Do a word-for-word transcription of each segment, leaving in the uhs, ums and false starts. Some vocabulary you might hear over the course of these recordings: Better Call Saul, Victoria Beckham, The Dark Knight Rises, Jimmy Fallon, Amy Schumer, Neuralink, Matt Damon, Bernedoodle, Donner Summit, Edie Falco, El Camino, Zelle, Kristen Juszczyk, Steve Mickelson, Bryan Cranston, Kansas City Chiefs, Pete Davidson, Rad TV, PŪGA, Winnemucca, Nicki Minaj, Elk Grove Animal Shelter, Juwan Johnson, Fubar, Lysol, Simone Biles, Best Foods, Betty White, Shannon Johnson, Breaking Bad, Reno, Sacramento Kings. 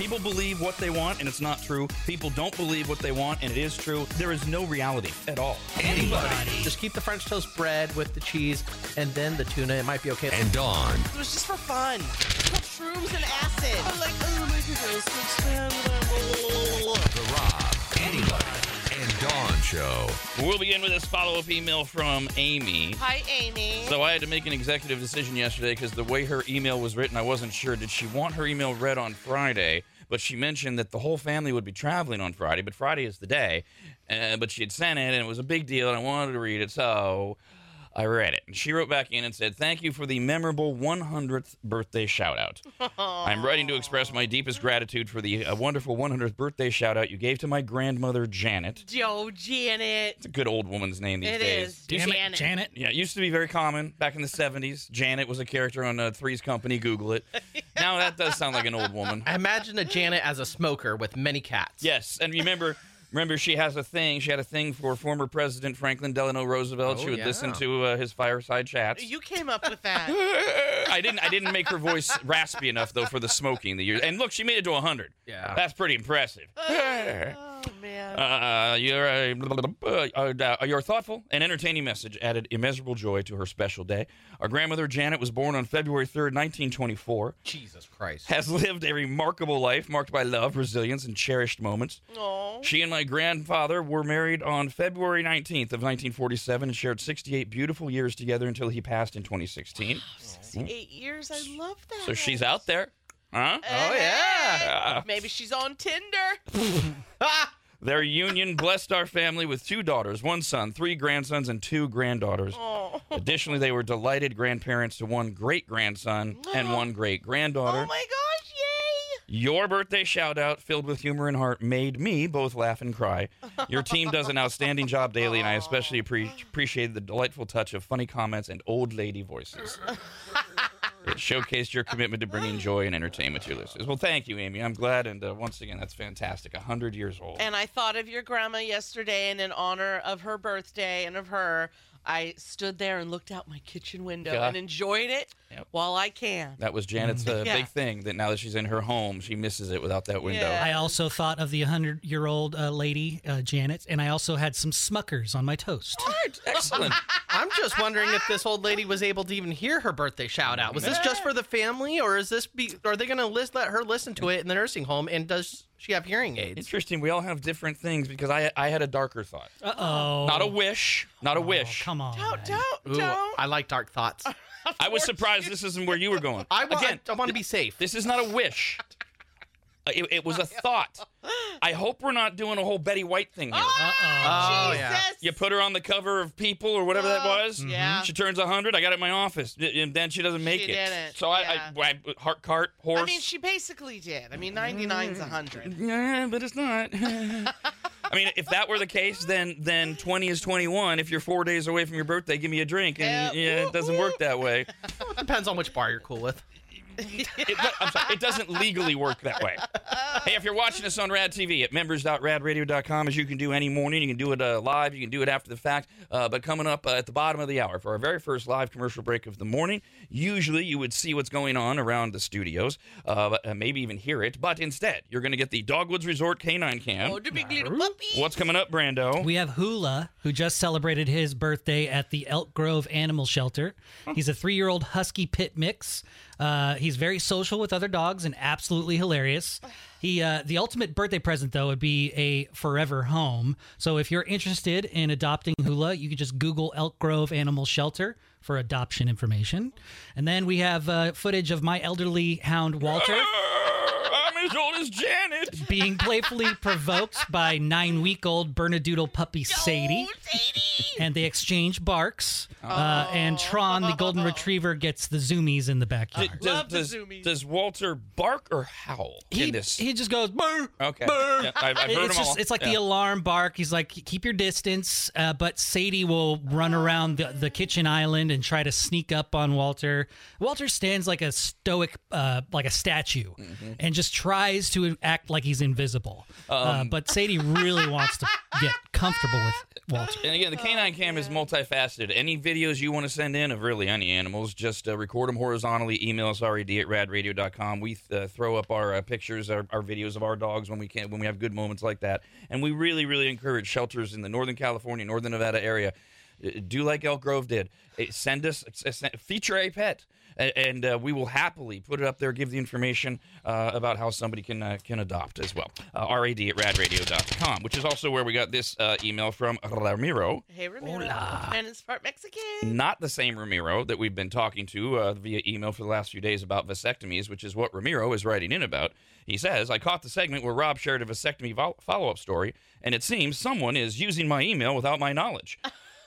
People believe what they want, and it's not true. People don't believe what they want, and it is true. There is no reality at all. Anybody. Anybody. Just keep the French toast bread with the cheese, and then the tuna. It might be okay. And Dawn. It was just for fun. Put shrooms and acid. I'm like, oh, my goodness. The Rob. Anybody. Dawn Show. We'll begin with this follow-up email from Amy. Hi, Amy. So I had to make an executive decision yesterday because the way her email was written, I wasn't sure. Did she want her email read on Friday? But she mentioned that the whole family would be traveling on Friday, but Friday is the day. Uh, but she had sent it, and it was a big deal, and I wanted to read it, so I read it. And she wrote back in and said, thank you for the memorable one hundredth birthday shout-out. I'm writing to express my deepest gratitude for the uh, wonderful one hundredth birthday shout-out you gave to my grandmother, Janet. Joe, Janet. It's a good old woman's name these it days. It is. Damn Janet. It, Janet. Yeah, it used to be very common back in the seventies. Janet was a character on uh, Three's Company. Google it. Now that does sound like an old woman. I imagine a Janet as a smoker with many cats. Yes, and remember... Remember, she has a thing. She had a thing for former President Franklin Delano Roosevelt. Oh, she would yeah. listen to uh, his fireside chats. You came up with that. I didn't. I didn't make her voice raspy enough though for the smoking. The years. And look, she made it to a hundred. Yeah, that's pretty impressive. Oh man. Uh, you're uh, uh, your thoughtful and entertaining message added immeasurable joy to her special day. Our grandmother Janet was born on February third, nineteen twenty-four. Jesus Christ. Has lived a remarkable life marked by love, resilience, and cherished moments. Aww. She and my My grandfather were married on February nineteenth of nineteen forty-seven and shared sixty-eight beautiful years together until he passed in twenty sixteen. Wow, sixty-eight mm-hmm. years. I love that. So she's out there. Huh? Hey. Oh, yeah. Uh, Maybe she's on Tinder. Their union blessed our family with two daughters, one son, three grandsons, and two granddaughters. Oh. Additionally, they were delighted grandparents to one great-grandson oh. and one great-granddaughter. Oh, my gosh. Your birthday shout-out, filled with humor and heart, made me both laugh and cry. Your team does an outstanding job daily, and I especially pre- appreciate the delightful touch of funny comments and old lady voices. It showcased your commitment to bringing joy and entertainment to your listeners. Well, thank you, Amy. I'm glad, and uh, once again, that's fantastic. one hundred years old. And I thought of your grandma yesterday, and in honor of her birthday and of her, I stood there and looked out my kitchen window yeah. and enjoyed it yep. while I can. That was Janet's uh, yeah. big thing, that now that she's in her home, she misses it without that window. Yeah. I also thought of the one hundred-year-old uh, lady, uh, Janet, and I also had some Smuckers on my toast. All right, excellent. I'm just wondering if this old lady was able to even hear her birthday shout-out. Was this just for the family, or is this? Be, are they going to let her listen to it in the nursing home, and does she have hearing aids? Interesting. We all have different things, because I I had a darker thought. Uh-oh. Not a wish. Not a oh, wish. Come on. Don't, don't, Ooh, don't. I like dark thoughts. I was surprised this isn't where you were going. I want, Again, I, I want to be safe. This is not a wish. It, it was a thought. I hope we're not doing a whole Betty White thing here. Oh, oh yeah. You put her on the cover of People or whatever oh, that was. Yeah. Mm-hmm. She turns one hundred. I got it in my office. And then she doesn't make she it. Didn't. So yeah. I, I, I, heart, cart, horse. I mean, she basically did. I mean, ninety-nine's one hundred. Yeah, but it's not. I mean, if that were the case, then then twenty is twenty-one. If you're four days away from your birthday, give me a drink. And yeah, yeah it doesn't work that way. Well, it depends on which bar you're cool with. It, I'm sorry, it doesn't legally work that way. Hey, if you're watching us on Rad T V at members dot rad radio dot com, as you can do any morning, you can do it uh, live, you can do it after the fact, uh, but coming up uh, at the bottom of the hour for our very first live commercial break of the morning, usually you would see what's going on around the studios, uh, maybe even hear it, but instead, you're going to get the Dogwoods Resort Canine Cam. Oh, the big little puppies. What's coming up, Brando? We have Hula, who just celebrated his birthday at the Elk Grove Animal Shelter. Huh. He's a three-year-old husky pit mix. Uh, he's very social with other dogs and absolutely hilarious. He uh, the ultimate birthday present, though, would be a forever home. So if you're interested in adopting Hula, you can just Google Elk Grove Animal Shelter for adoption information. And then we have uh, footage of my elderly hound, Walter. I'm as old as Janet. Being playfully provoked by nine-week-old Bernedoodle puppy Sadie. Oh, Sadie. And they exchange barks. Oh. Uh, and Tron, the golden retriever, gets the zoomies in the backyard. Does, Love does, the zoomies. Does Walter bark or howl he, in this? He just goes, burr, okay. burr. Yeah, I've, I've heard it's, them just, all. It's like yeah. the alarm bark. He's like, keep your distance. Uh, but Sadie will run around the, the kitchen island and try to sneak up on Walter. Walter stands like a stoic, uh, like a statue, mm-hmm. and just tries tries to act like he's invisible. Um, uh, but Sadie really wants to get comfortable with Walter. And again, the canine cam is multifaceted. Any videos you want to send in of really any animals, just uh, record them horizontally. Email us, R A D at rad radio dot com. We th- uh, throw up our uh, pictures, our, our videos of our dogs when we can, when we have good moments like that. And we really, really encourage shelters in the Northern California, Northern Nevada area. Do like Elk Grove did. Send us, feature a pet, and uh, we will happily put it up there, give the information uh, about how somebody can uh, can adopt as well. Uh, R A D at rad radio dot com, which is also where we got this uh, email from Ramiro. Hey, Ramiro. Hola. And it's part Mexican. Not the same Ramiro that we've been talking to uh, via email for the last few days about vasectomies, which is what Ramiro is writing in about. He says, I caught the segment where Rob shared a vasectomy vol- follow-up story, and it seems someone is using my email without my knowledge.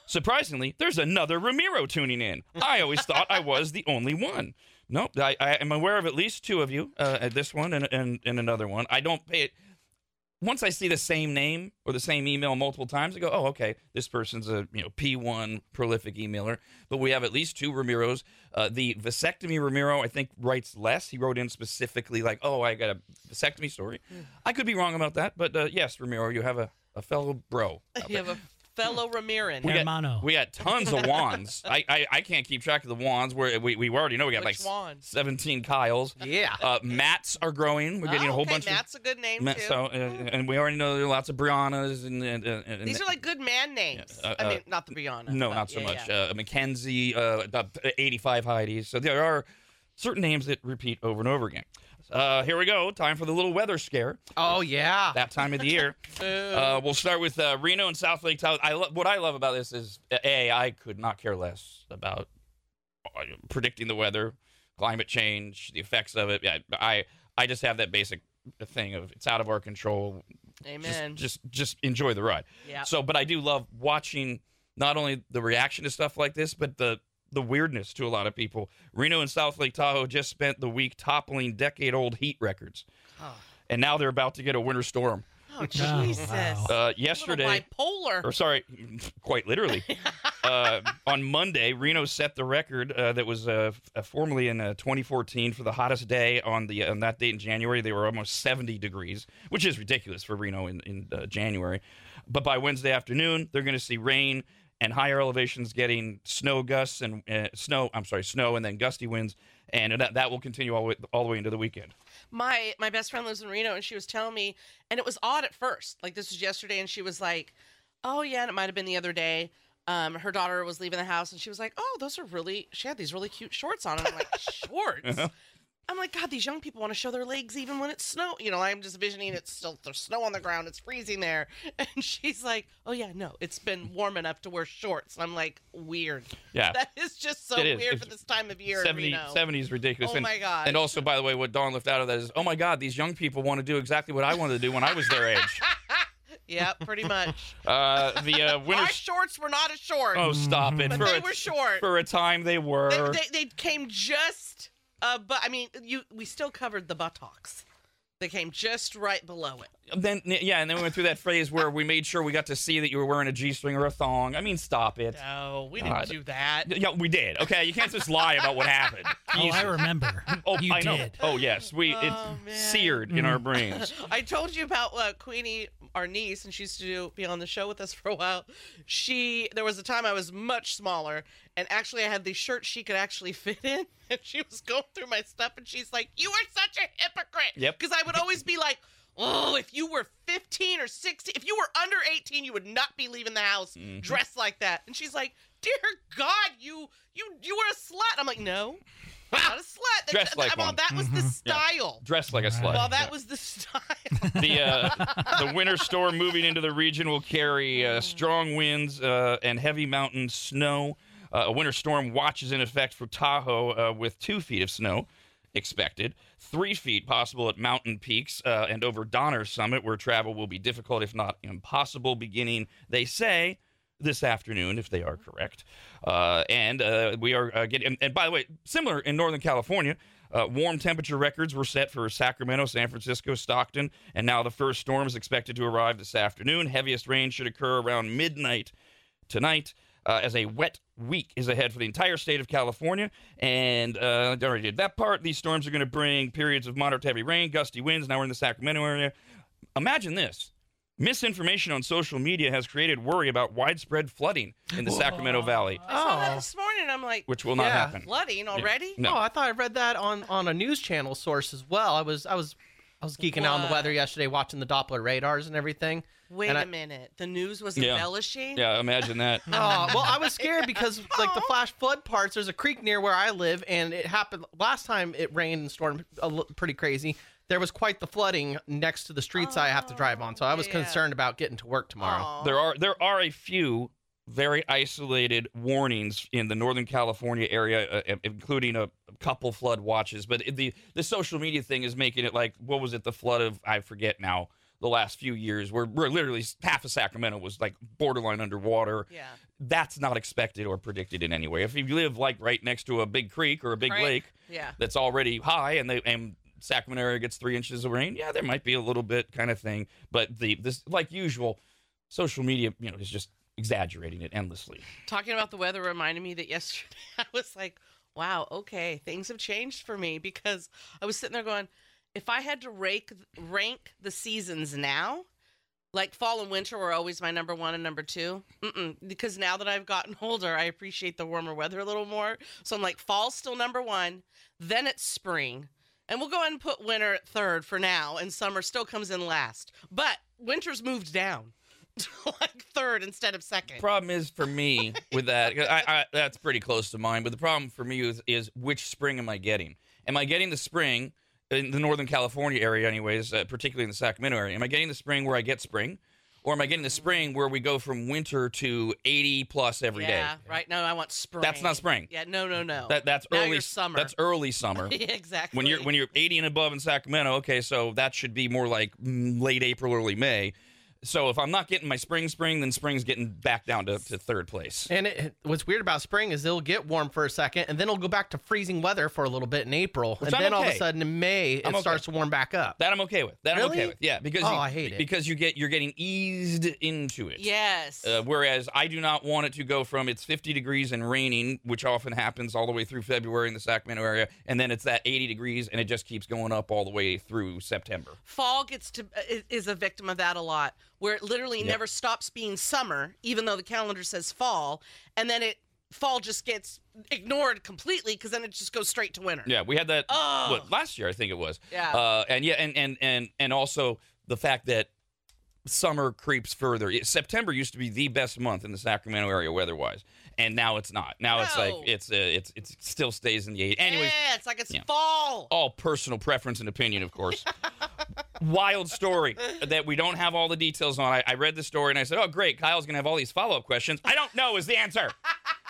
Surprisingly, there's another Ramiro tuning in. I always thought I was the only one. Nope, I, I am aware of at least two of you, uh, this one and, and, and another one. I don't pay it. Once I see the same name or the same email multiple times, I go, oh, okay, this person's a you know P one prolific emailer. But we have at least two Ramiros. Uh, the vasectomy Ramiro, I think, writes less. He wrote in specifically like, oh, I got a vasectomy story. I could be wrong about that, but uh, yes, Ramiro, you have a, a fellow bro. You have a fellow Ramiran. We got, we got tons of wands. I, I I can't keep track of the wands. We're, we we already know we got Which like wand? seventeen Kyles. Yeah. Uh, Matts are growing. We're getting oh, a whole okay. bunch Matt's of... Matt's a good name, Matt, too. So, uh, and we already know there are lots of Briannas. And, and, and, and These are like good man names. Uh, uh, I mean, not the Brianna. No, but, not so yeah, much. Yeah. Uh, Mackenzie, uh, eighty-five Heidi. So there are certain names that repeat over and over again. Uh, here we go. Time for the little weather scare. Oh, yeah. That time of the year. uh, we'll start with uh, Reno and South Lake Tahoe. I lo- what I love about this is, A, I could not care less about uh, predicting the weather, climate change, the effects of it. Yeah, I, I just have that basic thing of it's out of our control. Amen. Just, just, just enjoy the ride. Yeah. So, but I do love watching not only the reaction to stuff like this, but the the weirdness to a lot of people. Reno and South Lake Tahoe just spent the week toppling decade-old heat records. Oh. And now they're about to get a winter storm. Oh, Jesus. Wow. Uh, yesterday. Bipolar. Or sorry, quite literally. uh, on Monday, Reno set the record uh, that was uh, f- formerly in uh, twenty fourteen for the hottest day on the on that date in January. They were almost seventy degrees, which is ridiculous for Reno in, in uh, January. But by Wednesday afternoon, they're going to see rain and higher elevations getting snow gusts and uh, snow, I'm sorry, snow and then gusty winds. And that, that will continue all, all the way into the weekend. My my best friend lives in Reno, and she was telling me, and it was odd at first. Like, this was yesterday, and she was like, oh, yeah, and it might have been the other day. Um, her daughter was leaving the house, and she was like, oh, those are really, she had these really cute shorts on. And I'm like, shorts? Uh-huh. I'm like, God, these young people want to show their legs even when it's snow. You know, I'm just envisioning it's still, there's snow on the ground. It's freezing there. And she's like, oh, yeah, no, it's been warm enough to wear shorts. And I'm like, weird. Yeah. That is just so is. weird it's for this time of year. seventy, Reno. seventy is ridiculous. Oh, and, my God. And also, by the way, what Dawn left out of that is, oh, my God, these young people want to do exactly what I wanted to do when I was their age. Yeah, pretty much. Uh, the uh, winter... Our shorts were not a short. Oh, stop it. But for they a, were short. For a time, they were. They, they, they came just... Uh, but, I mean, you we still covered the buttocks. They came just right below it. Then Yeah, and then we went through that phase where we made sure we got to see that you were wearing a G-string or a thong. I mean, stop it. No, we God. didn't do that. Yeah, we did. Okay, you can't just lie about what happened. Oh, I remember. Oh, you I did. know. Oh, yes. we It's oh, seared mm. in our brains. I told you about uh, Queenie, our niece, and she used to do, be on the show with us for a while. She There was a time I was much smaller, and actually I had the shirt she could actually fit in. And she was going through my stuff, and she's like, you are such a hypocrite. Yep. Because I would always be like, oh, if you were fifteen or sixteen, if you were under eighteen, you would not be leaving the house mm-hmm. dressed like that. And she's like, dear God, you you you were a slut. I'm like, no, I'm not a slut. Dressed like well, one. That was mm-hmm. the style. Yeah. Dressed like a slut. Well, that yeah. was the style. The, uh, the winter storm moving into the region will carry uh, strong winds uh, and heavy mountain snow. Uh, a winter storm watch is in effect for Tahoe uh, with two feet of snow expected, three feet possible at mountain peaks uh, and over Donner Summit, where travel will be difficult, if not impossible, beginning, they say, this afternoon, if they are correct. Uh, and uh, we are uh, getting, and, and by the way, similar in Northern California, uh, warm temperature records were set for Sacramento, San Francisco, Stockton, and now the first storm is expected to arrive this afternoon. Heaviest rain should occur around midnight tonight. uh, as a wet week is ahead for the entire state of California. And uh, I already did that part. These storms are going to bring periods of moderate to heavy rain, gusty winds. Now we're in the Sacramento area. Imagine this. Misinformation on social media has created worry about widespread flooding in the Whoa. Sacramento Valley. I saw that this morning. I'm like, which will yeah. not happen. Flooding already? Yeah. No, oh, I thought I read that on, on a news channel source as well. I was I was I was geeking what? out on the weather yesterday, watching the Doppler radars and everything. Wait and a I, minute, the news was yeah. embellishing? Yeah, imagine that. Oh well, I was scared because like the flash flood parts. There's a creek near where I live, and it happened last time. It rained and stormed a, pretty crazy. There was quite the flooding next to the streets oh, I have to drive on, so I was yeah. concerned about getting to work tomorrow. Aww. There are there are a few very isolated warnings in the Northern California area, uh, including a couple flood watches. But the the social media thing is making it like, what was it, the flood of, I forget now, the last few years, where we're literally half of Sacramento was like borderline underwater. Yeah. That's not expected or predicted in any way. If you live like right next to a big creek or a big right. lake yeah. that's already high and they and Sacramento area gets three inches of rain, yeah, there might be a little bit kind of thing. But the this like usual, social media, you know, is just exaggerating it endlessly. Talking about the weather reminded me that yesterday I was like, wow, okay, things have changed for me, because I was sitting there going, if I had to rank rank the seasons now, like fall and winter were always my number one and number two. Mm-mm. Because now that I've gotten older, I appreciate the warmer weather a little more. So I'm like, fall's still number one, then it's spring. And we'll go ahead and put winter at third for now, and summer still comes in last. But winter's moved down to like third instead of second. Problem is for me with that, I, I, that's pretty close to mine, but the problem for me is, is which spring am I getting? Am I getting the spring in the Northern California area anyways, uh, particularly in the Sacramento area? Am I getting the spring where I get spring? Or am I getting the spring where we go from winter to eighty plus every yeah, day? Yeah, right. No, I want spring. That's not spring. Yeah, no, no, no. That that's now early summer. That's early summer. Exactly. When you're when you're eighty and above in Sacramento, okay, so that should be more like late April, early May. So if I'm not getting my spring, spring, then spring's getting back down to, to third place. And it, what's weird about spring is it'll get warm for a second, and then it'll go back to freezing weather for a little bit in April. Which and I'm then okay. all of a sudden in May, it okay. starts to warm back up. That I'm okay with. That really? I'm okay with. Yeah, because, oh, you, I hate it. because you get, you're getting eased into it. Yes. Uh, whereas I do not want it to go from it's fifty degrees and raining, which often happens all the way through February in the Sacramento area, and then it's that eighty degrees, and it just keeps going up all the way through September. Fall gets to is a victim of that a lot. Where it literally yep. never stops being summer, even though the calendar says fall, and then it fall just gets ignored completely because then it just goes straight to winter. Yeah, we had that oh. what, last year, I think it was. Yeah, uh, and yeah, and, and and and also the fact that summer creeps further. It, September used to be the best month in the Sacramento area weather-wise, and now it's not. Now no. it's like it's uh, it's it's still stays in the eighties. Anyways, yeah, it's like it's yeah. fall. All personal preference and opinion, of course. Wild story that we don't have all the details on. I, I read the story and I said, oh, great, Kyle's going to have all these follow-up questions. I don't know is the answer.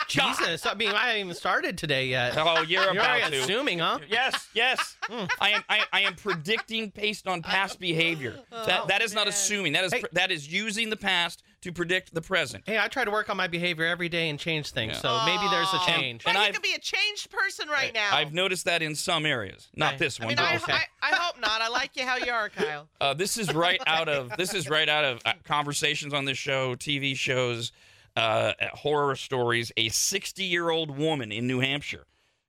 Jesus, I mean, I haven't even started today yet. Oh, you're, you're about to. You're assuming, huh? Yes, yes. Mm. I am I, I am predicting based on past behavior. That That is not assuming. That is hey. That is using the past to predict the present. Hey, I try to work on my behavior every day and change things, yeah. so Aww. maybe there's a change. And, and I could be a changed person right I, now. I've noticed that in some areas. Not I, this one. I, mean, but I, okay. I, I hope not. I like you how you are, Kyle. Uh, this is right out of, this is right out of uh, conversations on this show, T V shows, Uh, horror stories. A sixty-year-old woman in New Hampshire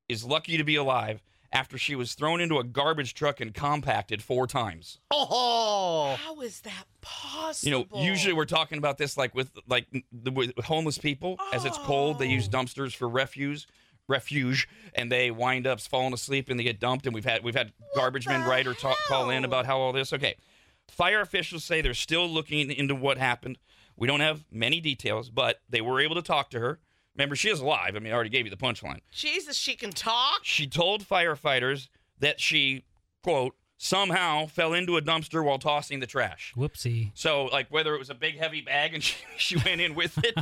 is lucky to be alive after she was thrown into a garbage truck and compacted four times. Oh! How is that possible? You know, usually we're talking about this like with like the, with homeless people. Oh. As it's cold, they use dumpsters for refuse, refuge, and they wind up falling asleep and they get dumped. And we've had we've had what garbage men write or talk, call in about how all this. Okay, fire officials say they're still looking into what happened. We don't have many details, but they were able to talk to her. Remember, she is alive. I mean, I already gave you the punchline. Jesus, she can talk? She told firefighters that she, quote, somehow fell into a dumpster while tossing the trash. Whoopsie. So, like, whether it was a big, heavy bag and she, she went in with it,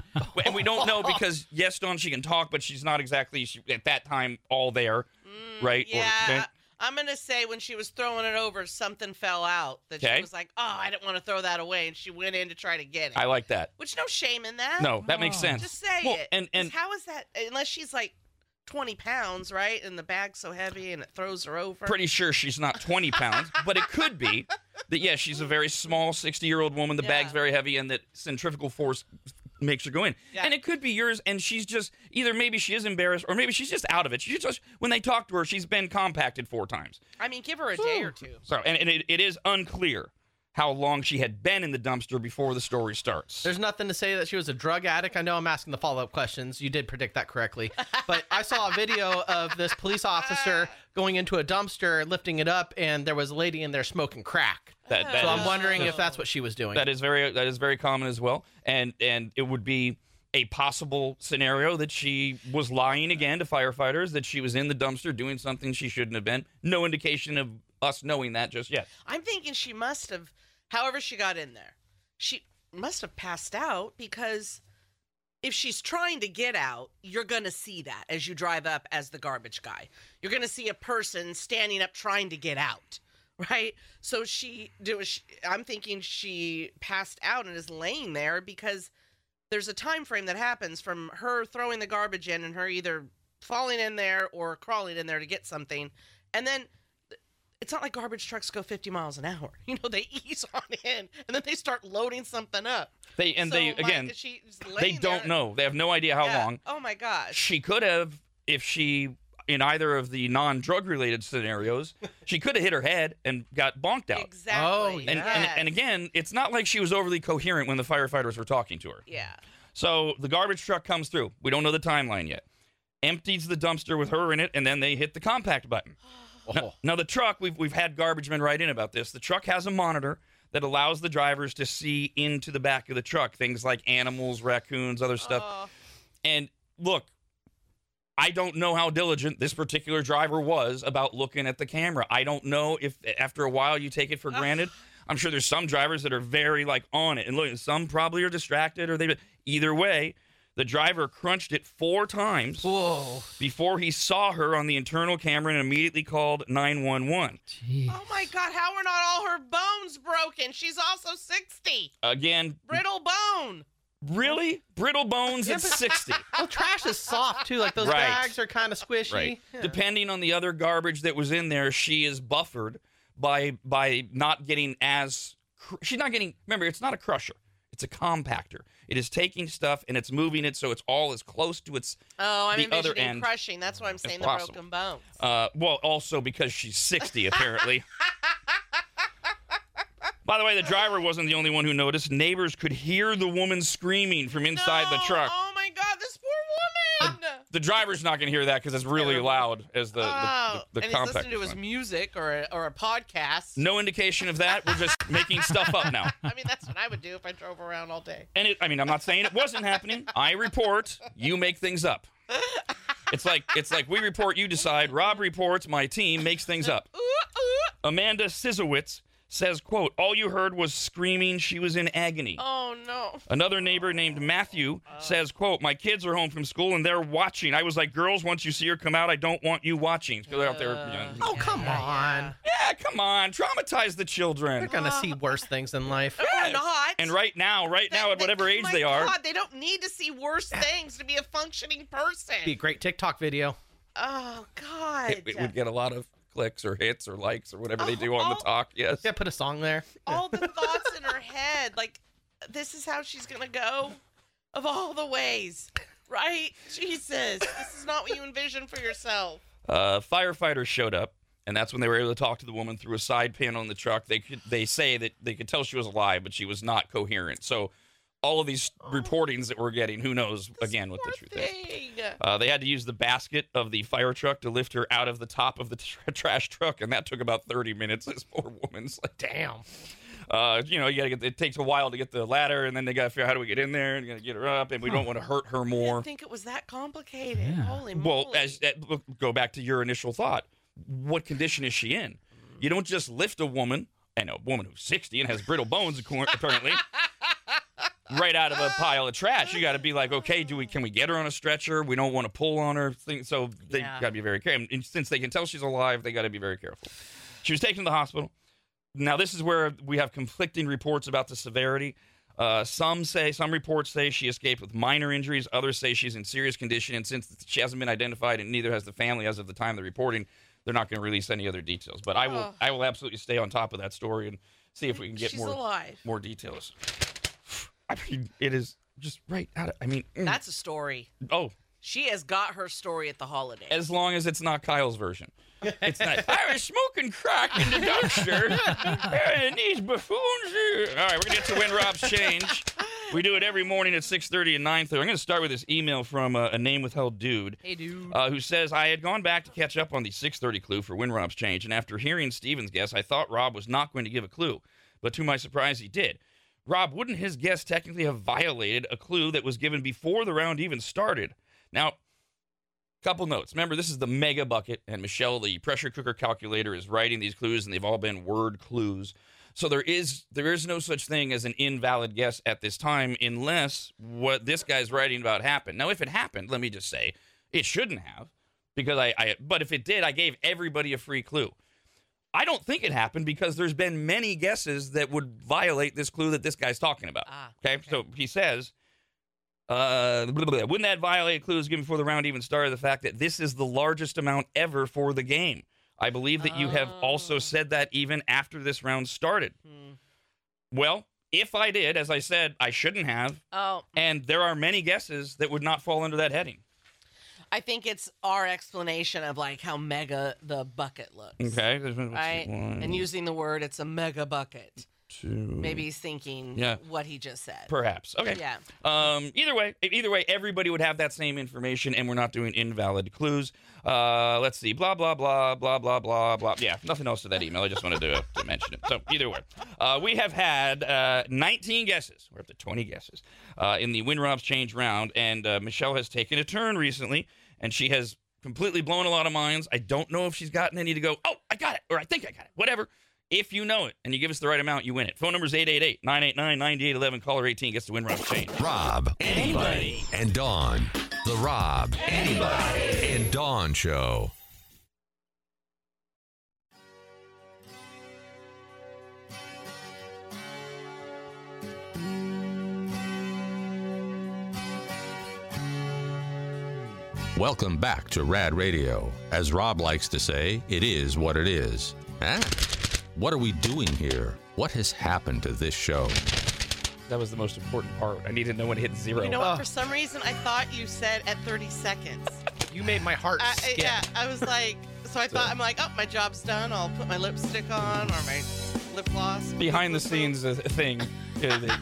and we don't know because, yes, Dawn, she can talk, but she's not exactly, she, at that time, all there, mm, right? Yeah. Or, okay? I'm going to say when she was throwing it over, something fell out. That okay. She was like, oh, I didn't want to throw that away. And she went in to try to get it. I like that. Which, no shame in that. No, that oh. makes sense. Just say well, it. And, and how is that? Unless she's like twenty pounds, right? And the bag's so heavy and it throws her over. Pretty sure she's not twenty pounds, but it could be that, yeah, she's a very small sixty-year-old woman. The yeah. bag's very heavy and that centrifugal force makes her go in. Yeah. And it could be yours, and she's just, either maybe she is embarrassed, or maybe she's just out of it. She's just, when they talk to her, she's been compacted four times. I mean, give her a so, day or two. So, and, and it, it is unclear how long she had been in the dumpster before the story starts. There's nothing to say that she was a drug addict. I know I'm asking the follow-up questions. You did predict that correctly. But I saw a video of this police officer going into a dumpster, lifting it up, and there was a lady in there smoking crack. That, that so is, I'm wondering if that's what she was doing. That is very that is very common as well. And and it would be a possible scenario that she was lying again to firefighters, that she was in the dumpster doing something she shouldn't have been. No indication of us knowing that just yet. I'm thinking she must have, however she got in there, she must have passed out, because if she's trying to get out, you're going to see that as you drive up as the garbage guy. You're going to see a person standing up trying to get out, right? So she, I'm thinking she passed out and is laying there, because there's a time frame that happens from her throwing the garbage in and her either falling in there or crawling in there to get something. And then it's not like garbage trucks go fifty miles an hour. You know, they ease on in, and then they start loading something up. They and so, they again, like, she's they don't there. know. They have no idea how yeah. long. Oh my gosh! She could have, if she in either of the non-drug related scenarios, she could have hit her head and got bonked out. Exactly. Oh, and, yes. and and again, it's not like she was overly coherent when the firefighters were talking to her. Yeah. So the garbage truck comes through. We don't know the timeline yet. Empties the dumpster with her in it, and then they hit the compact button. Now, now the truck, we've we've had garbage men write in about this. The truck has a monitor that allows the drivers to see into the back of the truck, things like animals, raccoons, other stuff. Uh. And look, I don't know how diligent this particular driver was about looking at the camera. I don't know if after a while you take it for uh. granted. I'm sure there's some drivers that are very like on it, and look, some probably are distracted, or they. Either way, the driver crunched it four times Whoa. before he saw her on the internal camera and immediately called nine one one. Jeez. Oh, my God. How are not all her bones broken? She's also sixty. Again. Brittle bone. Really? Brittle bones at sixty. Well, trash is soft, too. Like, those right. bags are kind of squishy. Right. Yeah. Depending on the other garbage that was in there, she is buffered by by not getting as... Cr- she's not getting... Remember, it's not a crusher. It's a compactor. It is taking stuff and it's moving it so it's all as close to its oh, I'm the other end. Crushing. That's why I'm saying the possible. broken bones. Uh, well, also because she's sixty, apparently. By the way, the driver wasn't the only one who noticed. Neighbors could hear the woman screaming from inside no, the truck. Oh my God, this poor woman! The, the driver's not going to hear that because it's really loud as the oh, the, the, the and compactor. And he's listening to his music or a, or a podcast. No indication of that. We're just making stuff up now. I mean, that's what I would do if I drove around all day. And it, I mean, I'm not saying it wasn't happening. I report. You make things up. It's like it's like we report, you decide. Rob reports, my team makes things up. Amanda Sizowitz says, quote, all you heard was screaming. She was in agony. Oh, no. Another neighbor named Matthew uh, says, quote, my kids are home from school and they're watching. I was like, girls, once you see her come out, I don't want you watching. Because they're out there. You know, oh, come on. Yeah, come on. Traumatize the children. They're going to uh, see worse things in life. Or not. And right now, right they, now, at they, whatever age they are. God, they don't need to see worse things to be a functioning person. It'd be a great TikTok video. Oh, God. It, it would get a lot of clicks or hits or likes or whatever oh, they do on all, the talk. Yes. Yeah, put a song there. All the thoughts in her head. Like, this is how she's going to go of all the ways. Right? Jesus. This is not what you envisioned for yourself. Uh, firefighters showed up, and that's when they were able to talk to the woman through a side panel in the truck. They could, they say that they could tell she was alive, but she was not coherent. So all of these reportings that we're getting, who knows, this again, what the truth thing. is. Uh, they had to use the basket of the fire truck to lift her out of the top of the tra- trash truck, and that took about thirty minutes. This poor woman's like, damn. Uh, you know, you gotta get. It takes a while to get the ladder, and then they got to figure out how do we get in there and gotta get her up, and we don't want to hurt her more. I didn't think it was that complicated. Yeah. Holy moly. Well, as, as, go back to your initial thought. What condition is she in? You don't just lift a woman, and a woman who's sixty and has brittle bones, apparently, right out of a pile of trash. You got to be like, okay, do we can we get her on a stretcher? We don't want to pull on her. So they yeah. got to be very careful. And since they can tell she's alive, they got to be very careful. She was taken to the hospital. Now, this is where we have conflicting reports about the severity. Uh, some say, some reports say she escaped with minor injuries. Others say she's in serious condition. And since she hasn't been identified and neither has the family as of the time of the reporting, they're not going to release any other details. But I will, oh. I will absolutely stay on top of that story and see if we can get she's more alive. more details. I mean, it is just right out of, I mean. Mm. That's a story. Oh. She has got her story at the holiday. As long as it's not Kyle's version. It's not. I was smoking crack in the dumpster. And these buffoons. All right, we're going to get to Win Rob's Change. We do it every morning at six thirty and nine thirty. I'm going to start with this email from uh, a name-withheld dude. Hey, dude. Uh, who says, I had gone back to catch up on the six thirty clue for Win Rob's Change. And after hearing Steven's guess, I thought Rob was not going to give a clue. But to my surprise, he did. Rob, wouldn't his guess technically have violated a clue that was given before the round even started? Now, couple notes. Remember, this is the mega bucket, and Michelle, the pressure cooker calculator, is writing these clues, and they've all been word clues. So there is there is no such thing as an invalid guess at this time unless what this guy's writing about happened. Now, if it happened, let me just say, it shouldn't have, because I, I but if it did, I gave everybody a free clue. I don't think it happened because there's been many guesses that would violate this clue that this guy's talking about. Ah, okay? okay, so he says... Uh, blah, blah, blah. Wouldn't that violate clues given before the round even started? The fact that this is the largest amount ever for the game. I believe that oh. you have also said that even after this round started. Hmm. Well, if I did, as I said, I shouldn't have. Oh, and there are many guesses that would not fall under that heading. I think it's our explanation of like how mega the bucket looks. Okay, right? And using the word, it's a mega bucket. To... Maybe he's thinking yeah. what he just said. Perhaps. Okay. Yeah. Um, either way, either way, everybody would have that same information, and we're not doing invalid clues. Uh, let's see. Blah, blah, blah, blah, blah, blah, blah. Yeah, nothing else to that email. I just wanted to, uh, to mention it. So either way, uh, we have had uh, nineteen guesses. We're up to twenty guesses uh, in the Win Rob's Change round, and uh, Michelle has taken a turn recently, and she has completely blown a lot of minds. I don't know if she's gotten any to go, oh, I got it, or I think I got it, whatever. If you know it and you give us the right amount, you win it. Phone number is eight eight eight, nine eight nine, nine eight one one. Caller eighteen gets to Win Rob's Change. Rob, anybody, and Dawn. The Rob, anybody, and Dawn Show. Welcome back to Rad Radio. As Rob likes to say, it is what it is. Huh? What are we doing here? What has happened to this show? That was the most important part. I need to know when it hit zero. You know what? Oh. For some reason, I thought you said at thirty seconds. You made my heart I, skip. Yeah, I was like, so I thought, I'm like, oh, my job's done. I'll put my lipstick on or my lip gloss. Behind the scenes uh, thing. Uh, the,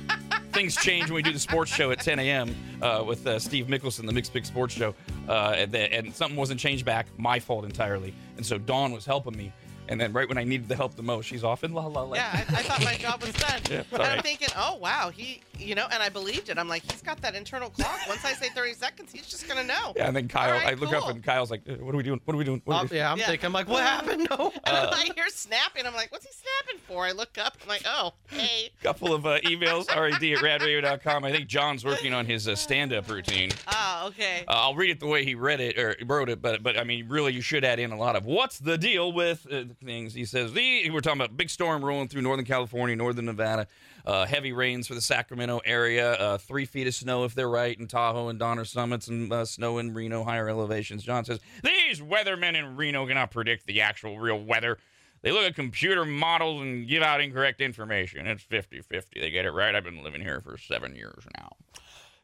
things change when we do the sports show at ten a.m. Uh, with uh, Steve Mickelson, the Mixed Pick Sports Show. Uh, and, the, and something wasn't changed back. My fault entirely. And so Dawn was helping me. And then right when I needed the help the most, she's off in la la la. Yeah, I, I thought my job was done. Yeah, and right. I'm thinking, oh, wow, he, you know, and I believed it. I'm like, he's got that internal clock. Once I say thirty seconds, he's just going to know. Yeah, and then Kyle, right, I look cool. up and Kyle's like, what are we doing? What are we doing? What are we doing? Yeah, I'm yeah. thinking, I'm like, what happened? No. And uh, I hear snapping. I'm like, what's he snapping for? I look up. I'm like, oh, hey. Couple of uh, emails, R A D at rad radio dot com. I think John's working on his uh, stand-up routine. Oh, okay. Uh, I'll read it the way he read it or wrote it, but, but I mean, really, you should add in a lot of what's the deal with... Uh, things. He says, the, we're talking about big storm rolling through Northern California, Northern Nevada, uh, heavy rains for the Sacramento area, uh, three feet of snow if they're right in Tahoe and Donner Summits, and uh, snow in Reno, higher elevations. John says, these weathermen in Reno cannot predict the actual real weather. They look at computer models and give out incorrect information. It's fifty-fifty. They get it right. I've been living here for seven years now.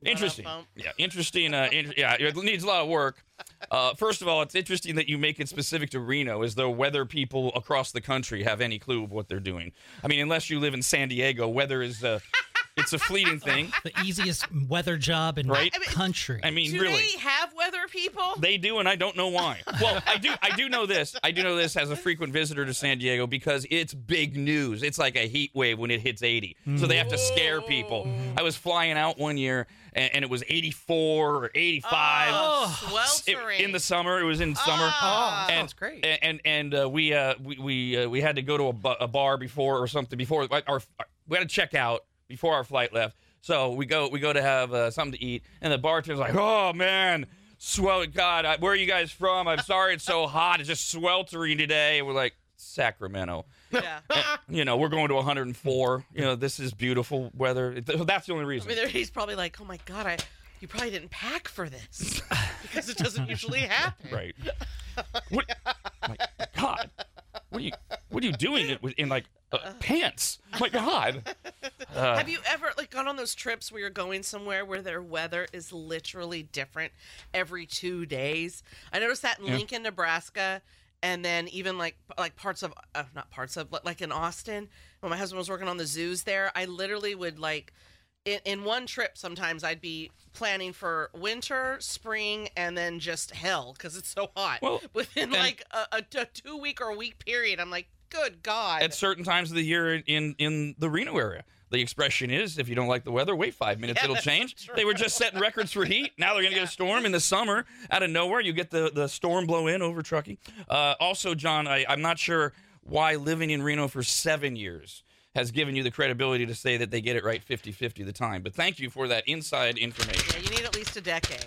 Interesting. Yeah, interesting. Uh, in- yeah, it needs a lot of work. Uh, first of all, it's interesting that you make it specific to Reno, as though whether people across the country have any clue of what they're doing. I mean, unless you live in San Diego, weather is uh, it's a fleeting thing. The easiest weather job in right? the country. I mean, do really, they have weather people? They do, and I don't know why. Well, I do. I do know this. I do know this as a frequent visitor to San Diego because it's big news. It's like a heat wave when it hits eighty, mm. so they have to scare people. Mm. I was flying out one year. And it was eighty-four or eighty-five. Oh, sweltering. It, in the summer. It was in summer. Oh, and, that's great. And and, and uh, we uh, we we, uh, we had to go to a, bu- a bar before or something before our, our we had to check out before our flight left. So we go we go to have uh, something to eat, and the bartender's like, "Oh man, swell, God, I, where are you guys from? I'm sorry it's so hot. It's just sweltering today." And we're like, Sacramento. Yeah. And, you know, we're going to one hundred four. You know, this is beautiful weather. That's the only reason. I mean, he's probably like, oh, my God, I you probably didn't pack for this because it doesn't usually happen. Right. What, my God. What are you, what are you doing in, like, uh, pants? My God. Uh, Have you ever, like, like gone on those trips where you're going somewhere where their weather is literally different every two days? I noticed that in yeah. Lincoln, Nebraska, and then even like like parts of uh, not parts of like in Austin when my husband was working on the zoos there. I literally would like in, in one trip sometimes I'd be planning for winter, spring, and then just hell because it's so hot. Well, within and- like a, a, a two week or a week period, I'm like, good God. At certain times of the year in, in the Reno area, the expression is, if you don't like the weather, wait five minutes, yeah, it'll change. True. They were just setting records for heat. Now they're going to yeah. get a storm in the summer out of nowhere. You get the, the storm blow in over Truckee. Uh, also, John, I, I'm not sure why living in Reno for seven years has given you the credibility to say that they get it right fifty-fifty the time. But thank you for that inside information. Yeah, you need at least a decade.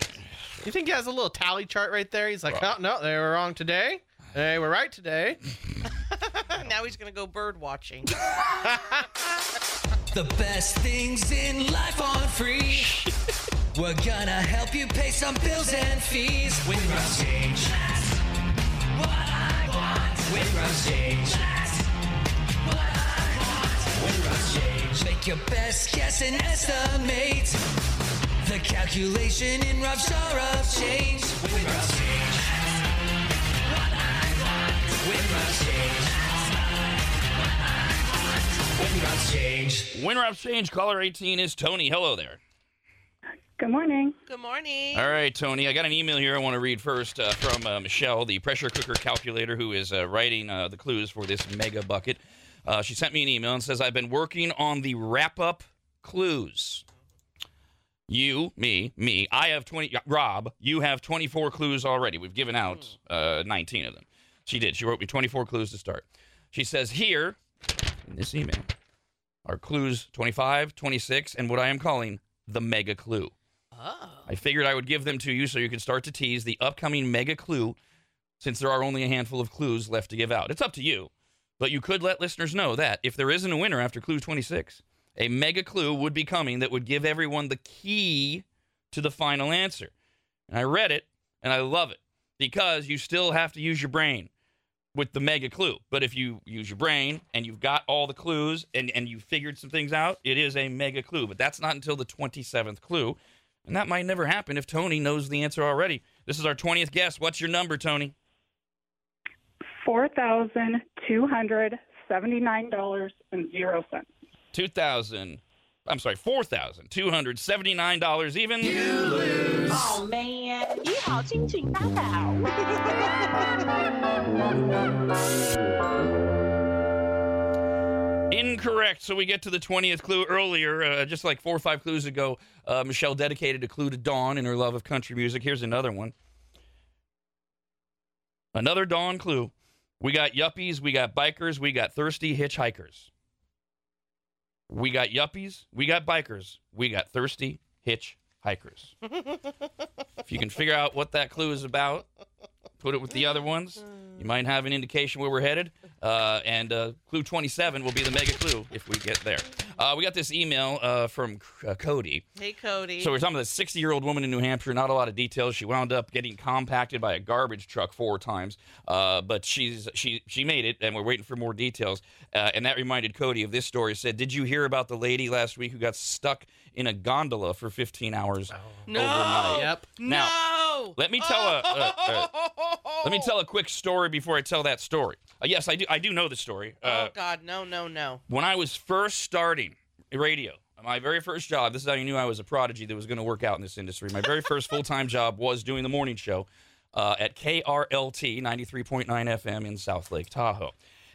You think he has a little tally chart right there? He's like, well, oh, no, they were wrong today. They were right today. Now he's going to go bird watching. The best things in life on free. We're going to help you pay some bills and fees. With Rough Change. That's what I want. With Rough Change. That's what I want. With Rough Change. Make your best guess and estimate. The calculation in Rough Rough Change. With Rough Change. That's what I want. With Rough Change. Win Rob's Change. Win Rob's Change. Caller eighteen is Tony. Hello there. Good morning. Good morning. All right, Tony. I got an email here I want to read first uh, from uh, Michelle, the pressure cooker calculator, who is uh, writing uh, the clues for this mega bucket. Uh, she sent me an email and says, I've been working on the wrap-up clues. You, me, me. I have twenty. Rob, you have twenty-four clues already. We've given out uh, nineteen of them. She did. She wrote me twenty-four clues to start. She says, here... in this email are clues twenty-five, twenty-six, and what I am calling the mega clue. Oh. I figured I would give them to you so you could start to tease the upcoming mega clue, since there are only a handful of clues left to give out. It's up to you, but you could let listeners know that if there isn't a winner after clue twenty-six, a mega clue would be coming that would give everyone the key to the final answer. And I read it, and I love it, because you still have to use your brain with the mega clue. But if you use your brain and you've got all the clues and, and you figured some things out, it is a mega clue. But that's not until the twenty-seventh clue. And that might never happen if Tony knows the answer already. This is our twentieth guess. What's your number, Tony? four thousand two hundred seventy-nine dollars and zero cents. two thousand I'm sorry, four thousand two hundred seventy-nine dollars even. You lose. Oh, man. Incorrect. So we get to the twentieth clue earlier, uh, just like four or five clues ago. Uh, Michelle dedicated a clue to Dawn and her love of country music. Here's another one. Another Dawn clue. We got yuppies, we got bikers, we got thirsty hitchhikers. We got yuppies, we got bikers, we got thirsty hitchhikers. If you can figure out what that clue is about, put it with the other ones, you might have an indication where we're headed. Uh, and uh, clue twenty-seven will be the mega clue if we get there. Uh, we got this email uh, from uh, Cody. Hey, Cody. So we're talking about a sixty-year-old woman in New Hampshire. Not a lot of details. She wound up getting compacted by a garbage truck four times. Uh, but she's she she made it, and we're waiting for more details. Uh, and that reminded Cody of this story. It said, did you hear about the lady last week who got stuck in a gondola for fifteen hours oh. no. overnight? Yep. Now, no! Let me tell a, a, a, let me tell a quick story before I tell that story. Uh, yes, I do. I do know the story. Uh, oh, God. No, no, no. When I was first starting radio, my very first job, this is how you knew I was a prodigy that was going to work out in this industry. My very first full-time job was doing the morning show uh, at K R L T, ninety-three point nine F M in South Lake Tahoe.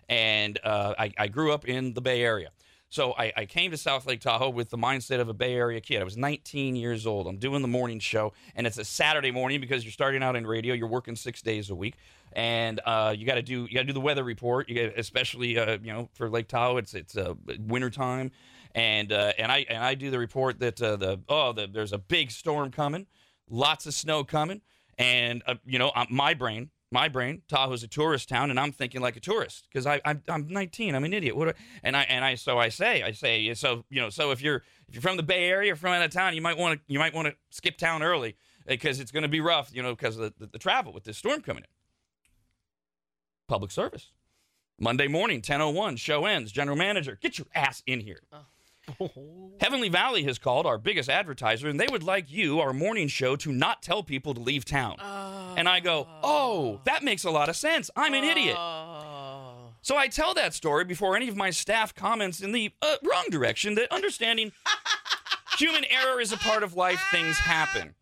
And uh, I, I grew up in the Bay Area. So I, I came to South Lake Tahoe with the mindset of a Bay Area kid. I was nineteen years old. I'm doing the morning show, and it's a Saturday morning because you're starting out in radio. You're working six days a week, and uh, you got to do you got to do the weather report. You gotta, especially uh, you know for Lake Tahoe, it's it's uh, winter time, and uh, and I and I do the report that uh, the oh the, there's a big storm coming, lots of snow coming, and uh, you know uh, my brain. My brain, Tahoe's a tourist town, and I'm thinking like a tourist because I, I I'm nineteen, I'm an idiot. What? Do I, and I and I so I say I say so you know so if you're if you're from the Bay Area, or from out of town, you might want to you might want to skip town early because it's going to be rough, you know, because of the, the, the travel with this storm coming in. Public service, Monday morning, ten oh one, show ends. General manager, get your ass in here. Oh. Oh. Heavenly Valley has called, our biggest advertiser, and they would like you, our morning show, to not tell people to leave town. Oh. And I go, oh, that makes a lot of sense. I'm an oh. idiot. So I tell that story before any of my staff comments in the uh, wrong direction, that understanding human error is a part of life, things happen.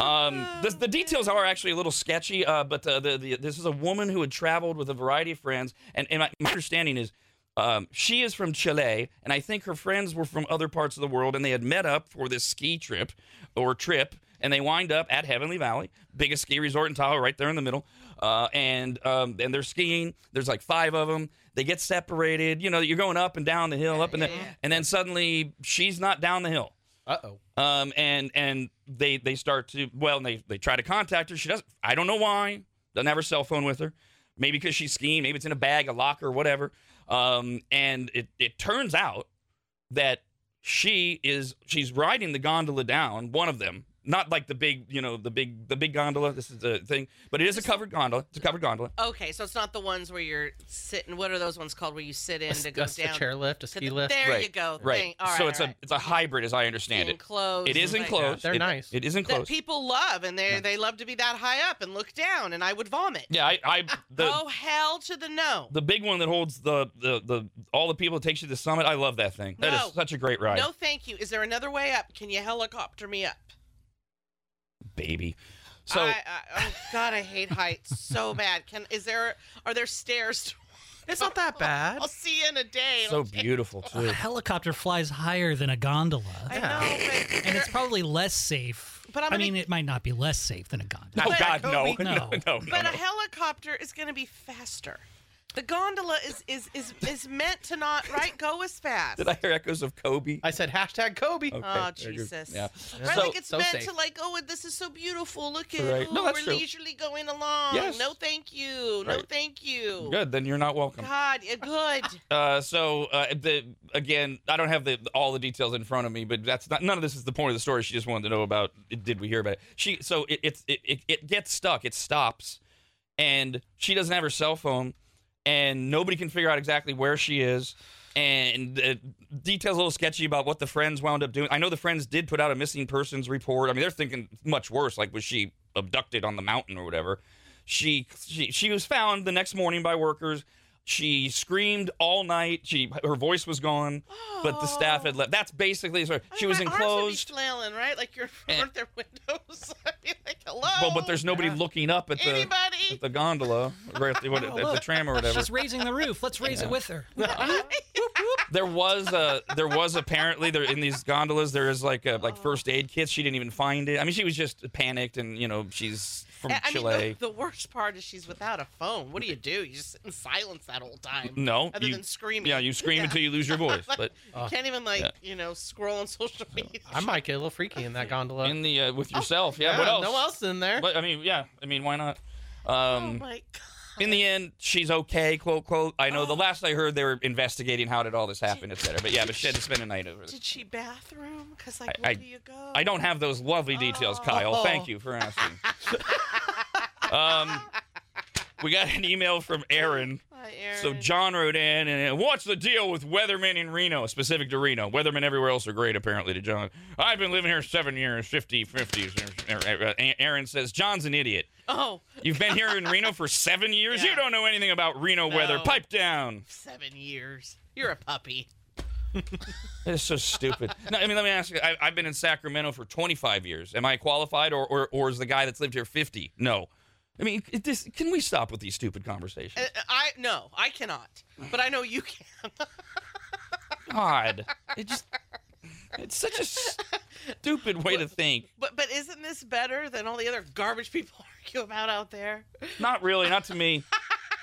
Um, the, the details are actually a little sketchy, uh, but the, the, the, this is a woman who had traveled with a variety of friends, and, and my, my understanding is um, she is from Chile, and I think her friends were from other parts of the world, and they had met up for this ski trip, or trip, and they wind up at Heavenly Valley, biggest ski resort in Tahoe, right there in the middle. Uh, and um, and they're skiing. There's like five of them. They get separated. You know, you're going up and down the hill, up and down, and then suddenly she's not down the hill. Uh oh. Um, and and they they start to well, and they they try to contact her. She doesn't. I don't know why. Doesn't have her cell phone with her. Maybe because she's skiing. Maybe it's in a bag, a locker, whatever. Um, and it it turns out that she is she's riding the gondola down. One of them. Not like the big, you know, the big, the big gondola. This is the thing, but it is a covered gondola. It's a covered gondola. Okay, so it's not the ones where you're sitting. What are those ones called? Where you sit in a, to go a, down? A chairlift, a ski the, lift. There right, you go. Right. Thing. All right. So it's all right. a, it's a hybrid, as I understand enclosed, it. It is enclosed. Like, they're it, nice. It is enclosed. That people love, and they yeah. they love to be that high up and look down, and I would vomit. Yeah, I. I the, oh hell to the no. The big one that holds the the, the all the people that takes you to the summit. I love that thing. No. That is such a great ride. No, thank you. Is there another way up? Can you helicopter me up? Baby, so I, I, oh God, I hate heights so bad. Can is there are there stairs? To, it's not that bad. I'll, I'll see you in a day. So okay. Beautiful too. A helicopter flies higher than a gondola. I yeah. know, but and it's probably less safe. But I'm I mean, gonna, it might not be less safe than a gondola. No, God, no, no, no, no. But no. a helicopter is going to be faster. The gondola is is is is meant to not right go as fast. Did I hear echoes of Kobe? I said hashtag Kobe. Okay, oh Jesus! Yeah. I so, think it's so meant safe. To like. Oh, this is so beautiful. Look at right. no, we're true. leisurely going along. Yes. No, thank you. Right. No, thank you. Good. Then you're not welcome. God, good. Uh, so uh, the again, I don't have the all the details in front of me, but that's not none of this is the point of the story. She just wanted to know about. Did we hear about it? She so it it it, it gets stuck. It stops, and she doesn't have her cell phone. And nobody can figure out exactly where she is. And uh, details a little sketchy about what the friends wound up doing. I know the friends did put out a missing persons report. I mean, they're thinking much worse. Like, was she abducted on the mountain or whatever? She she, she was found the next morning by workers. She screamed all night. She her voice was gone, oh. but the staff had left. That's basically her. She I mean, was my enclosed. Arms would be flailing, right? Like you're from their windows. I'd be like, hello. Well, but there's nobody yeah. looking up at Anybody? the at the gondola, or at the, what, oh, at the tram or whatever. She's raising the roof. Let's raise yeah. it with her. There was a there was apparently there in these gondolas there is like a, like first aid kits. She didn't even find it. I mean, she was just panicked, and you know she's. From I Chile. mean, the, the worst part is she's without a phone. What do you do? You just sit in silence that whole time. No. Other you, than screaming. Yeah, you scream yeah. until you lose your voice. But like, uh, you can't even, like, yeah. you know, scroll on social media. I might get a little freaky in that gondola. In the, uh, with yourself. Oh, yeah, yeah, what else? No else in there. But, I mean, yeah. I mean, why not? Um, oh, my God. In the end, she's okay, quote, quote. I know oh. the last I heard they were investigating how did all this happen, did, et cetera. But, yeah, but she had to spend a night over this. Did she bathroom? Because, like, I, where I, do you go? I don't have those lovely details, oh. Kyle. Thank you for asking. Um, we got an email from Aaron. Hi, Aaron. So John wrote in, and what's the deal with weathermen in Reno, specific to Reno? Weathermen everywhere else are great, apparently, to John. I've been living here seven years, fifty, fifty. Aaron says, John's an idiot. Oh. You've been here in Reno for seven years? Yeah. You don't know anything about Reno no. weather. Pipe down. Seven years. You're a puppy. It's so stupid. No, I mean, let me ask you. I, I've been in Sacramento for twenty-five years. Am I qualified, or, or, or is the guy that's lived here fifty? No. I mean, it, this, can we stop with these stupid conversations? Uh, I no, I cannot. But I know you can. God, it just—it's such a stupid way but, to think. But but isn't this better than all the other garbage people argue about out there? Not really, not to me.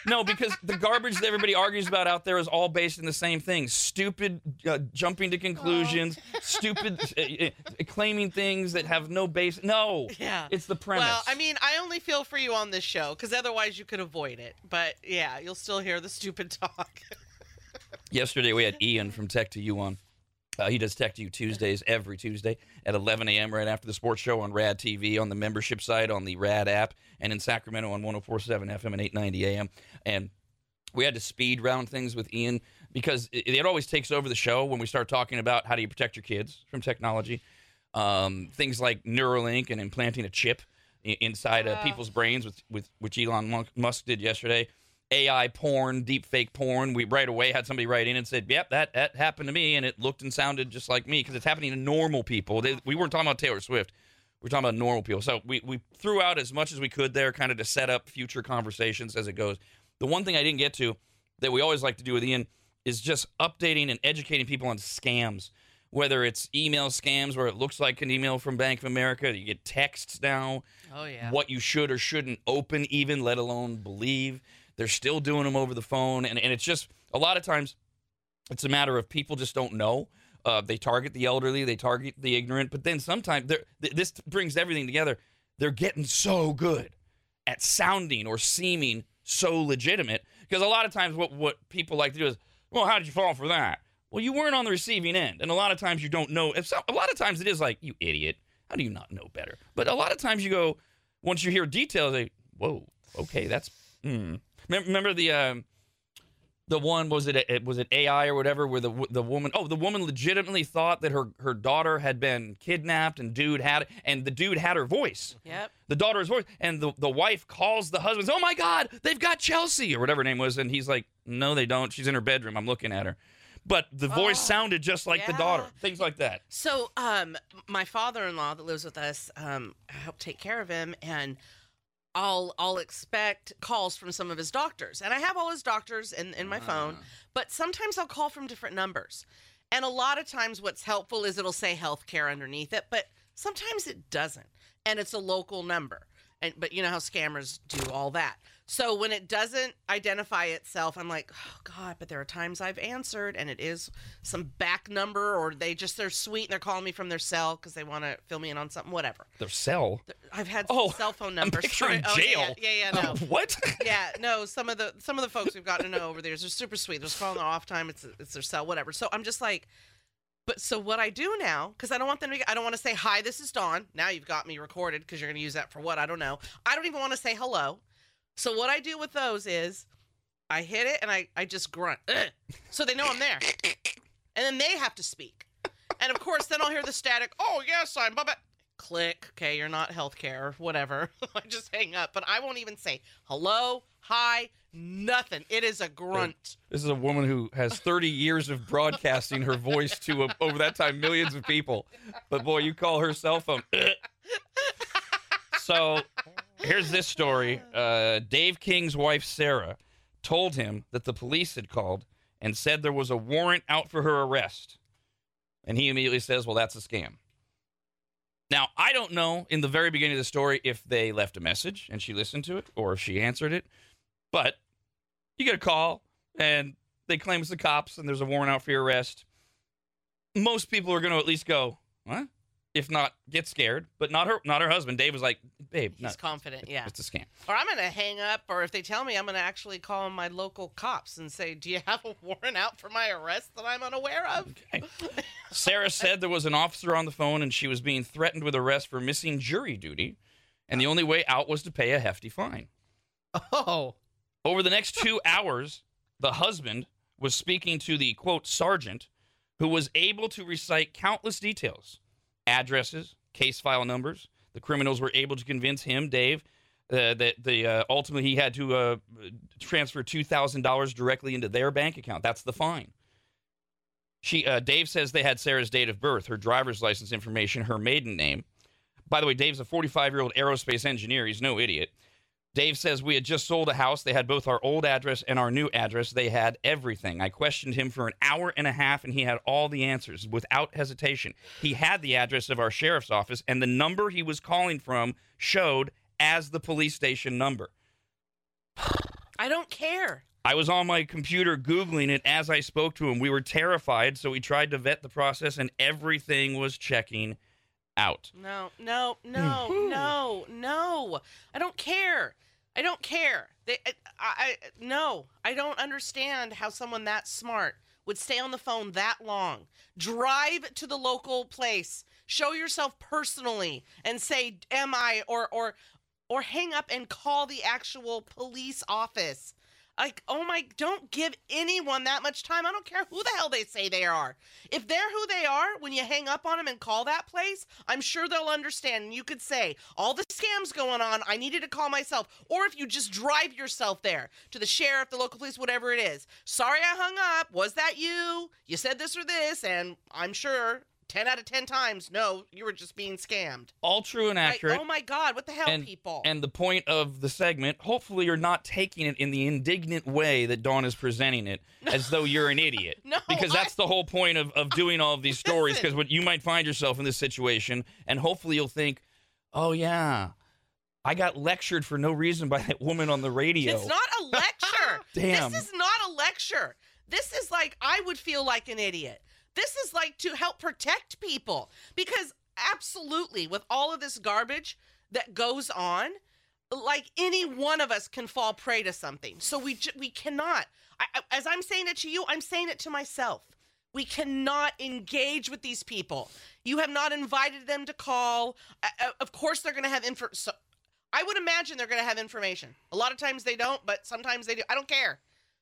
No, because the garbage that everybody argues about out there is all based in the same thing. Stupid uh, jumping to conclusions, oh. stupid uh, uh, claiming things that have no base. No. Yeah. It's the premise. Well, I mean, I only feel for you on this show because otherwise you could avoid it. But, yeah, you'll still hear the stupid talk. Yesterday we had Ian from Tech to You on. Uh, he does Tech to You Tuesdays every Tuesday at eleven a.m. right after the sports show on Rad T V, on the membership site, on the Rad app, and in Sacramento on one oh four point seven F M and eight ninety A M. And We had to speed round things with Ian because it, it always takes over the show when we start talking about how do you protect your kids from technology. Um, things like Neuralink and implanting a chip inside uh, people's brains, with, with which Elon Musk did yesterday. A I porn, deep fake porn. We right away had somebody write in and said, yep, that, that happened to me, and it looked and sounded just like me because it's happening to normal people. They, we weren't talking about Taylor Swift. We were talking about normal people. So we, we threw out as much as we could there kind of to set up future conversations as it goes. The one thing I didn't get to that we always like to do with Ian is just updating and educating people on scams, whether it's email scams where it looks like an email from Bank of America. You get texts now. Oh, yeah. What you should or shouldn't open even, let alone believe. They're still doing them over the phone. And, and it's just a lot of times it's a matter of people just don't know. Uh, they target the elderly. They target the ignorant. But then sometimes th- this brings everything together. They're getting so good at sounding or seeming so legitimate. Because a lot of times what, what people like to do is, well, how did you fall for that? Well, you weren't on the receiving end. And a lot of times you don't know. If so, a lot of times it is like, you idiot. How do you not know better? But a lot of times you go, once you hear details, like, whoa, okay, that's... Mm. Remember the um, the one, was it was it A I or whatever, where the the woman, oh, the woman legitimately thought that her, her daughter had been kidnapped and dude had, and the dude had her voice. Yep. The daughter's voice. And the, the wife calls the husband, oh my God, they've got Chelsea or whatever her name was. And he's like, no, they don't. She's in her bedroom. I'm looking at her. But the voice oh, sounded just like yeah. the daughter. Things like that. So um, my father-in-law that lives with us, um, I help take care of him, and I'll I'll expect calls from some of his doctors. And I have all his doctors in, in my uh. phone, but sometimes I'll call from different numbers. And a lot of times what's helpful is it'll say healthcare underneath it, but sometimes it doesn't. And it's a local number. And but you know how scammers do all that. So when it doesn't identify itself, I'm like, oh God, but there are times I've answered and it is some back number, or they just, they're sweet and they're calling me from their cell because they want to fill me in on something, whatever. Their cell? I've had oh, cell phone numbers. I'm picturing oh, jail. Yeah, yeah, yeah no. Uh, what? yeah, no, some of the some of the folks we've gotten to know over there, they're super sweet. They're just calling their off time. It's, it's their cell, whatever. So I'm just like, but so what I do now, because I don't want them to, I don't want to say, hi, this is Dawn. Now you've got me recorded because you're going to use that for what? I don't know. I don't even want to say hello. So what I do with those is I hit it and I, I just grunt. Ugh. So they know I'm there. And then they have to speak. And of course, then I'll hear the static. Oh, yes, I'm blah, blah. Click. Okay, you're not healthcare, whatever. I just hang up. But I won't even say hello, hi, nothing. It is a grunt. This is a woman who has thirty years of broadcasting her voice to, a, over that time, millions of people. But, boy, you call her cell phone. So here's this story. Uh, Dave King's wife, Sarah, told him that the police had called and said there was a warrant out for her arrest. And he immediately says, well, that's a scam. Now, I don't know in the very beginning of the story if they left a message and she listened to it or if she answered it. But you get a call and they claim it's the cops and there's a warrant out for your arrest. Most people are going to at least go, what? If not, get scared. But not her not her husband. Dave was like, babe. He's no, confident, it's, yeah. It's a scam. Or I'm going to hang up, or if they tell me, I'm going to actually call my local cops and say, do you have a warrant out for my arrest that I'm unaware of? Okay. Sarah said there was an officer on the phone, and she was being threatened with arrest for missing jury duty, and the only way out was to pay a hefty fine. Oh. Over the next two hours, the husband was speaking to the, quote, sergeant, who was able to recite countless details. Addresses, case file numbers. The criminals were able to convince him, Dave, uh, that the uh, ultimately he had to uh, transfer two thousand dollars directly into their bank account. That's the fine. She, uh, Dave says they had Sarah's date of birth, her driver's license information, her maiden name. By the way, Dave's a forty-five-year-old aerospace engineer. He's no idiot. Dave says we had just sold a house. They had both our old address and our new address. They had everything. I questioned him for an hour and a half, and he had all the answers without hesitation. He had the address of our sheriff's office, and the number he was calling from showed as the police station number. I don't care. I was on my computer Googling it as I spoke to him. We were terrified, so we tried to vet the process, and everything was checking out. No, no, no, mm-hmm. no, no. I don't care. I don't care. They, I, I, no, I don't understand how someone that smart would stay on the phone that long. Drive to the local place. Show yourself personally and say, am I, or or or hang up and call the actual police office. Like, oh my, don't give anyone that much time. I don't care who the hell they say they are. If they're who they are, when you hang up on them and call that place, I'm sure they'll understand. And you could say, all the scams going on, I needed to call myself. Or if you just drive yourself there to the sheriff, the local police, whatever it is. Sorry I hung up. Was that you? You said this or this, and I'm sure ten out of ten times, no, you were just being scammed. All true and accurate. Like, oh my God, what the hell, and, people? And the point of the segment, hopefully you're not taking it in the indignant way that Dawn is presenting it, no. as though you're an idiot. No, because that's I, the whole point of, of doing all of these listen. stories, because what you might find yourself in this situation, and hopefully you'll think, oh yeah, I got lectured for no reason by that woman on the radio. It's not a lecture. Damn. This is not a lecture. This is like, I would feel like an idiot. This is like to help protect people, because absolutely, with all of this garbage that goes on, like any one of us can fall prey to something. So we we cannot, I, as I'm saying it to you, I'm saying it to myself. We cannot engage with these people. You have not invited them to call. Uh, of course, they're going to have info. So I would imagine they're going to have information. A lot of times they don't, but sometimes they do. I don't care.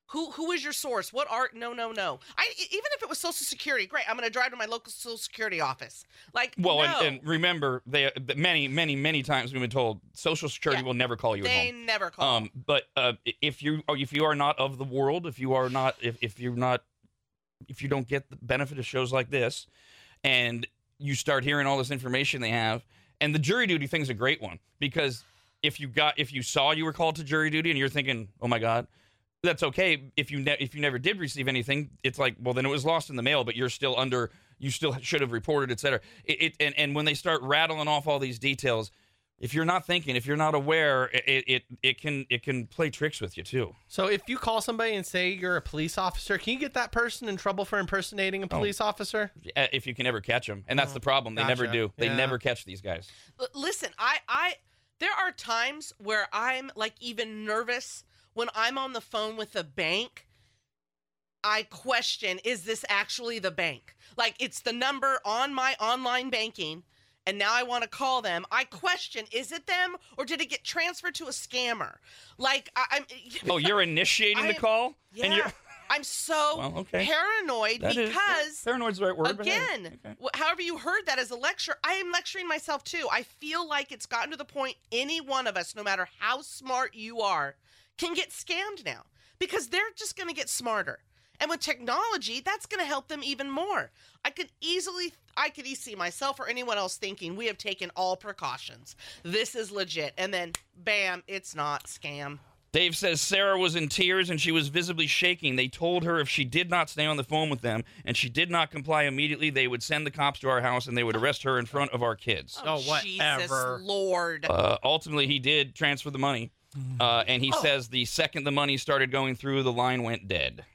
Who who is your source? What are no no no? I even if it was Social Security, great. I'm going to drive to my local Social Security office. Like, well, no. and, and remember, they many many many times we've been told Social Security yeah, will never call you. They at home. never call. Um, but uh, if you if you are not of the world, if you are not if, if you're not if you don't get the benefit of shows like this, and you start hearing all this information they have, and the jury duty thing's a great one, because if you got if you saw you were called to jury duty and you're thinking, oh my God. That's okay. If you ne- if you never did receive anything, it's like, well, then it was lost in the mail, but you're still under, you still should have reported, et cetera. It, it, and, and when they start rattling off all these details, if you're not thinking, if you're not aware, it, it it can it can play tricks with you too. So if you call somebody and say you're a police officer, can you get that person in trouble for impersonating a police oh. officer? If you can ever catch them. And that's oh, the problem. They gotcha. never do. They yeah. never catch these guys. Listen, I, I there are times where I'm like even nervous. When I'm on the phone with the bank, I question, is this actually the bank? Like, it's the number on my online banking, and now I want to call them. I question, is it them, or did it get transferred to a scammer? Like, I, I'm... Oh, you're initiating I'm, the call? Yeah. And you're... I'm so well, okay. paranoid that because... Is, paranoid's the right word. Again, okay. however you heard that as a lecture, I am lecturing myself too. I feel like it's gotten to the point any one of us, no matter how smart you are, can get scammed now, because they're just going to get smarter. And with technology, that's going to help them even more. I could easily, I could see myself or anyone else thinking we have taken all precautions. This is legit. And then, bam, it's not scam. Dave says Sarah was in tears and she was visibly shaking. They told her if she did not stay on the phone with them and she did not comply immediately, they would send the cops to our house and they would arrest her in front of our kids. Oh, oh whatever. Jesus Lord. Uh, ultimately, he did transfer the money. Uh, and he oh. says the second the money started going through, the line went dead.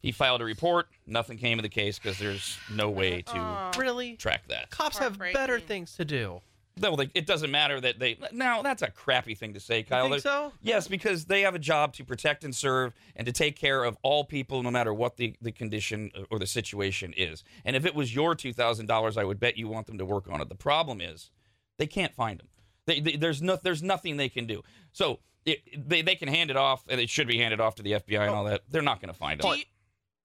He filed a report. Nothing came of the case because there's no way to uh, really track that. Cops have better things to do. No, they, it doesn't matter that they... Now, that's a crappy thing to say, Kyle. You think so? Yes, because they have a job to protect and serve and to take care of all people no matter what the, the condition or the situation is. And if it was your two thousand dollars, I would bet you want them to work on it. The problem is they can't find them. They, they, there's, no, there's nothing they can do. So... It, they they can hand it off, and it should be handed off to the F B I and oh. all that. They're not going to find it.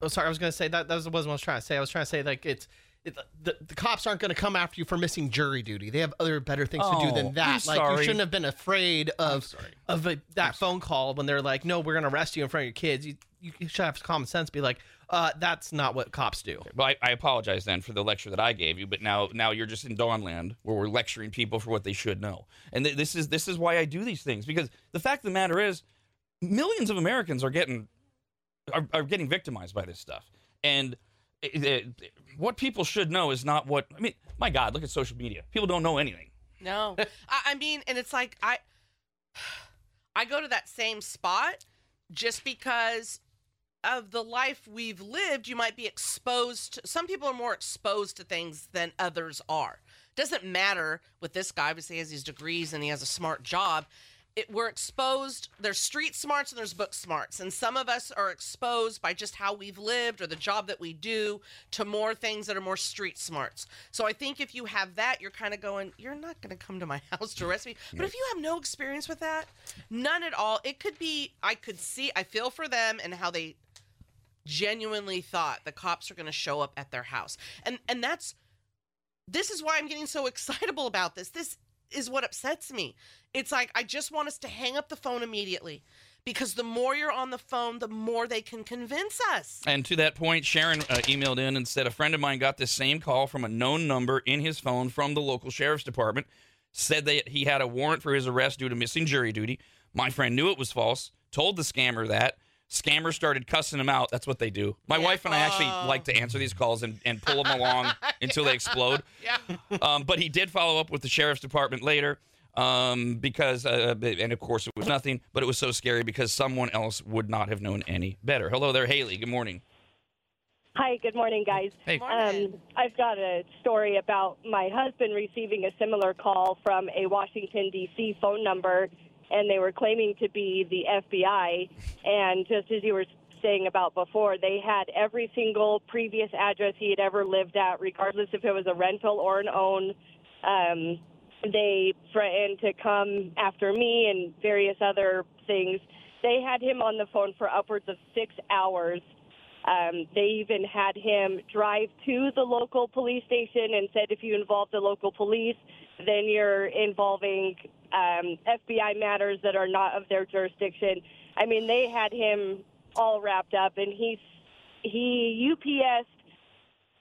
Oh, sorry, I was going to say that that wasn't what I was trying to say. I was trying to say like it's it, the the cops aren't going to come after you for missing jury duty. They have other better things oh, to do than that. Like sorry. you shouldn't have been afraid of of a, that phone call when they're like, no, we're going to arrest you in front of your kids. You you should have common sense. Be like, uh, that's not what cops do. Well, I, I apologize then for the lecture that I gave you, but now now you're just in Dawnland where we're lecturing people for what they should know. And th- this is this is why I do these things, because the fact of the matter is, millions of Americans are getting are, are getting victimized by this stuff. And it, it, what people should know is not what I mean. My God, look at social media. People don't know anything. No, I, I mean, and it's like I I go to that same spot just because. Of the life we've lived, you might be exposed to, some people are more exposed to things than others are. Doesn't matter with this guy, obviously he has these degrees and he has a smart job. it, we're exposed. There's street smarts and there's book smarts. And some of us are exposed by just how we've lived or the job that we do to more things that are more street smarts. So I think if you have that, you're kind of going, you're not going to come to my house to arrest me. But no. If you have no experience with that, none at all, it could be, I could see, I feel for them and how they genuinely thought the cops are going to show up at their house. And and that's, this is why I'm getting so excitable about this. This is what upsets me. It's like, I just want us to hang up the phone immediately, because the more you're on the phone, the more they can convince us. And to that point, Sharon uh, emailed in and said, a friend of mine got this same call from a known number in his phone from the local sheriff's department, said that he had a warrant for his arrest due to missing jury duty. My friend knew it was false, told the scammer that. Scammers started cussing them out. That's what they do. My yeah. wife and I actually oh. like to answer these calls and, and pull them along until they explode. Yeah. Um, but he did follow up with the sheriff's department later um, because, uh, and of course it was nothing, but it was so scary because someone else would not have known any better. Hello there, Haley. Good morning. Hi. Good morning, guys. Hey. Morning. Um, I've got a story about my husband receiving a similar call from a Washington, D C phone number, and they were claiming to be the F B I, and just as you were saying about before, they had every single previous address he had ever lived at, regardless if it was a rental or an own. Um, they threatened to come after me and various other things. They had him on the phone for upwards of six hours. Um, they even had him drive to the local police station and said, if you involve the local police, then you're involving um, F B I matters that are not of their jurisdiction. I mean, they had him all wrapped up, and he, he U P S'd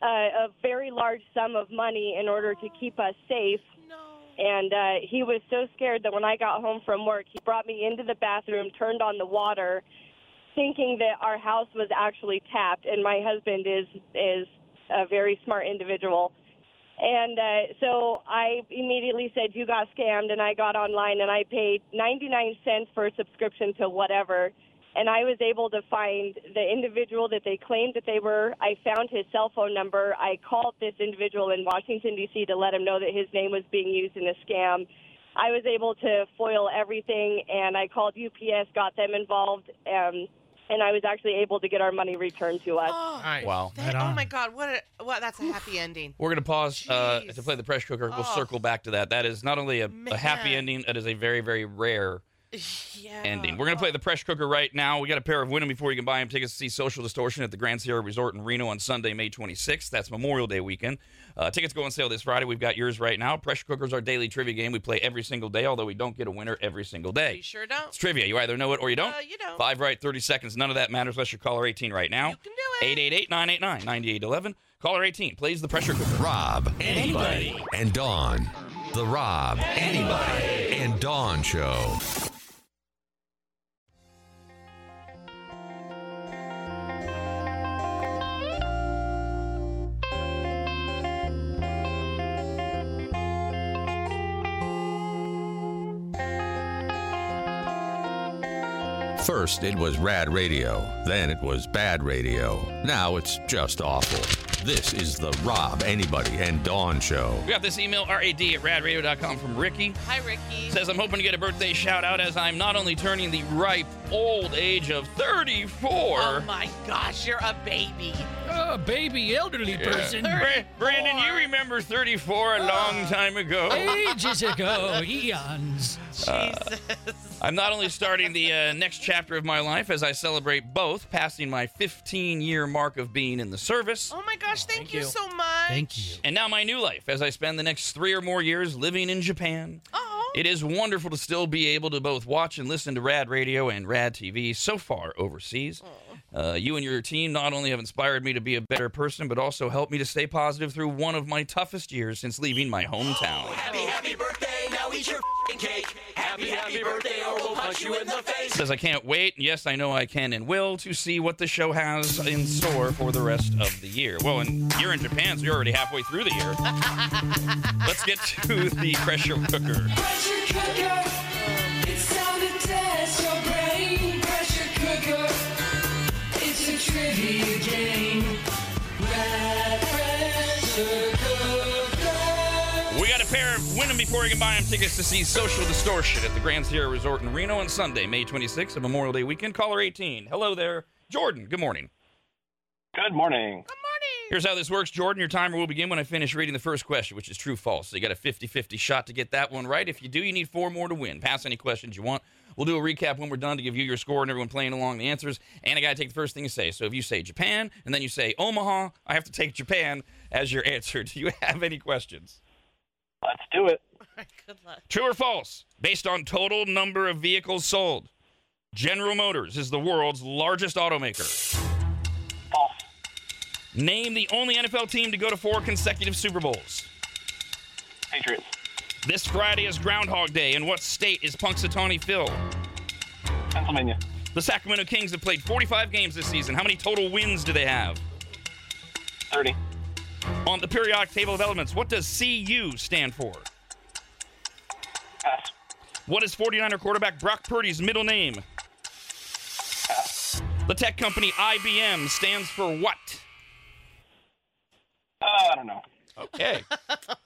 uh, a very large sum of money in order to keep us safe. No. And uh, he was so scared that when I got home from work, he brought me into the bathroom, turned on the water, thinking that our house was actually tapped, and my husband is is a very smart individual. And uh, so I immediately said, you got scammed, and I got online, and I paid ninety-nine cents for a subscription to whatever, and I was able to find the individual that they claimed that they were. I found his cell phone number. I called this individual in Washington, D C to let him know that his name was being used in a scam. I was able to foil everything, and I called U P S, got them involved, um, and I was actually able to get our money returned to us. Oh, nice. Wow. That, right oh, my God. What? A, well, that's a happy ending. We're going to pause uh, to play the pressure cooker. We'll oh. circle back to that. That is not only a, a happy ending, that is a very, very rare yeah. ending. We're going to play the pressure cooker right now. We got a pair of Wyndham before you can buy them. Tickets to see Social Distortion at the Grand Sierra Resort in Reno on Sunday, May twenty-sixth. That's Memorial Day weekend. Uh, tickets go on sale this Friday. We've got yours right now. Pressure cooker is our daily trivia game we play every single day, although we don't get a winner every single day. You sure don't. It's trivia. You either know it or you don't. Uh, you don't. Five right, thirty seconds. None of that matters unless you're caller eighteen right now. You can do it. eight eight eight, nine eight nine, nine eight one one. Caller eighteen plays the pressure cooker. Rob. Anybody. Anybody. And Dawn. The Rob. Anybody. Anybody. And Dawn Show. First, it was Rad Radio. Then it was Bad Radio. Now it's just awful. This is the Rob, Anybody, and Dawn Show. We got this email, R A D at rad radio dot com, from Ricky. Hi, Ricky. Says, I'm hoping to get a birthday shout-out as I'm not only turning the ripe old age of thirty-four. Oh, my gosh, you're a baby. A oh, baby elderly yeah. person. Bra- Brandon, you remember thirty-four a oh. long time ago. Ages ago, eons. Jesus. Uh, I'm not only starting the uh, next chapter of my life as I celebrate both passing my fifteen-year mark of being in the service. Oh, my gosh. Oh, thank thank you. you so much. Thank you. And now my new life as I spend the next three or more years living in Japan. Oh. It is wonderful to still be able to both watch and listen to Rad Radio and Rad T V so far overseas. Oh. Uh, you and your team not only have inspired me to be a better person, but also helped me to stay positive through one of my toughest years since leaving my hometown. Oh, happy, happy birthday. Now eat your f***ing cake. Happy, happy birthday, or we'll punch you in the face. Says, I can't wait. Yes, I know I can and will to see what the show has in store for the rest of the year. Well, and you're in Japan, so you're already halfway through the year. Let's get to the pressure cooker. Pressure cooker. It's time to test your brain. Pressure cooker. It's a trivia game. Red pressure cooker. We got a pair of Win them before you can buy them tickets to see Social Distortion at the Grand Sierra Resort in Reno on Sunday, May twenty-sixth, of Memorial Day weekend. Caller eighteen. Hello there, Jordan. Good morning. Good morning. Good morning. Here's how this works, Jordan. Your timer will begin when I finish reading the first question, which is true, false. So you got a fifty-fifty shot to get that one right. If you do, you need four more to win. Pass any questions you want. We'll do a recap when we're done to give you your score and everyone playing along the answers. And I got to take the first thing you say. So if you say Japan and then you say Omaha, I have to take Japan as your answer. Do you have any questions? Let's do it. Good luck. True or false? Based on total number of vehicles sold, General Motors is the world's largest automaker. False. Name the only N F L team to go to four consecutive Super Bowls. Patriots. This Friday is Groundhog Day. In what state is Punxsutawney Phil? Pennsylvania. The Sacramento Kings have played forty-five games this season. How many total wins do they have? thirty. On the periodic table of elements, what does C U stand for? Pass. What is forty-niner quarterback Brock Purdy's middle name? Pass. The tech company I B M stands for what? Uh, I don't know. Okay.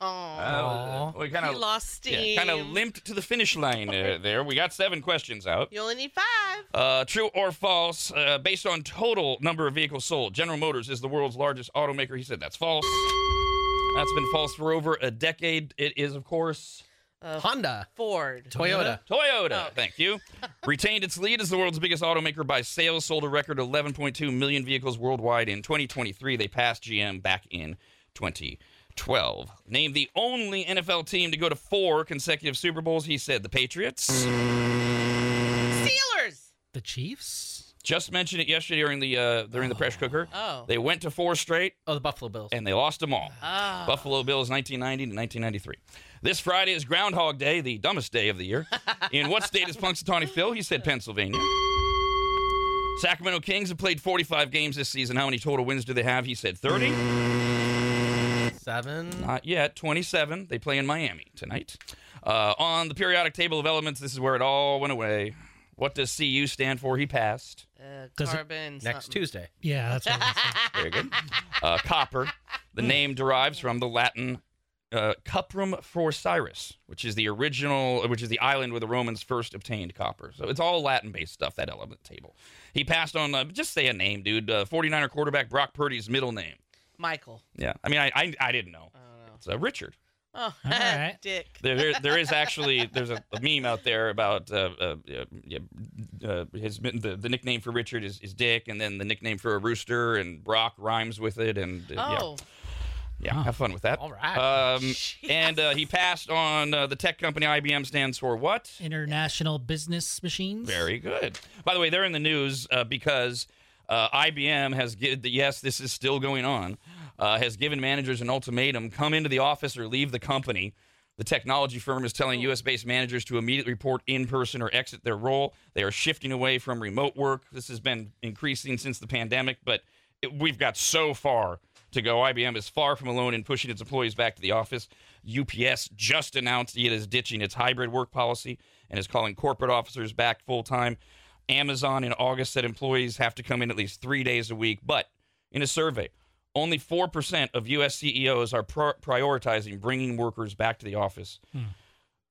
uh, we kinda, you lost steam. Yeah, kind of limped to the finish line uh, there. We got seven questions out. You only need five. Uh, true or false, uh, based on total number of vehicles sold, General Motors is the world's largest automaker. He said that's false. That's been false for over a decade. It is, of course... Uh, Honda. Ford. Toyota. Toyota. Toyota. Oh. Thank you. Retained its lead as the world's biggest automaker by sales. Sold a record eleven point two million vehicles worldwide in twenty twenty-three. They passed G M back in twenty twelve. Name the only N F L team to go to four consecutive Super Bowls. He said the Patriots. Steelers. The Chiefs. Just mentioned it yesterday during the uh, during oh. the press cooker. Oh. They went to four straight. Oh, the Buffalo Bills. And they lost them all. Oh. Buffalo Bills nineteen ninety to nineteen ninety-three. This Friday is Groundhog Day, the dumbest day of the year. In what state is Punxsutawney Phil? He said Pennsylvania. Sacramento Kings have played forty-five games this season. How many total wins do they have? He said thirty. Seven. Not yet. twenty-seven. They play in Miami tonight. Uh, on the periodic table of elements, this is where it all went away. What does C U stand for? He passed. Uh, carbon. It, next Tuesday. Yeah, that's what I'm saying. Very good. Uh, copper. The name derives from the Latin uh, cuprum for Cyrus, which is the original, which is the island where the Romans first obtained copper. So it's all Latin-based stuff, that element table. He passed on, uh, just say a name, dude. Uh, forty-niner quarterback Brock Purdy's middle name. Michael. Yeah. I mean, I I, I didn't know. I don't know. It's uh, Richard. Oh, all right. Dick. There, there, there is actually, there's a, a meme out there about uh, uh, yeah, uh, his the, the nickname for Richard is, is Dick, and then the nickname for a rooster, and Brock rhymes with it. And uh, oh. yeah. Yeah, have fun with that. All right. Um, and uh, he passed on uh, the tech company I B M stands for what? International Business Machines. Very good. By the way, they're in the news uh, because... Uh, I B M has, gi- yes, this is still going on, uh, has given managers an ultimatum, come into the office or leave the company. The technology firm is telling U S-based managers to immediately report in person or exit their role. They are shifting away from remote work. This has been increasing since the pandemic, but it, we've got so far to go. I B M is far from alone in pushing its employees back to the office. U P S just announced it is ditching its hybrid work policy and is calling corporate officers back full-time. Amazon in August said employees have to come in at least three days a week. But in a survey, only four percent of U S C E Os are pro- prioritizing bringing workers back to the office hmm.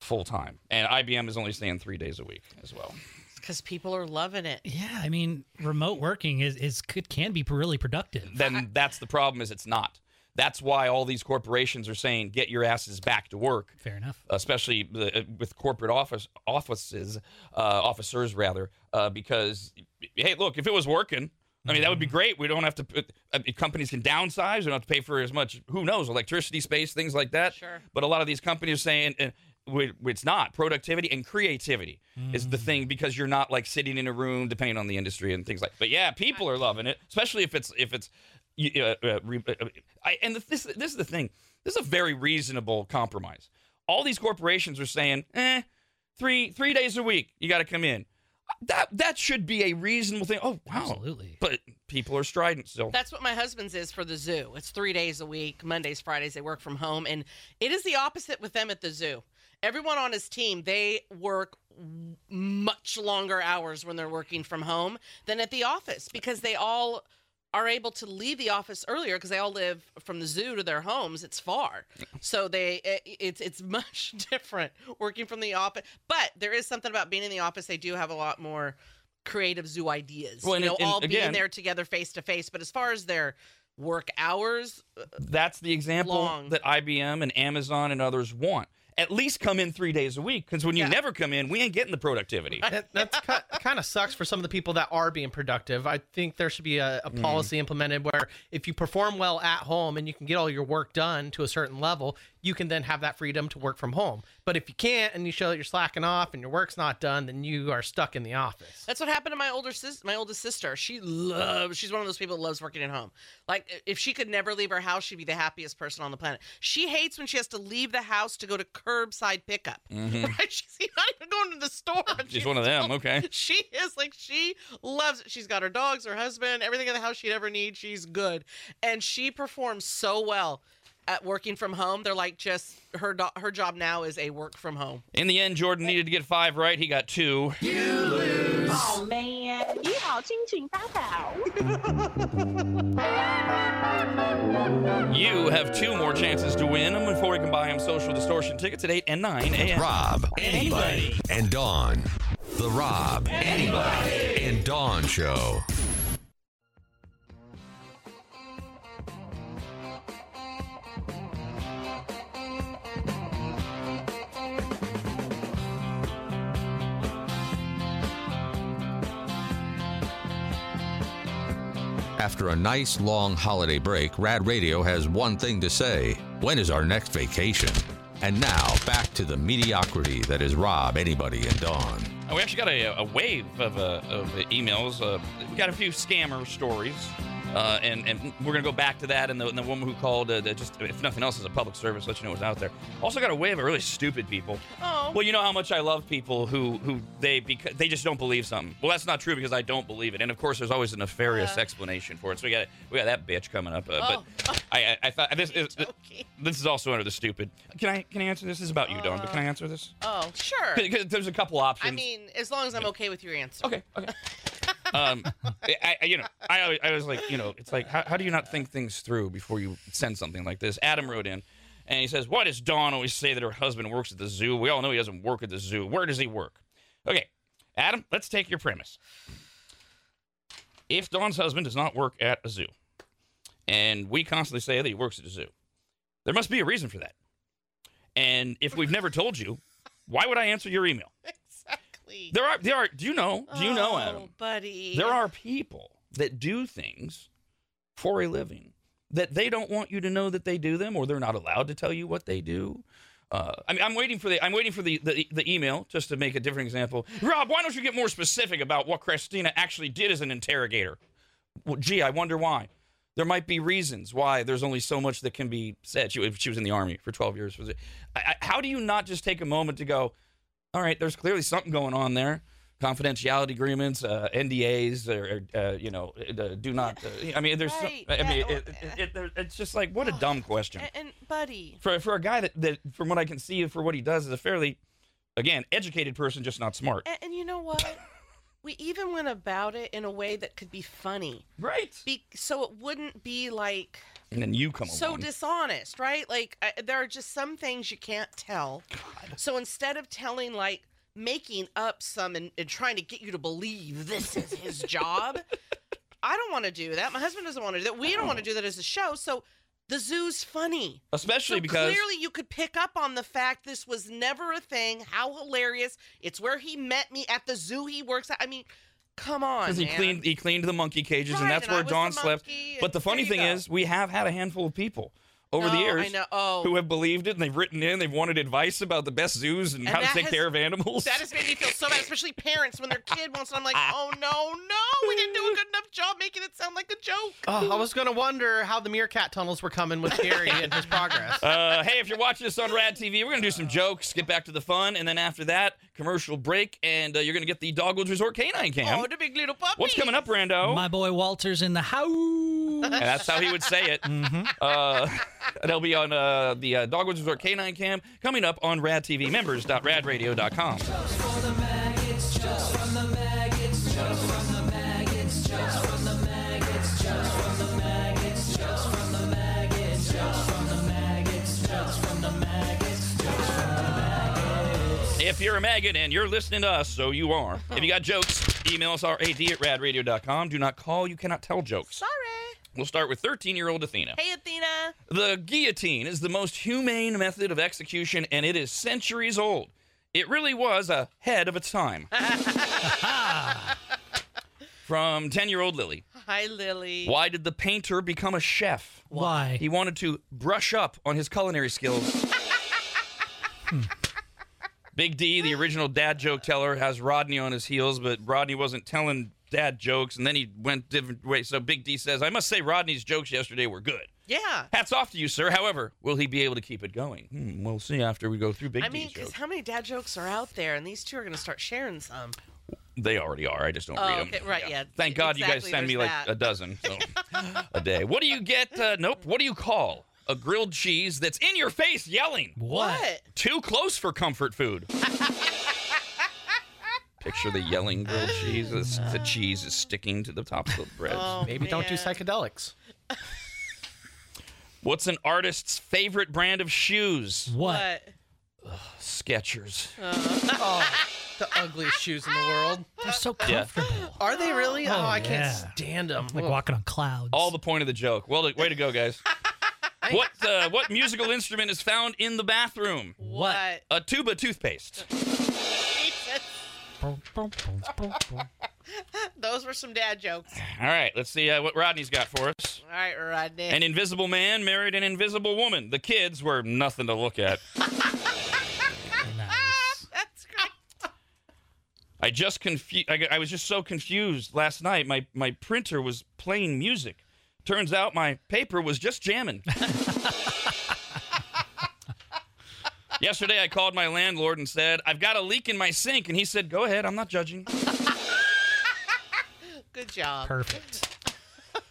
full time. And I B M is only staying three days a week as well. Because people are loving it. Yeah, I mean, remote working is, is could, can be really productive. Then that's the problem is it's not. That's why all these corporations are saying, get your asses back to work. Fair enough. Especially the, with corporate office offices, uh, officers rather, uh, because, hey, look, if it was working, I mean, mm-hmm. that would be great. We don't have to uh, – companies can downsize. We don't have to pay for as much, who knows, electricity, space, things like that. Sure. But a lot of these companies are saying uh, – it's not. Productivity and creativity mm. is the thing because you're not, like, sitting in a room, depending on the industry and things like that. But, yeah, people are loving it, especially if it's – if it's Uh, uh, I, and this this is the thing. This is a very reasonable compromise. All these corporations are saying, eh, three three days a week you got to come in. That that should be a reasonable thing. Oh wow, absolutely. But people are strident still. So. That's what my husband's is for the zoo. It's three days a week. Mondays, Fridays they work from home, and it is the opposite with them at the zoo. Everyone on his team, they work much longer hours when they're working from home than at the office because they all are able to leave the office earlier because they all live from the zoo to their homes. It's far. So they it, it's it's much different working from the office. But there is something about being in the office. They do have a lot more creative zoo ideas. Well, and, you know, and, all and, being again, there together face to face. But as far as their work hours, that's the example long. that I B M and Amazon and others want. At least come in three days a week, because when you yeah. never come in, we ain't getting the productivity. That that's kind of sucks for some of the people that are being productive. I think there should be a, a policy mm. implemented where if you perform well at home and you can get all your work done to a certain level, you can then have that freedom to work from home. But if you can't and you show that you're slacking off and your work's not done, then you are stuck in the office. That's what happened to my older sis- my oldest sister. She loves, she's one of those people that loves working at home. Like, if she could never leave her house, she'd be the happiest person on the planet. She hates when she has to leave the house to go to curbside pickup. Mm-hmm. Right? She's not even going to the store. She's, she's one of them. Still, okay. She is like, she loves it. She's got her dogs, her husband, everything in the house she'd ever need. She's good. And she performs so well at working from home. They're like, just her do- her job now is a work from home. In the end, Jordan needed to get five right. He got two. You lose. Oh, man. You have two more chances to win before we can buy him Social Distortion tickets at eight and nine a.m. Rob, anybody, anybody, and Dawn. The Rob, anybody, anybody, and Dawn Show. After a nice long holiday break, Rad Radio has one thing to say. When is our next vacation? And now, back to the mediocrity that is Rob, anybody, and Dawn. We actually got a, a wave of, uh, of emails. Uh, we got a few scammer stories, uh, and, and we're going to go back to that. And the, and the woman who called, uh, just if nothing else, is a public service, let you know what's out there. Also got a wave of really stupid people. Oh. Well, you know how much I love people who, who they because they just don't believe something. Well, that's not true because I don't believe it. And, of course, there's always a nefarious uh. explanation for it. So we got we got that bitch coming up. Uh, oh. But I, I, I thought this is, this is also under the stupid. Can I can I answer this? This is about you, uh, Dawn, but can I answer this? Oh, sure. Because there's a couple options. I mean, as long as I'm okay with your answer. Okay, okay. Um, I, I, you know, I always, I was like, you know, it's like, how, how do you not think things through before you send something like this? Adam wrote in, and he says, why does Dawn always say that her husband works at the zoo? We all know he doesn't work at the zoo. Where does he work? Okay, Adam, let's take your premise. If Dawn's husband does not work at a zoo, and we constantly say that he works at a zoo, there must be a reason for that. And if we've never told you, why would I answer your email? There are, there are, do you know, do you know, Adam? Oh, buddy. There are people that do things for a living that they don't want you to know that they do them, or they're not allowed to tell you what they do. Uh, I mean, I'm waiting for the, I'm waiting for the, the, the email just to make a different example. Rob, why don't you get more specific about what Christina actually did as an interrogator? Well, gee, I wonder why. There might be reasons why there's only so much that can be said. She, she was in the Army for twelve years. Was it? I, I, how do you not just take a moment to go, all right, there's clearly something going on there. Confidentiality agreements, uh, N D As, or, uh, you know, uh, do not. Uh, I mean, there's. Right. Some, I mean, yeah. it, it, it, it's just like, what a dumb question. And, and buddy, for for a guy that, that, from what I can see, for what he does, is a fairly, again, educated person, just not smart. And, and you know what? We even went about it in a way that could be funny, right? Be, so it wouldn't be like. And then you come along. So dishonest, right? Like, I, there are just some things you can't tell. God. So instead of telling, like, making up some and, and trying to get you to believe this is his job, I don't want to do that. My husband doesn't want to do that. We don't oh. want to do that as a show. So the zoo's funny. Especially so because. Clearly you could pick up on the fact this was never a thing. How hilarious. It's where he met me at the zoo he works at. I mean. Come on, because he man. cleaned he cleaned the monkey cages, right, and that's and where Dawn slept. But the funny thing go. is, we have had a handful of people over no, the years oh. who have believed it, and they've written in, they've wanted advice about the best zoos and, and how to take has, care of animals. That has made me feel so bad, especially parents when their kid wants. And I'm like, oh no, no, we didn't do a good enough job making it sound like a joke. Oh, I was gonna wonder how the meerkat tunnels were coming with Gary and his progress. Uh, hey, if you're watching this on Rad T V, we're gonna do some jokes, get back to the fun, and then after that, commercial break, and uh, you're gonna get the Dogwoods Resort Canine Cam. Oh, the big little puppy. What's coming up, Brando? My boy Walter's in the house. And that's how he would say it. Mm-hmm. Uh, They'll be on uh, the uh, Dogwoods Resort Canine Cam coming up on Rad T V. members dot rad radio dot com. Just for the maggots, just from the maggots, just from the maggots, just from the maggots, just from the maggots. Pierre Maggot, and you're listening to us, so you are. If you got jokes, email us, R A D at rad radio dot com. Do not call. You cannot tell jokes. Sorry. We'll start with thirteen-year-old Athena. Hey, Athena. The guillotine is the most humane method of execution, and it is centuries old. It really was ahead of its time. From ten-year-old Lily. Hi, Lily. Why did the painter become a chef? Why? He wanted to brush up on his culinary skills. hmm. Big D, the original dad joke teller, has Rodney on his heels, but Rodney wasn't telling dad jokes, and then he went different ways. So Big D says, I must say Rodney's jokes yesterday were good. Yeah. Hats off to you, sir. However, will he be able to keep it going? Hmm, we'll see after we go through Big I D's mean, jokes. I mean, because how many dad jokes are out there, and these two are going to start sharing some. They already are. I just don't oh, read them. Okay, right, yeah. yeah. Thank God exactly, you guys send me like that. a dozen so, a day. What do you get? Uh, nope. What do you call a grilled cheese that's in your face yelling? What? Too close for comfort food. Picture the yelling grilled cheese. The, the cheese is sticking to the top of the bread. Oh, Maybe man. Don't do psychedelics. What's an artist's favorite brand of shoes? What? Ugh, Skechers. Uh-huh. Oh, the ugliest shoes in the world. They're so comfortable. Yeah. Are they really? Oh, oh I yeah. can't stand them. Like Whoa. walking on clouds. All the point of the joke. Well, way to go, guys. What uh, what musical instrument is found in the bathroom? What? A tube of toothpaste. Those were some dad jokes. All right, let's see uh, what Rodney's got for us. All right, Rodney. An invisible man married an invisible woman. The kids were nothing to look at. Nice. That's great. I just confu- I, I was just so confused last night. My my printer was playing music. Turns out my paper was just jamming. Yesterday, I called my landlord and said, I've got a leak in my sink. And he said, go ahead. I'm not judging. Good job. Perfect.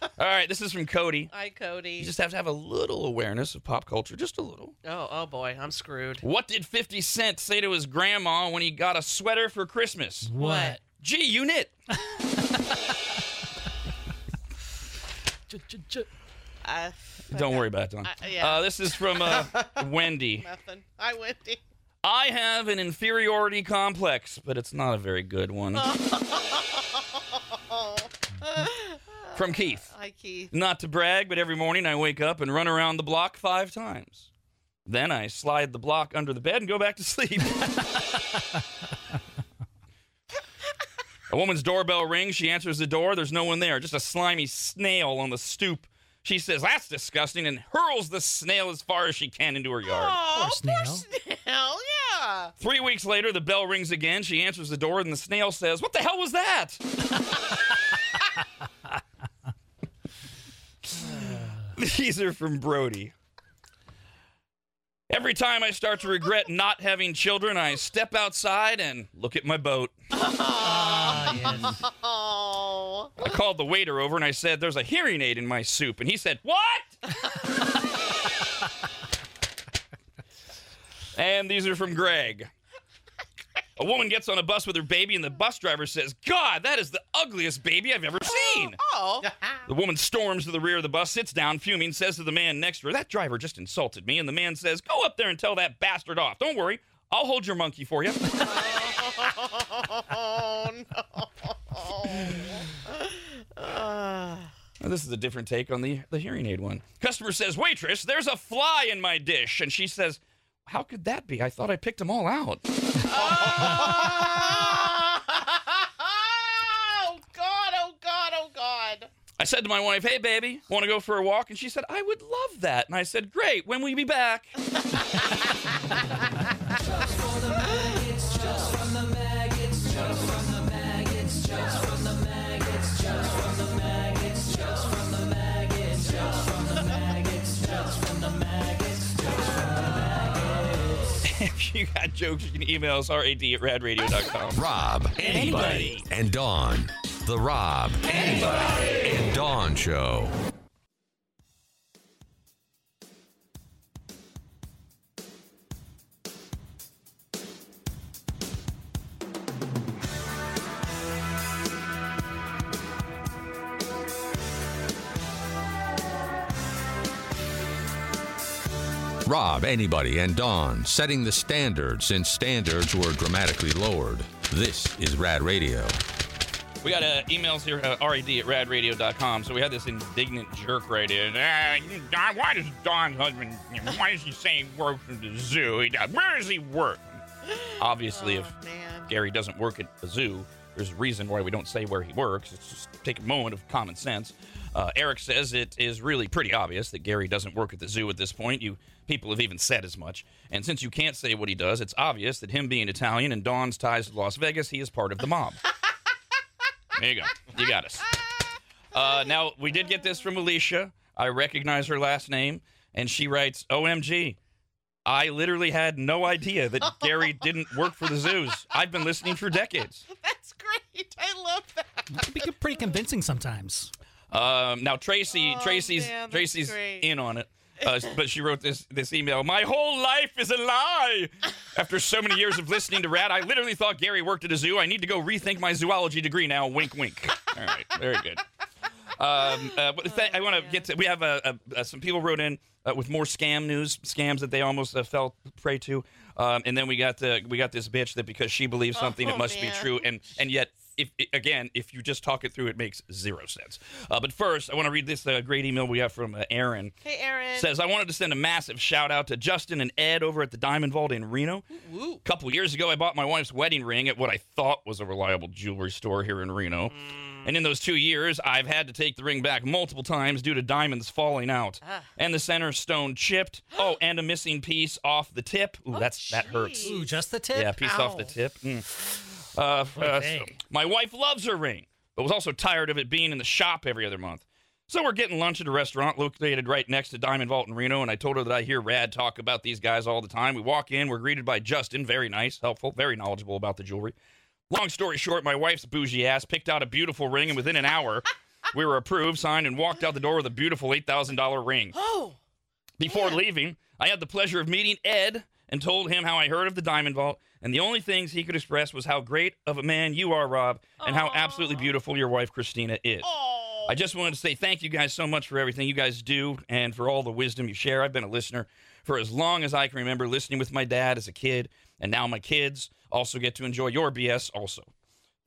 All right. This is from Cody. Hi, Cody. You just have to have a little awareness of pop culture. Just a little. Oh, oh boy. I'm screwed. What did fifty Cent say to his grandma when he got a sweater for Christmas? What? G-Unit. Uh, Don't worry about it, Don. Uh, yeah. uh, this is from uh, Wendy. Nothing. Hi, Wendy. I have an inferiority complex, but it's not a very good one. From Keith. Hi, Keith. Not to brag, but every morning I wake up and run around the block five times. Then I slide the block under the bed and go back to sleep. A woman's doorbell rings. She answers the door. There's no one there. Just a slimy snail on the stoop. She says, that's disgusting, and hurls the snail as far as she can into her yard. Oh, poor snail. Snail, yeah. Three weeks later, the bell rings again. She answers the door, and the snail says, what the hell was that? These are from Brody. Every time I start to regret not having children, I step outside and look at my boat. Oh, yes. I called the waiter over and I said, there's a hearing aid in my soup. And he said, what? And these are from Greg. A woman gets on a bus with her baby and the bus driver says, God, that is the ugliest baby I've ever seen. Oh. The woman storms to the rear of the bus, sits down, fuming, says to the man next to her, that driver just insulted me. And the man says, go up there and tell that bastard off. Don't worry, I'll hold your monkey for you. Oh, no. Uh. Now, this is a different take on the, the hearing aid one. Customer says, waitress, there's a fly in my dish. And she says, how could that be? I thought I picked them all out. Oh, oh, God, oh, God, oh, God. I said to my wife, hey, baby, want to go for a walk? And she said, I would love that. And I said, great, when will you be back? If you got jokes, you can email us, R A D at rad radio dot com. Rob, anybody, and Dawn. The Rob, anybody, and Dawn Show. Rob, Anybody, and Dawn, setting the standard since standards were dramatically lowered. This is Rad Radio. We got uh, emails here, uh, R A D at rad radio dot com. So we had this indignant jerk right here. Uh, why does Don's husband, why does he say he works at the zoo? He, where does he work? Obviously, oh, if man. Gary doesn't work at the zoo, there's a reason why we don't say where he works. It's just take a moment of common sense. Uh, Eric says it is really pretty obvious that Gary doesn't work at the zoo at this point. You people have even said as much. And since you can't say what he does, it's obvious that him being Italian and Don's ties to Las Vegas, he is part of the mob. There you go. You got us. Uh, now, we did get this from Alicia. I recognize her last name. And she writes, O M G, I literally had no idea that Gary didn't work for the zoos. I've been listening for decades. That's great. I love that. It can be pretty convincing sometimes. Um, now, Tracy, oh, Tracy's, man, Tracy's in on it. Uh, but she wrote this this email. My whole life is a lie. After so many years of listening to Rad, I literally thought Gary worked at a zoo. I need to go rethink my zoology degree now. Wink, wink. All right, very good. Um, uh, th- I want to get to. We have uh, uh, some people wrote in uh, with more scam news, scams that they almost uh, fell prey to. Um, and then we got the we got this bitch that because she believes something, oh, it must man. be true. And and yet. If again, if you just talk it through, it makes zero sense. Uh, but first, I want to read this uh, great email we have from uh, Aaron. Hey, Aaron. Says, I wanted to send a massive shout out to Justin and Ed over at the Diamond Vault in Reno. Ooh. A couple years ago, I bought my wife's wedding ring at what I thought was a reliable jewelry store here in Reno. Mm. And in those two years, I've had to take the ring back multiple times due to diamonds falling out. Ah. And the center stone chipped. Oh, and a missing piece off the tip. Ooh, oh, that's geez. that hurts. Ooh, just the tip? Yeah, piece Ow. off the tip. Mm. Uh, uh, so my wife loves her ring, but was also tired of it being in the shop every other month. So we're getting lunch at a restaurant located right next to Diamond Vault in Reno, and I told her that I hear Rad talk about these guys all the time. We walk in, we're greeted by Justin, very nice, helpful, very knowledgeable about the jewelry. Long story short, my wife's bougie ass picked out a beautiful ring, and within an hour, we were approved, signed, and walked out the door with a beautiful eight thousand dollars ring. Oh, Before man. leaving, I had the pleasure of meeting Ed and told him how I heard of the Diamond Vault, and the only things he could express was how great of a man you are, Rob, and Aww. how absolutely beautiful your wife, Christina, is. Aww. I just wanted to say thank you guys so much for everything you guys do and for all the wisdom you share. I've been a listener for as long as I can remember, listening with my dad as a kid, and now my kids also get to enjoy your B S also.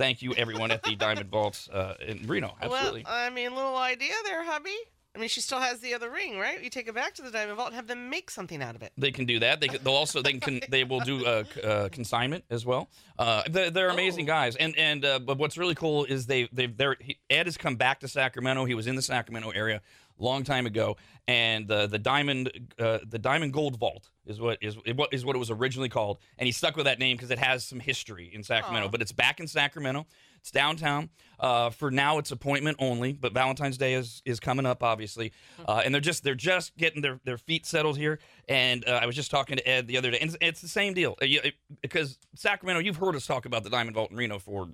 Thank you, everyone, at the Diamond Vaults uh, in Reno. Absolutely. Well, I mean, little idea there, hubby. I mean, she still has the other ring, right? You take it back to the Diamond Vault and have them make something out of it. They can do that. They can, they'll also they can they will do uh, uh, consignment as well. Uh, they're, they're amazing oh. guys. And and uh, but what's really cool is they they've they're he, Ed has come back to Sacramento. He was in the Sacramento area a long time ago, and uh, the diamond uh, the Diamond Gold Vault is what is what is what it was originally called. And he stuck with that name because it has some history in Sacramento. Oh. But it's back in Sacramento. It's downtown. Uh, for now, it's appointment only, but Valentine's Day is, is coming up, obviously. Uh, and they're just they're just getting their, their feet settled here. And uh, I was just talking to Ed the other day, and it's, it's the same deal. It, it, because Sacramento, you've heard us talk about the Diamond Vault in Reno for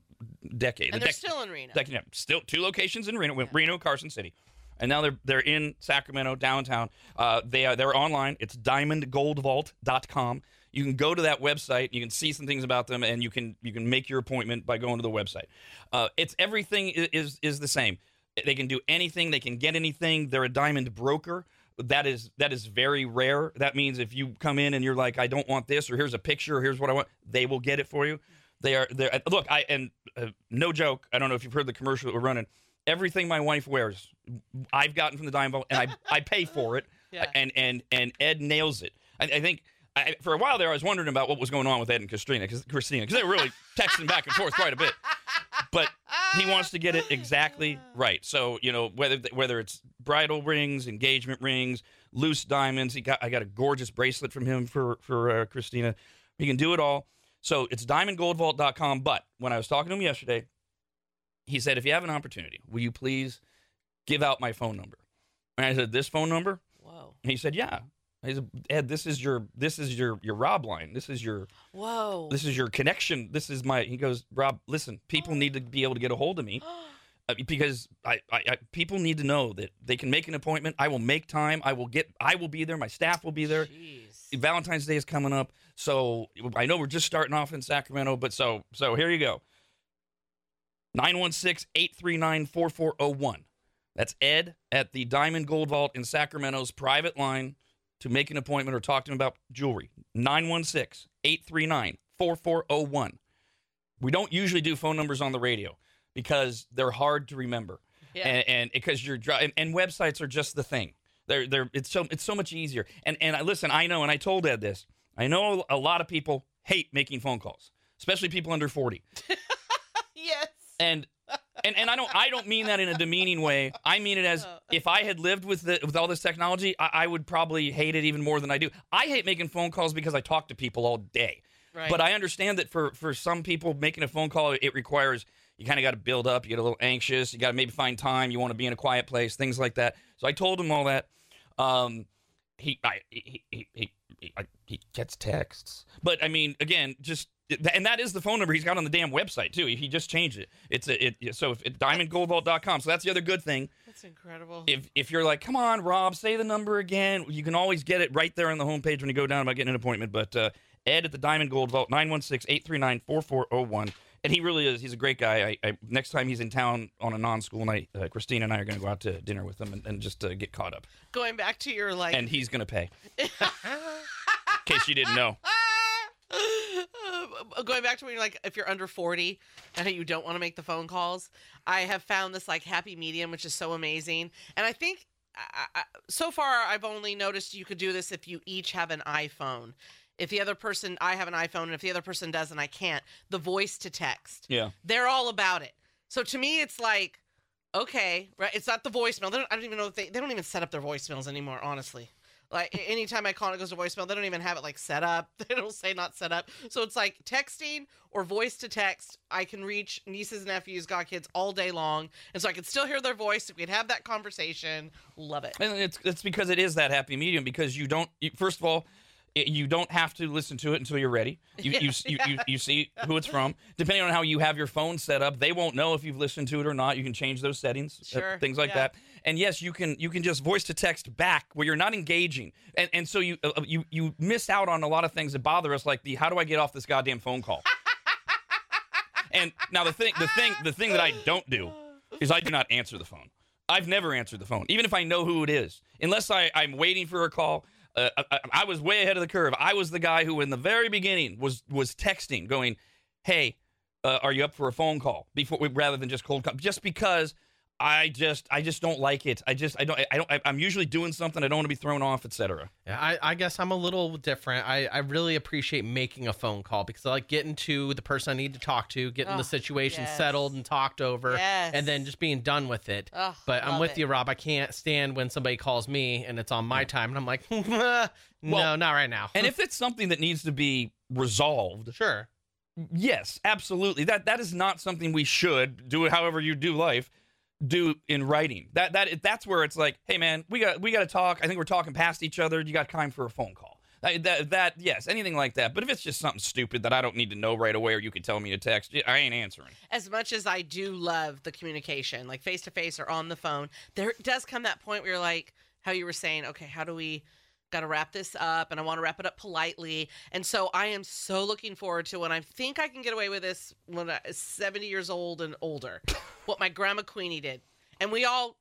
decades. And they're dec- still in Reno. Dec- yeah, still two locations in Reno, yeah. Reno, Carson City. And now they're they're in Sacramento, downtown. Uh, they are, they're online. It's diamond gold vault dot com. You can go to that website. You can see some things about them, and you can you can make your appointment by going to the website. Uh, it's everything is is the same. They can do anything. They can get anything. They're a diamond broker. That is that is very rare. That means if you come in and you're like, I don't want this, or here's a picture, or here's what I want, they will get it for you. They are there. Look, I and uh, no joke. I don't know if you've heard the commercial that we're running. Everything my wife wears, I've gotten from the Diamond Vault, and I I pay for it. Yeah. And and and Ed nails it. I, I think. I, for a while there, I was wondering about what was going on with Ed and Christina, because Christina, because they were really texting back and forth quite a bit. But he wants to get it exactly right. So you know whether whether it's bridal rings, engagement rings, loose diamonds. He got I got a gorgeous bracelet from him for for uh, Christina. He can do it all. So it's diamond gold vault dot com. But when I was talking to him yesterday, he said, "If you have an opportunity, will you please give out my phone number?" And I said, "This phone number?" Whoa. And he said, "Yeah." He said, Ed, this is your this is your your Rob line. This is your whoa. This is your connection. This is my. He goes, Rob, listen, people oh. need to be able to get a hold of me uh, because I, I, I people need to know that they can make an appointment. I will make time. I will get. I will be there. My staff will be there. Jeez. Valentine's Day is coming up, so I know we're just starting off in Sacramento, but so so here you go. nine one six, eight three nine, four four zero one. That's Ed at the Diamond Gold Vault in Sacramento's private line. to make an appointment or talk to him about jewelry. nine one six, eight three nine, four four zero one. We don't usually do phone numbers on the radio because they're hard to remember. Yeah. And because you're and, and websites are just the thing. They're they're it's so it's so much easier. And and I listen, I know, and I told Ed this. I know a lot of people hate making phone calls, especially people under forty. Yes. And and and I don't I don't mean that in a demeaning way. I mean it as if I had lived with the, with all this technology, I, I would probably hate it even more than I do. I hate making phone calls because I talk to people all day. Right. But I understand that for, for some people, making a phone call, it requires, you kind of got to build up, you get a little anxious, you got to maybe find time, you want to be in a quiet place, things like that. So I told him all that. Um, he, I, he, he, he, he, I, he gets texts. But, I mean, again, just, and that is the phone number he's got on the damn website, too. He just changed it. It's a, it, so if, diamond gold vault dot com. So that's the other good thing. That's incredible. If, if you're like, come on, Rob, say the number again, you can always get it right there on the homepage when you go down about getting an appointment. But, uh, Ed at the Diamond Gold Vault, nine one six, eight three nine, four four zero one. And he really is. He's a great guy. I, I, next time he's in town on a non-school night, uh, Christina and I are going to go out to dinner with him and, and just uh, get caught up. Going back to your life. And he's going to pay. In case you didn't know. Going back to when you're like, if you're under forty and you don't want to make the phone calls, I have found this like happy medium, which is so amazing. And I think I, I, so far I've only noticed you could do this if you each have an iPhone. If the other person, I have an iPhone, and if the other person doesn't, I can't. The voice to text. Yeah. They're all about it. So to me, it's like, okay, right? It's not the voicemail. They don't, I don't even know if they, they don't even set up their voicemails anymore, honestly. Like anytime I call and it goes to voicemail, they don't even have it like set up. They don't say not set up. So it's like texting or voice to text. I can reach nieces, nephews, godkids all day long. And so I can still hear their voice. We can have that conversation. Love it. And it's, it's because it is that happy medium because you don't, you, first of all, you don't have to listen to it until you're ready. You, yeah, you, yeah. you you you see who it's from. Depending on how you have your phone set up, they won't know if you've listened to it or not. You can change those settings, sure. uh, things like yeah. that. And yes, you can you can just voice to text back where you're not engaging, and and so you uh, you you miss out on a lot of things that bother us, like the how do I get off this goddamn phone call? And now the thing the thing the thing that I don't do is I do not answer the phone. I've never answered the phone, even if I know who it is, unless I, I'm waiting for a call. Uh, I, I was way ahead of the curve. I was the guy who in the very beginning was was texting going, hey, uh, are you up for a phone call before we, rather than just cold call, just because I just I just don't like it. I just I don't I don't I, I'm usually doing something. I don't want to be thrown off, et cetera. Yeah, I, I guess I'm a little different. I, I really appreciate making a phone call because I like getting to the person I need to talk to, getting oh, the situation yes. settled and talked over, yes. and then just being done with it. Oh, but I'm with it. you, Rob. I can't stand when somebody calls me and it's on my yeah. time, and I'm like, no, well, not right now. And if it's something that needs to be resolved, sure, yes, absolutely. That that is not something we should do. However you do life. Do in writing that that that's where it's like, hey man, we got we got to talk. I think we're talking past each other. You got time for a phone call? That, that that yes, anything like that. But if it's just something stupid that I don't need to know right away, or you can tell me to text, I ain't answering. As much as I do love the communication, like face to face or on the phone, there does come that point where you're like, how you were saying, okay, how do we? Got to wrap this up, and I want to wrap it up politely. And so I am so looking forward to when I think I can get away with this when I'm seventy years old and older, what my grandma Queenie did. And we all,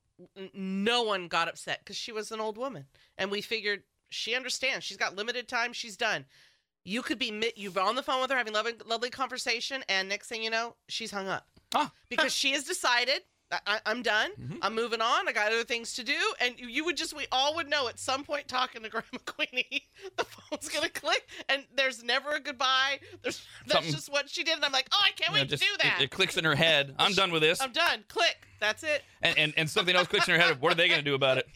no one got upset because she was an old woman. And we figured she understands. She's got limited time. She's done. You could be, you've been on the phone with her, having a lovely, lovely conversation. And next thing you know, she's hung up oh. because she has decided. I, I'm done. Mm-hmm. I'm moving on. I got other things to do. And you, you would just, we all would know at some point talking to Grandma Queenie, the phone's going to click and there's never a goodbye. There's, that's Something, just what she did. And I'm like, oh, I can't you know, wait just, to do that. It, it clicks in her head. I'm done with this. I'm done. Click. That's it. And and, and something else clicks in her head. Of, what are they going to do about it?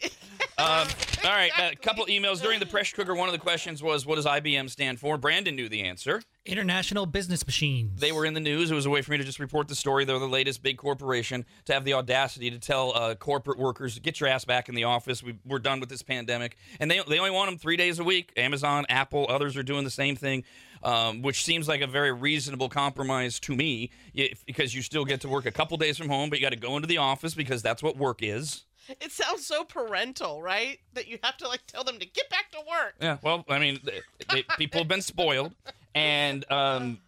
Um, exactly. All right. A couple emails. During the pressure cooker, one of the questions was, what does I B M stand for? Brandon knew the answer. International Business Machines. They were in the news. It was a way for me to just report the story. They're the latest big corporation to have the audacity to tell uh, corporate workers, get your ass back in the office. We, we're done with this pandemic. And they they only want them three days a week. Amazon, Apple, others are doing the same thing, um, which seems like a very reasonable compromise to me if, because you still get to work a couple days from home, but you got to go into the office because that's what work is. It sounds so parental, right? That you have to, like, tell them to get back to work. Yeah, well, I mean, they, they, people have been spoiled. And um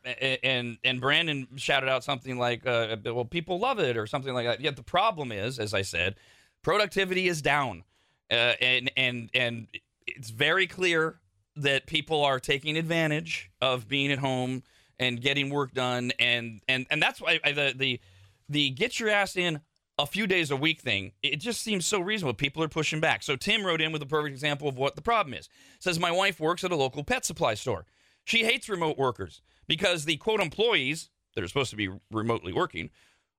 and and Brandon shouted out something like, uh, well, people love it or something like that. Yet the problem is, as I said, productivity is down. Uh, and and and it's very clear that people are taking advantage of being at home and getting work done, and and and that's why the the the get your ass in a few days a week thing, it just seems so reasonable. People are pushing back. So Tim wrote in with a perfect example of what the problem is. Says, my wife works at a local pet supply store. She hates remote workers because the, quote, employees that are supposed to be remotely working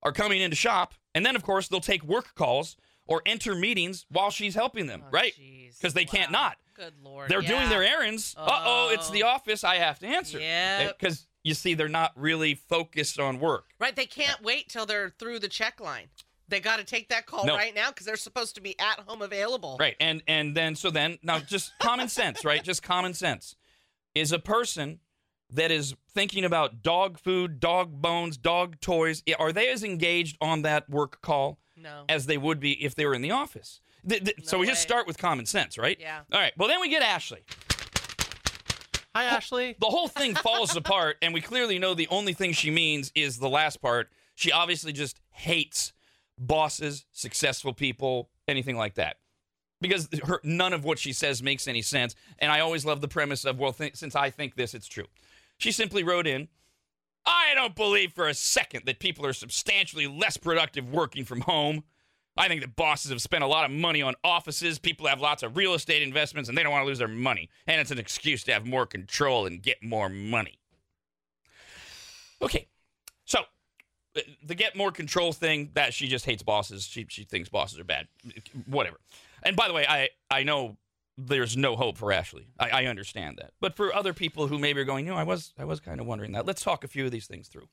are coming in to shop, and then, of course, they'll take work calls or enter meetings while she's helping them, oh, right? Because they wow. can't not. Good Lord. They're yeah. doing their errands. Oh. Uh-oh, it's the office. I have to answer. Yeah. Because, you see, they're not really focused on work. Right. They can't wait till they're through the check line. They got to take that call no. right now because they're supposed to be at home available. Right. And and then, so then, now just common sense, right? Just common sense. Is a person that is thinking about dog food, dog bones, dog toys, are they as engaged on that work call no. as they would be if they were in the office? The, the, no so we way. Just start with common sense, right? Yeah. All right. Well, then we get Ashley. Hi, Ashley. The whole thing falls apart, and we clearly know the only thing she means is the last part. She obviously just hates bosses, successful people, anything like that. Because her, none of what she says makes any sense. And I always love the premise of, well, th- since I think this, it's true. She simply wrote in, I don't believe for a second that people are substantially less productive working from home. I think that bosses have spent a lot of money on offices. People have lots of real estate investments, and they don't want to lose their money. And it's an excuse to have more control and get more money. Okay, so the get more control thing, that she just hates bosses. She she thinks bosses are bad. Whatever. And by the way, I, I know there's no hope for Ashley. I, I understand that. But for other people who maybe are going, you know, I was I was kind of wondering that. Let's talk a few of these things through.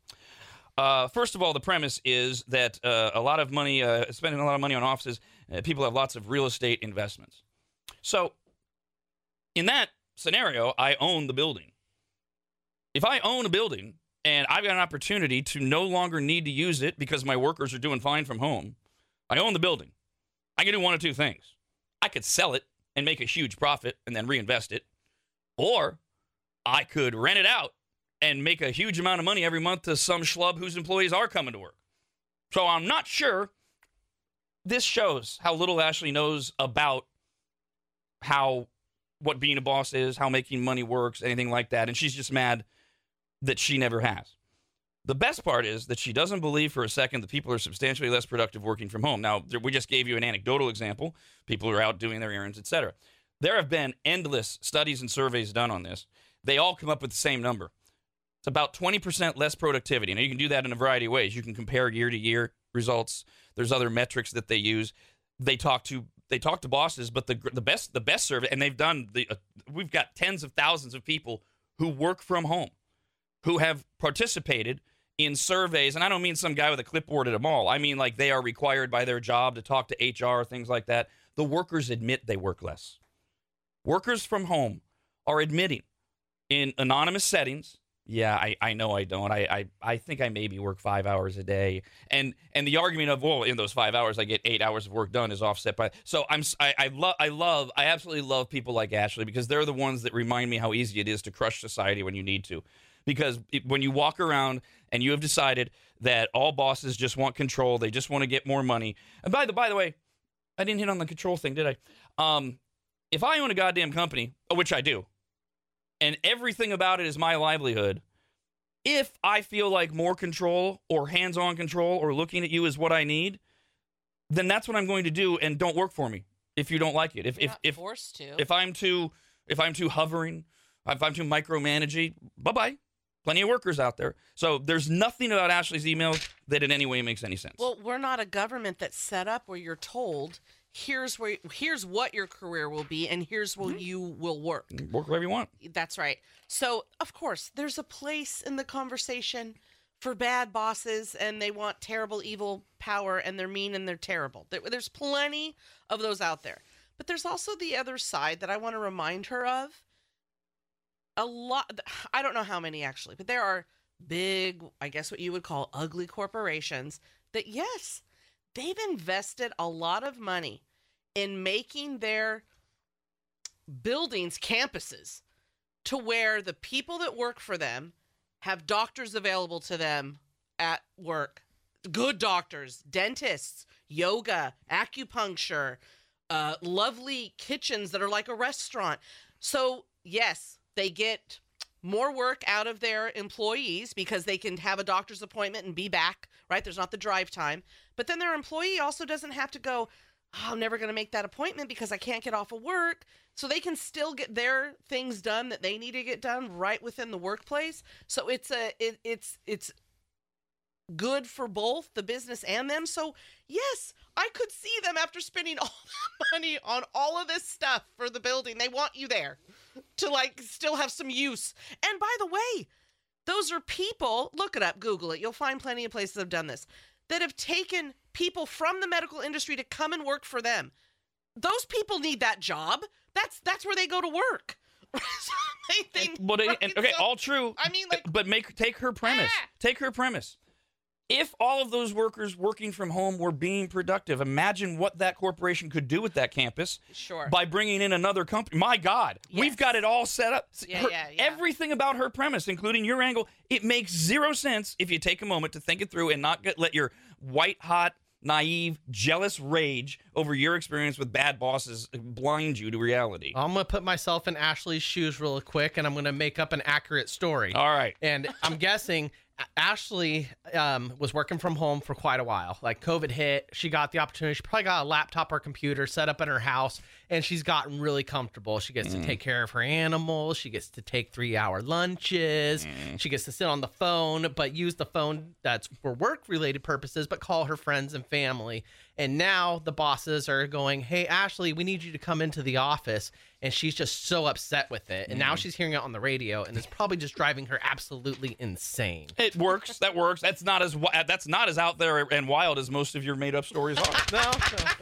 Uh, first of all, the premise is that uh, a lot of money, uh, spending a lot of money on offices, uh, people have lots of real estate investments. So in that scenario, I own the building. If I own a building and I've got an opportunity to no longer need to use it because my workers are doing fine from home, I own the building. I can do one of two things. I could sell it and make a huge profit and then reinvest it, or I could rent it out and make a huge amount of money every month to some schlub whose employees are coming to work. So I'm not sure. This shows how little Ashley knows about how, what being a boss is, how making money works, anything like that. And she's just mad that she never has. The best part is that she doesn't believe for a second that people are substantially less productive working from home. Now, we just gave you an anecdotal example. People are out doing their errands, et cetera. There have been endless studies and surveys done on this. They all come up with the same number. It's about twenty percent less productivity. Now, you can do that in a variety of ways. You can compare year-to-year results. There's other metrics that they use. They talk to they talk to bosses, but the the best the best survey, and they've done the uh, we've got tens of thousands of people who work from home, who have participated in surveys. And I don't mean some guy with a clipboard at a mall. I mean like they are required by their job to talk to H R, things like that. The workers admit they work less. Workers from home are admitting in anonymous settings, yeah, I, I know I don't. I, I I think I maybe work five hours a day. And and the argument of, well, in those five hours, I get eight hours of work done is offset by. So I'm, I, I, lo- I love, I absolutely love people like Ashley, because they're the ones that remind me how easy it is to crush society when you need to. Because it, when you walk around and you have decided that all bosses just want control, they just want to get more money. And by the, by the way, I didn't hit on the control thing, did I? Um, if I own a goddamn company, which I do, and everything about it is my livelihood, if I feel like more control or hands-on control or looking at you is what I need, then that's what I'm going to do, and don't work for me if you don't like it. If You're if not if forced to. if I'm too if I'm too hovering, if I'm too micromanaging, bye-bye. Plenty of workers out there. So there's nothing about Ashley's email that in any way makes any sense. Well, we're not a government that's set up where you're told Here's where here's what your career will be, and here's where mm-hmm. you will work. Work wherever you want. That's right. So, of course, there's a place in the conversation for bad bosses, and they want terrible, evil power, and they're mean and they're terrible. There's plenty of those out there. But there's also the other side that I want to remind her of. A lot, I don't know how many actually, but there are big, I guess what you would call ugly corporations that, yes, they've invested a lot of money in making their buildings campuses to where the people that work for them have doctors available to them at work. Good doctors, dentists, yoga, acupuncture, uh, lovely kitchens that are like a restaurant. So yes, they get more work out of their employees because they can have a doctor's appointment and be back, right? There's not the drive time. But then their employee also doesn't have to go, oh, I'm never going to make that appointment because I can't get off of work. So they can still get their things done that they need to get done right within the workplace. So it's a it, it's it's good for both the business and them. So yes, I could see them after spending all that money on all of this stuff for the building. They want you there to like still have some use. And by the way, those are people, look it up, Google it. You'll find plenty of places that have done this, that have taken people from the medical industry to come and work for them. Those people need that job. That's that's where they go to work. So they, they, but it, and, okay, so, all true. I mean, like, but make take her premise. Ah. Take her premise. If all of those workers working from home were being productive, imagine what that corporation could do with that campus. Sure. By bringing in another company. My God, yes. We've got it all set up. Yeah, her, yeah, yeah. Everything about her premise, including your angle, it makes zero sense if you take a moment to think it through and not get, let your white hot, naive, jealous rage over your experience with bad bosses blind you to reality. I'm going to put myself in Ashley's shoes real quick, and I'm going to make up an accurate story. All right. And I'm guessing Ashley um, was working from home for quite a while. Like, COVID hit. She got the opportunity. She probably got a laptop or computer set up in her house, and she's gotten really comfortable. She gets mm. to take care of her animals. She gets to take three-hour lunches. Mm. She gets to sit on the phone, but use the phone that's for work-related purposes, but call her friends and family. And now the bosses are going, hey, Ashley, we need you to come into the office. And she's just so upset with it. And mm. now she's hearing it on the radio, and it's probably just driving her absolutely insane. It works. That works. That's not as that's not as out there and wild as most of your made-up stories are. no,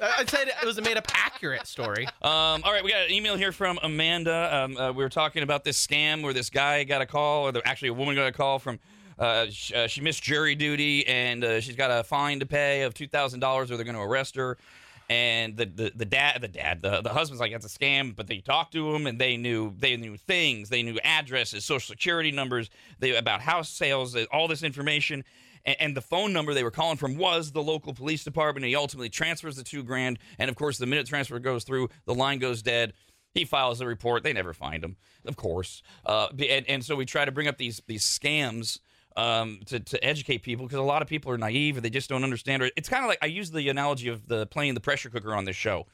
no. I'd say it was a made-up accurate story. Um, all right, we got an email here from Amanda. Um, uh, we were talking about this scam where this guy got a call, or the, actually a woman got a call from Uh, she, uh, she missed jury duty, and uh, she's got a fine to pay of two thousand dollars or they're going to arrest her. And the, the, the dad, the dad, the, the husband's like, that's a scam, but they talked to him, and they knew they knew things. They knew addresses, social security numbers, they, about house sales, all this information. And, and the phone number they were calling from was the local police department. He ultimately transfers the two grand. And, of course, the minute transfer goes through, the line goes dead. He files a report. They never find him, of course. Uh, and, and so we try to bring up these these scams Um, to, to educate people, because a lot of people are naive or they just don't understand. Or it's kind of like, I use the analogy of the playing the pressure cooker on this show.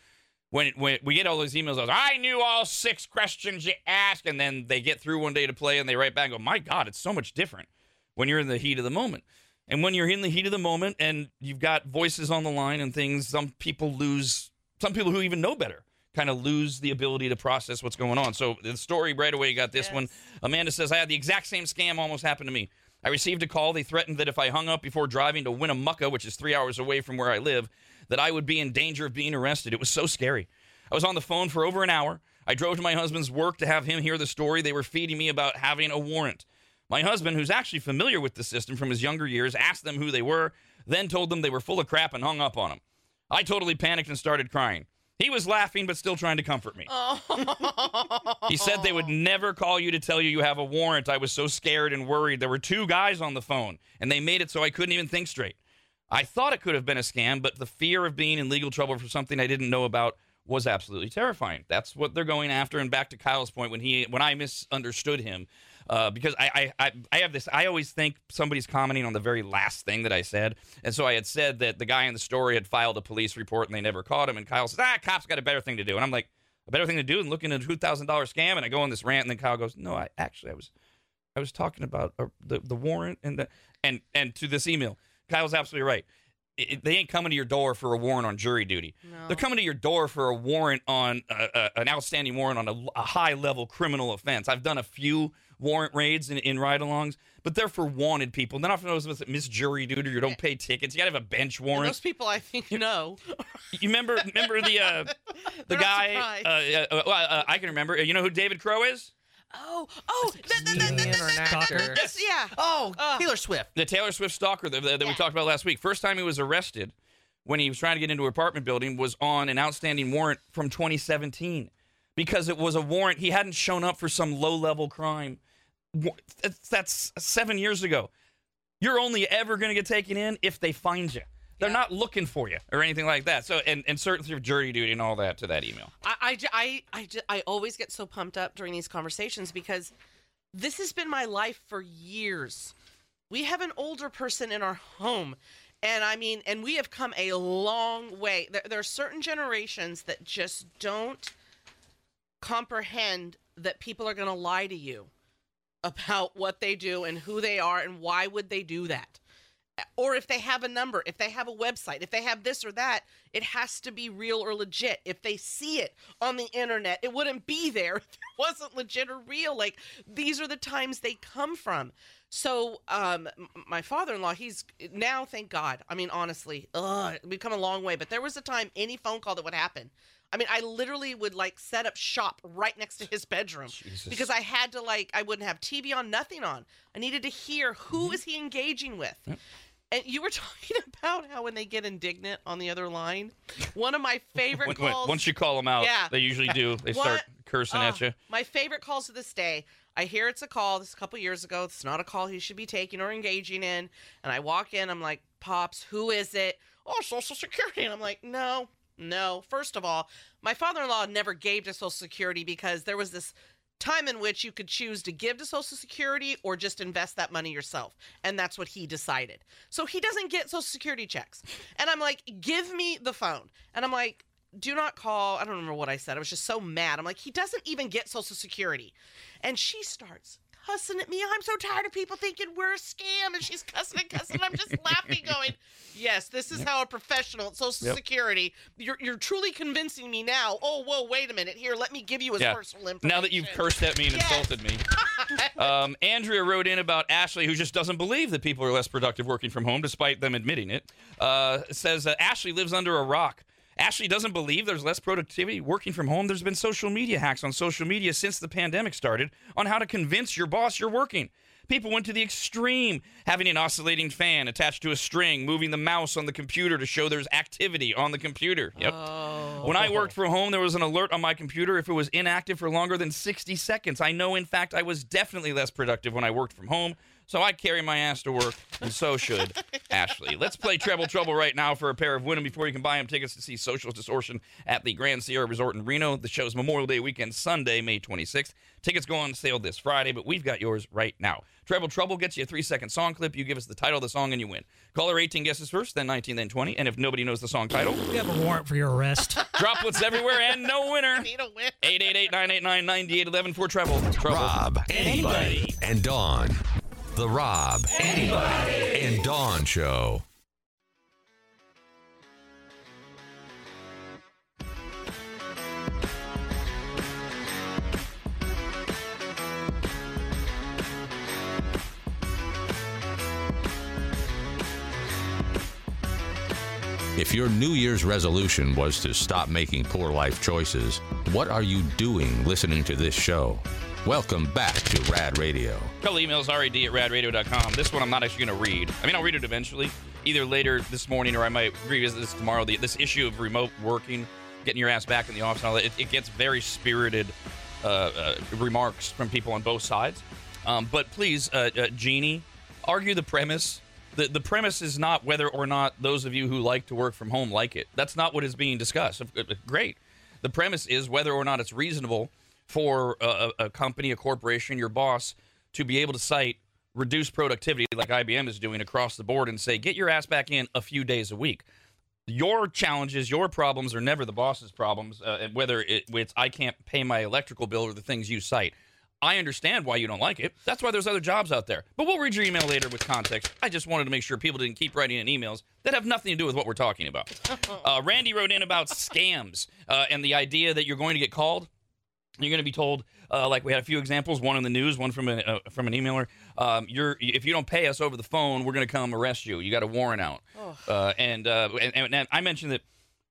When, it, when we get all those emails, I, was, I knew all six questions you asked, and then they get through one day to play and they write back and go, my God, it's so much different when you're in the heat of the moment. And when you're in the heat of the moment and you've got voices on the line and things, some people lose, some people who even know better kind of lose the ability to process what's going on. So the story right away, you got this yes. one. Amanda says, I had the exact same scam almost happen to me. I received a call. They threatened that if I hung up before driving to Winnemucca, which is three hours away from where I live, that I would be in danger of being arrested. It was so scary. I was on the phone for over an hour. I drove to my husband's work to have him hear the story they were feeding me about having a warrant. My husband, who's actually familiar with the system from his younger years, asked them who they were, then told them they were full of crap and hung up on them. I totally panicked and started crying. He was laughing, but still trying to comfort me. Oh. He said they would never call you to tell you you have a warrant. I was so scared and worried. There were two guys on the phone, and they made it so I couldn't even think straight. I thought it could have been a scam, but the fear of being in legal trouble for something I didn't know about was absolutely terrifying. That's what they're going after. And back to Kyle's point, when he when I misunderstood him, uh, because I, I, I, I have this, I always think somebody's commenting on the very last thing that I said. And so I had said that the guy in the story had filed a police report and they never caught him. And Kyle says, ah, cops got a better thing to do. And I'm like, a better thing to do than look into a two thousand dollars scam? And I go on this rant, and then Kyle goes, no, I actually, I was I was talking about uh, the, the warrant and, the, and, and to this email. Kyle's absolutely right. It, they ain't coming to your door for a warrant on jury duty. No. They're coming to your door for a warrant on uh, uh, an outstanding warrant on a, a high-level criminal offense. I've done a few warrant raids in, in ride-alongs, but they're for wanted people. They're not for those of us that miss jury duty or don't pay tickets. You got to have a bench warrant. And those people, I think, you know. You remember remember the uh, the guy? Uh, uh, uh, uh, I can remember. You know who David Crow is? Oh, oh, yeah. Oh, Taylor Swift. The Taylor Swift stalker that, that yeah. we talked about last week. First time he was arrested when he was trying to get into an apartment building was on an outstanding warrant from twenty seventeen because it was a warrant. He hadn't shown up for some low-level crime. That's seven years ago. You're only ever going to get taken in if they find you. They're yeah. not looking for you or anything like that. So, and, and certain sort of jury duty and all that to that email. I, I, I, I, I always get so pumped up during these conversations because this has been my life for years. We have an older person in our home. And I mean, and we have come a long way. There, there are certain generations that just don't comprehend that people are going to lie to you about what they do and who they are and why would they do that. Or if they have a number, if they have a website, if they have this or that, it has to be real or legit. If they see it on the internet, it wouldn't be there if it wasn't legit or real. Like, these are the times they come from. So um, my father-in-law, he's now, thank God. I mean, honestly, ugh, we've come a long way. But there was a time any phone call that would happen. I mean, I literally would, like, set up shop right next to his bedroom. Jesus. Because I had to, like, I wouldn't have T V on, nothing on. I needed to hear who mm-hmm. is he engaging with. Yep. And you were talking about how when they get indignant on the other line, one of my favorite calls. Once you call them out, yeah. they usually do. They what? start cursing uh, at you. My favorite calls to this day. I hear it's a call. This is a couple years ago. It's not a call he should be taking or engaging in. And I walk in. I'm like, Pops, who is it? Oh, Social Security. And I'm like, no, no. First of all, my father-in-law never gave to Social Security because there was this time in which you could choose to give to Social Security or just invest that money yourself. And that's what he decided. So he doesn't get Social Security checks. And I'm like, give me the phone. And I'm like, do not call. I don't remember what I said. I was just so mad. I'm like, he doesn't even get Social Security. And she starts cussing at me. I'm so tired of people thinking we're a scam. And she's cussing and cussing. And I'm just laughing, going, yes, this is yep. how a professional at Social yep. Security, you're you're truly convincing me now. Oh, whoa, wait a minute. Here, let me give you his yeah. personal information. Now that you've cursed at me and yes. insulted me. um, Andrea wrote in about Ashley, who just doesn't believe that people are less productive working from home, despite them admitting it. Uh, says, uh, Ashley lives under a rock. Ashley doesn't believe there's less productivity working from home. There's been social media hacks on social media since the pandemic started on how to convince your boss you're working. People went to the extreme, having an oscillating fan attached to a string, moving the mouse on the computer to show there's activity on the computer. Yep. Oh. When I worked from home, there was an alert on my computer if it was inactive for longer than sixty seconds. I know, in fact, I was definitely less productive when I worked from home. So I carry my ass to work, and so should Ashley. Let's play Treble Trouble right now for a pair of women before you can buy them tickets to see Social Distortion at the Grand Sierra Resort in Reno. The show's Memorial Day weekend, Sunday, May twenty-sixth. Tickets go on sale this Friday, but we've got yours right now. Treble Trouble gets you a three-second song clip. You give us the title of the song, and you win. Caller eighteen guesses first, then nineteen, then twenty. And if nobody knows the song title, you have a warrant for your arrest. Droplets everywhere and no winner. I need a winner. eight eight eight, nine eight nine, nine eight one one for Treble Trouble. Rob, anybody, and Dawn. The Rob, Anybody, and Dawn Show. If your New Year's resolution was to stop making poor life choices, what are you doing listening to this show? Welcome back to Rad Radio. A couple emails, R A D at rad radio dot com. This one I'm not actually going to read. I mean, I'll read it eventually, either later this morning or I might revisit this tomorrow. The, this issue of remote working, getting your ass back in the office, and all that, it, it gets very spirited uh, uh, remarks from people on both sides. Um, but please, uh, uh, Jeannie, argue the premise. The, the premise is not whether or not those of you who like to work from home like it. That's not what is being discussed. Great. The premise is whether or not it's reasonable for a, a company, a corporation, your boss, to be able to cite reduced productivity like I B M is doing across the board and say, get your ass back in a few days a week. Your challenges, your problems are never the boss's problems, uh, and whether it, it's I can't pay my electrical bill or the things you cite. I understand why you don't like it. That's why there's other jobs out there. But we'll read your email later with context. I just wanted to make sure people didn't keep writing in emails that have nothing to do with what we're talking about. Uh, Randy wrote in about scams uh, and the idea that you're going to get called. You're going to be told, uh, like we had a few examples, one in the news, one from, a, uh, from an emailer, um, you're, if you don't pay us over the phone, we're going to come arrest you. You got a warrant out. Oh. Uh, and, uh, and, and I mentioned that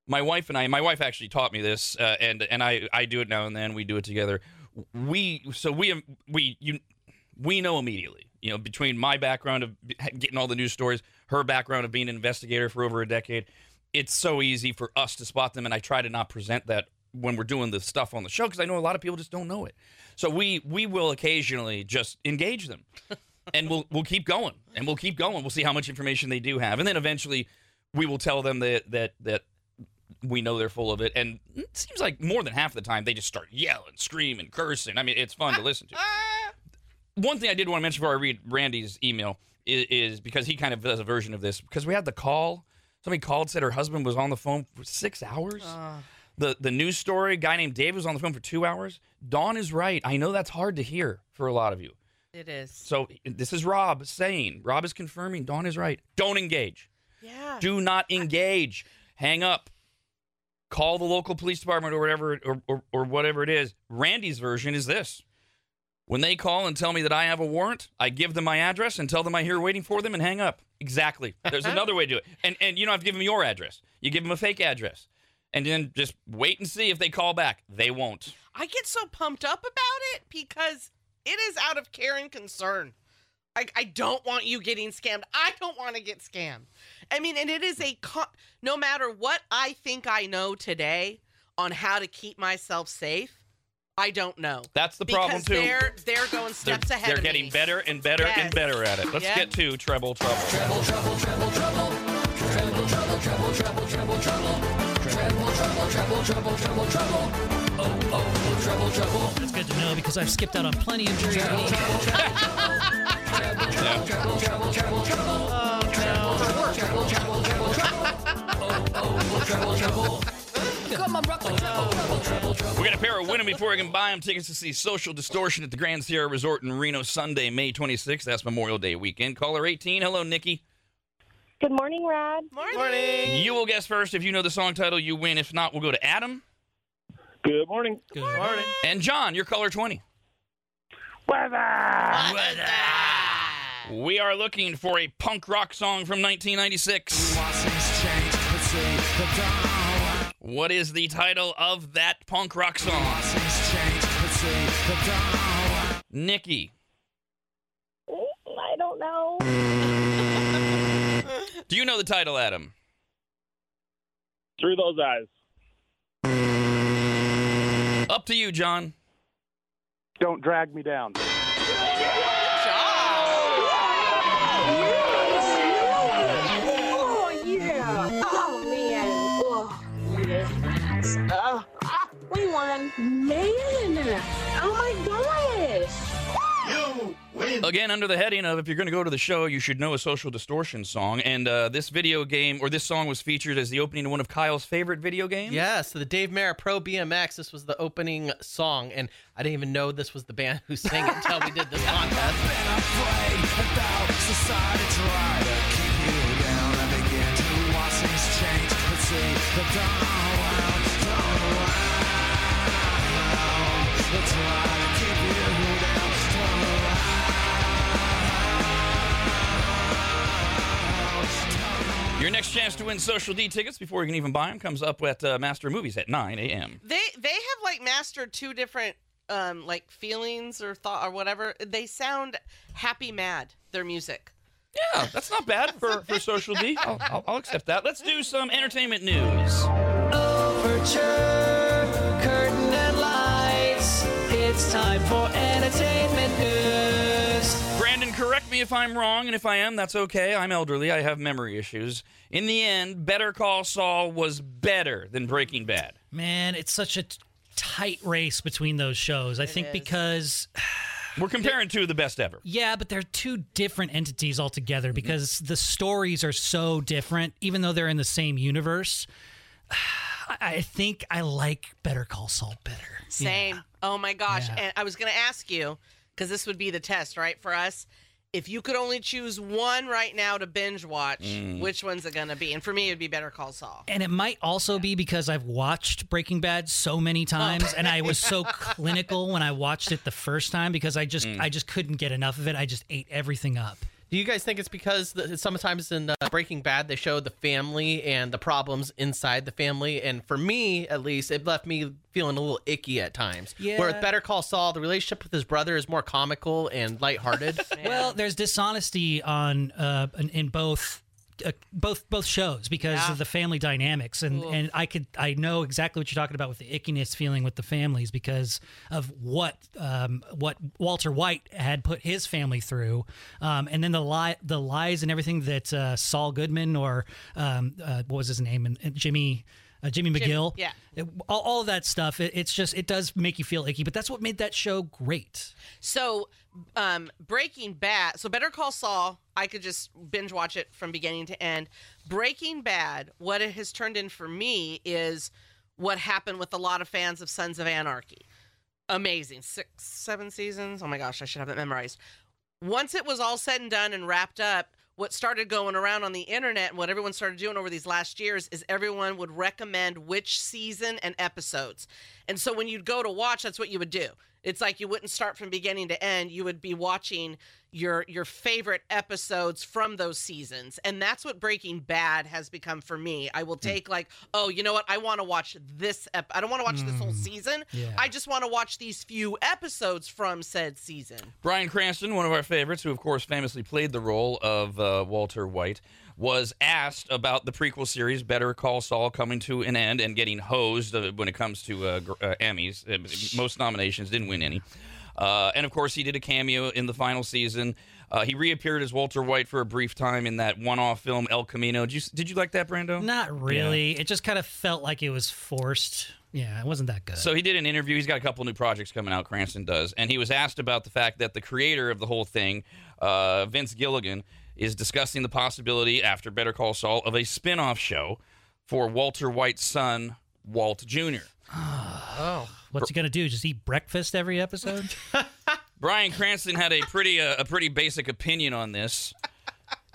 my wife and I, my wife actually taught me this, uh, and, and I, I do it now and then. We do it together. We, so we, we, you, we know immediately, you know, between my background of getting all the news stories, her background of being an investigator for over a decade, it's so easy for us to spot them. And I try to not present that when we're doing the stuff on the show, because I know a lot of people just don't know it. So we we will occasionally just engage them, and we'll we'll keep going, and we'll keep going. We'll see how much information they do have. And then eventually we will tell them that that that we know they're full of it, and it seems like more than half of the time they just start yelling, screaming, cursing. I mean, it's fun to listen to. One thing I did want to mention before I read Randy's email is, is because he kind of does a version of this, because we had the call. Somebody called, said her husband was on the phone for six hours. Uh. The the news story, a guy named Dave was on the phone for two hours. Dawn is right. I know that's hard to hear for a lot of you. It is. So this is Rob saying, Rob is confirming, Dawn is right. Don't engage. Yeah. Do not engage. I- Hang up. Call the local police department or whatever or, or, or whatever it is. Randy's version is this. When they call and tell me that I have a warrant, I give them my address and tell them I'm here waiting for them and hang up. Exactly. There's another way to do it. And and you don't have to give them your address. You give them a fake address. And then just wait and see if they call back. They won't. I get so pumped up about it because it is out of care and concern. I, I don't want you getting scammed. I don't want to get scammed. I mean, and it is a con- no matter what I think I know today on how to keep myself safe, I don't know. That's the problem, because too. They're, they're going steps they're, ahead they're of me. They're getting better and better yes. and better at it. Let's yep. get to Treble Trouble. Treble Trouble, Treble Trouble. Treble Trouble, Treble Trouble, Treble Trouble. Trouble, trouble, trouble, trouble, trouble, trouble. Oh, oh, oh, trouble, trouble. That's good to know because I've skipped out on plenty of jury. Trouble, trouble, trouble, trouble, trouble, trouble, trouble, trouble. Oh, no. Trouble, trouble, trouble, trouble. Oh, oh, trouble, trouble. Come on, rock the trouble. We're going to pair a winner before we can buy them tickets to see Social Distortion at the Grand Sierra Resort in Reno Sunday, May twenty-sixth. That's Memorial Day weekend. Caller eighteen. Hello, Nikki. Good morning, Rad. Morning. morning. You will guess first. If you know the song title, you win. If not, we'll go to Adam. Good morning. Good morning. morning. And John, your caller twenty. Weather. Weather. We are looking for a punk rock song from nineteen ninety-six. What is the title of that punk rock song? Nikki. I don't know. Do you know the title, Adam? Through Those Eyes. Up to you, John. Don't Drag Me Down. John! Oh, yeah. Oh, man. Oh, yeah. Oh, ah, we won. Man. Oh, my gosh. Again, under the heading of, if you're going to go to the show, you should know a Social Distortion song. And uh, this video game, or this song, was featured as the opening to one of Kyle's favorite video games. Yeah, so the Dave Mirra Pro B M X, this was the opening song. And I didn't even know this was the band who sang it until we did this podcast. Your next chance to win Social D tickets before you can even buy them comes up at uh, Master Movies at nine a.m. They they have like mastered two different um, like feelings or thought or whatever. They sound happy mad, their music. Yeah, that's not bad for, for Social D. I'll, I'll, I'll accept that. Let's do some entertainment news. Overture, curtain and lights. It's time for entertainment news. Brandon, correct me if I'm wrong, and if I am, that's okay. I'm elderly. I have memory issues. In the end, Better Call Saul was better than Breaking Bad. Man, it's such a t- tight race between those shows. I it think is. because... We're comparing two of the best ever. Yeah, but they're two different entities altogether because mm-hmm. the stories are so different, even though they're in the same universe. I think I like Better Call Saul better. Same. Yeah. Oh, my gosh. Yeah. And I was going to ask you, because this would be the test, right, for us. If you could only choose one right now to binge watch, mm. which one's it going to be? And for me, it would be Better Call Saul. And it might also yeah. be because I've watched Breaking Bad so many times, oh. and I was so clinical when I watched it the first time because I just mm. I just couldn't get enough of it. I just ate everything up. Do you guys think it's because the, sometimes in uh, Breaking Bad, they show the family and the problems inside the family? And for me, at least, it left me feeling a little icky at times. Yeah. Where with Better Call Saul, the relationship with his brother is more comical and lighthearted. Well, there's dishonesty on uh, in both uh, both both shows because yeah. of the family dynamics, and cool. and I could I know exactly what you're talking about with the ickiness feeling with the families because of what um, what Walter White had put his family through, um, and then the lie the lies and everything that uh, Saul Goodman or um, uh, what was his name and, and Jimmy. Uh, Jimmy McGill, Jim, yeah, it, all, all of that stuff. It, it's just it does make you feel icky, but that's what made that show great. So, um, Breaking Bad. So, Better Call Saul. I could just binge watch it from beginning to end. Breaking Bad. What it has turned in for me is what happened with a lot of fans of Sons of Anarchy. Amazing, six, seven seasons. Oh my gosh, I should have that memorized. Once it was all said and done and wrapped up. What started going around on the internet and what everyone started doing over these last years is everyone would recommend which season and episodes. And so when you'd go to watch, that's what you would do. It's like you wouldn't start from beginning to end. You would be watching your your favorite episodes from those seasons. And that's what Breaking Bad has become for me. I will take like, oh, you know what? I want to watch this. Ep- I don't want to watch mm, this whole season. Yeah. I just want to watch these few episodes from said season. Bryan Cranston, one of our favorites, who, of course, famously played the role of uh, Walter White, was asked about the prequel series Better Call Saul coming to an end and getting hosed when it comes to uh, uh, Emmys. Most nominations, didn't win any. Uh, and, of course, he did a cameo in the final season. Uh, he reappeared as Walter White for a brief time in that one-off film, El Camino. Did you, did you like that, Brando? Not really. Yeah. It just kind of felt like it was forced. Yeah, it wasn't that good. So he did an interview. He's got a couple new projects coming out, Cranston does. And he was asked about the fact that the creator of the whole thing, uh, Vince Gilligan, is discussing the possibility, after Better Call Saul, of a spin-off show for Walter White's son, Walt Junior Oh. What's he going to do? Just eat breakfast every episode? Bryan Cranston had a pretty uh, a pretty basic opinion on this.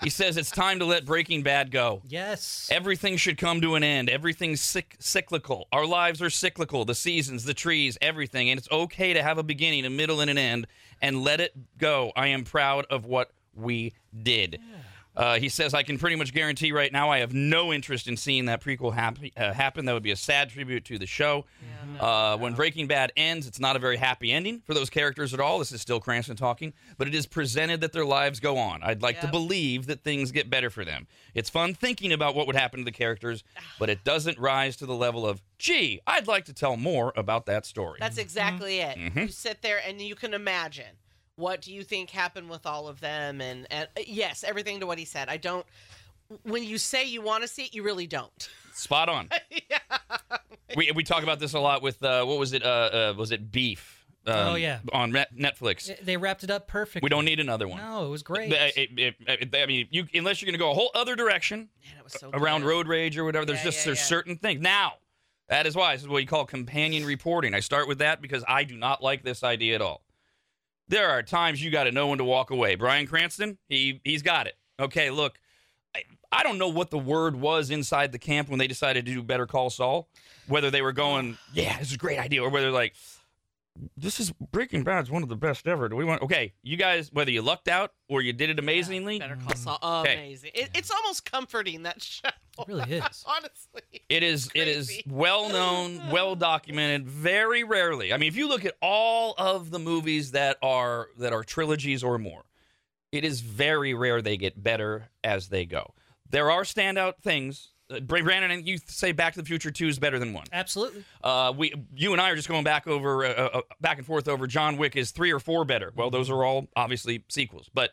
He says it's time to let Breaking Bad go. Yes. Everything should come to an end. Everything's sick, cyclical. Our lives are cyclical. The seasons, the trees, everything. And it's okay to have a beginning, a middle, and an end. And let it go. I am proud of what we did. Yeah. Uh, he says, I can pretty much guarantee right now I have no interest in seeing that prequel hap- uh, happen. That would be a sad tribute to the show. Yeah, uh, no. When Breaking Bad ends, it's not a very happy ending for those characters at all. This is still Cranston talking. But it is presented that their lives go on. I'd like yep. to believe that things get better for them. It's fun thinking about what would happen to the characters, but it doesn't rise to the level of, gee, I'd like to tell more about that story. That's exactly mm-hmm. it. Mm-hmm. You sit there and you can imagine. What do you think happened with all of them? And, and yes, everything to what he said. I don't. When you say you want to see it, you really don't. Spot on. yeah. We we talk about this a lot with uh, what was it? Uh, uh, was it Beef? Um, oh yeah, on Netflix. They wrapped it up perfectly. We don't need another one. No, it was great. It, it, it, it, I mean, you unless you're going to go a whole other direction Man, it was so around good. road rage or whatever. Yeah, there's just yeah, there's yeah. certain things now. That is why this is what you call companion reporting. I start with that because I do not like this idea at all. There are times you got to know when to walk away. Bryan Cranston, he, he's got it. Okay, look, I, I don't know what the word was inside the camp when they decided to do Better Call Saul, whether they were going, yeah, this is a great idea, or whether like, this is Breaking Bad's one of the best ever. Do we want? Okay, you guys, whether you lucked out or you did it amazingly, yeah, Better Call Saul, oh, okay. amazing. It, it's almost comforting that show. It really is. Honestly, it is. Crazy. It is well known, well documented. Very rarely, I mean, if you look at all of the movies that are that are trilogies or more, it is very rare they get better as they go. There are standout things. Uh, Brandon, and you say Back to the Future two is better than one. Absolutely. Uh, we, you and I are just going back over, uh, uh, back and forth over John Wick is three or four better. Well, those are all obviously sequels, but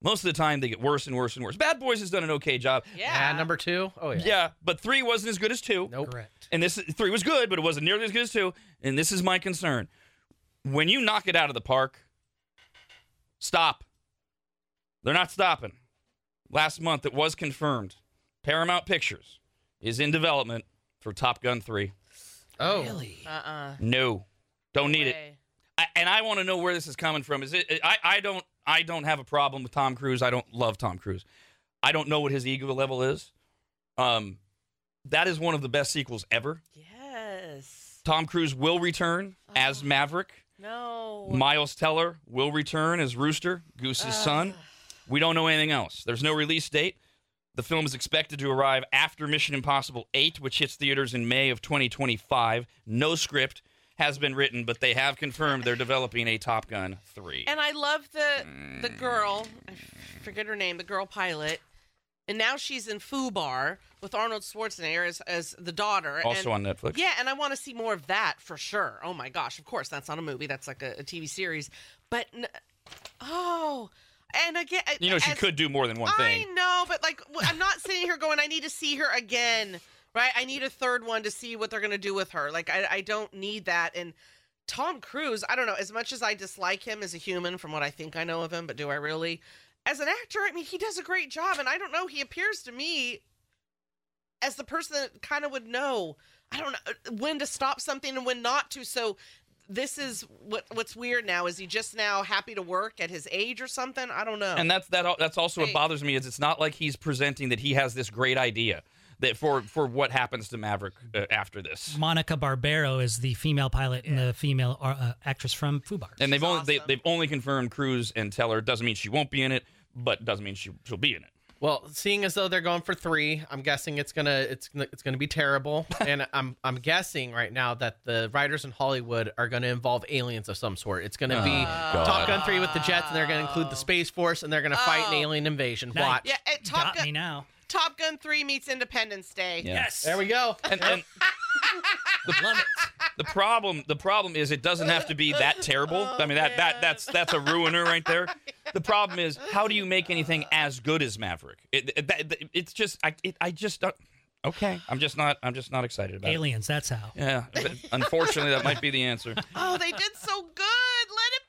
most of the time they get worse and worse and worse. Bad Boys has done an okay job. Yeah. Uh, number two. Oh yeah. Yeah, but three wasn't as good as two. Nope. Correct. And this three was good, but it wasn't nearly as good as two. And this is my concern: when you knock it out of the park, stop. They're not stopping. Last month, it was confirmed. Paramount Pictures is in development for Top Gun three. Oh. Really? Uh-uh. No. Don't no need way. it. I, and I want to know where this is coming from. Is it? I, I don't I don't have a problem with Tom Cruise. I don't love Tom Cruise. I don't know what his ego level is. Um, that is one of the best sequels ever. Yes. Tom Cruise will return oh. as Maverick. No. Miles Teller will return as Rooster, Goose's uh. son. We don't know anything else. There's no release date. The film is expected to arrive after Mission Impossible eight, which hits theaters in May of twenty twenty-five. No script has been written, but they have confirmed they're developing a Top Gun three. And I love the the girl, I forget her name, the girl pilot. and now she's in Fubar with Arnold Schwarzenegger as, as the daughter. Also and, on Netflix. Yeah, and I want to see more of that for sure. Oh, my gosh. Of course, that's not a movie. That's like a, a T V series. But, oh... And again, you know, she as, could do more than one thing. I know, but like, I'm not sitting here going, I need to see her again, right? I need a third one to see what they're going to do with her. Like, I, I don't need that. And Tom Cruise, I don't know, as much as I dislike him as a human from what I think I know of him, but do I really? As an actor, I mean, he does a great job. And I don't know, he appears to me as the person that kind of would know, I don't know, when to stop something and when not to. So, this is what what's weird now. Is he just now happy to work at his age or something? I don't know. And that's that. That's also hey. What bothers me is it's not like he's presenting that he has this great idea that for, for what happens to Maverick uh, after this. Monica Barbero is the female pilot yeah. and the female uh, actress from Fubar. And they've She's only awesome. they, they've only confirmed Cruise and Teller. Doesn't mean she won't be in it, but doesn't mean she she'll be in it. Well, seeing as though they're going for three, I'm guessing it's gonna it's it's gonna be terrible, and I'm I'm guessing right now that the writers in Hollywood are gonna involve aliens of some sort. It's gonna oh, be God. Top Gun three with the jets, and they're gonna include the Space Force, and they're gonna oh. fight an alien invasion. Now, Watch, yeah, it, Top Gun me now. Top Gun three meets Independence Day. Yeah. Yes, there we go. And, and the, the problem the problem is it doesn't have to be that terrible. Oh, I mean that, that that's that's a ruiner right there. The problem is, how do you make anything as good as Maverick? It, it, it, it's just, I, it, I just, uh, okay, I'm just not, I'm just not excited about aliens. It. That's how. Yeah, unfortunately, that might be the answer. Oh, they did so good. Let it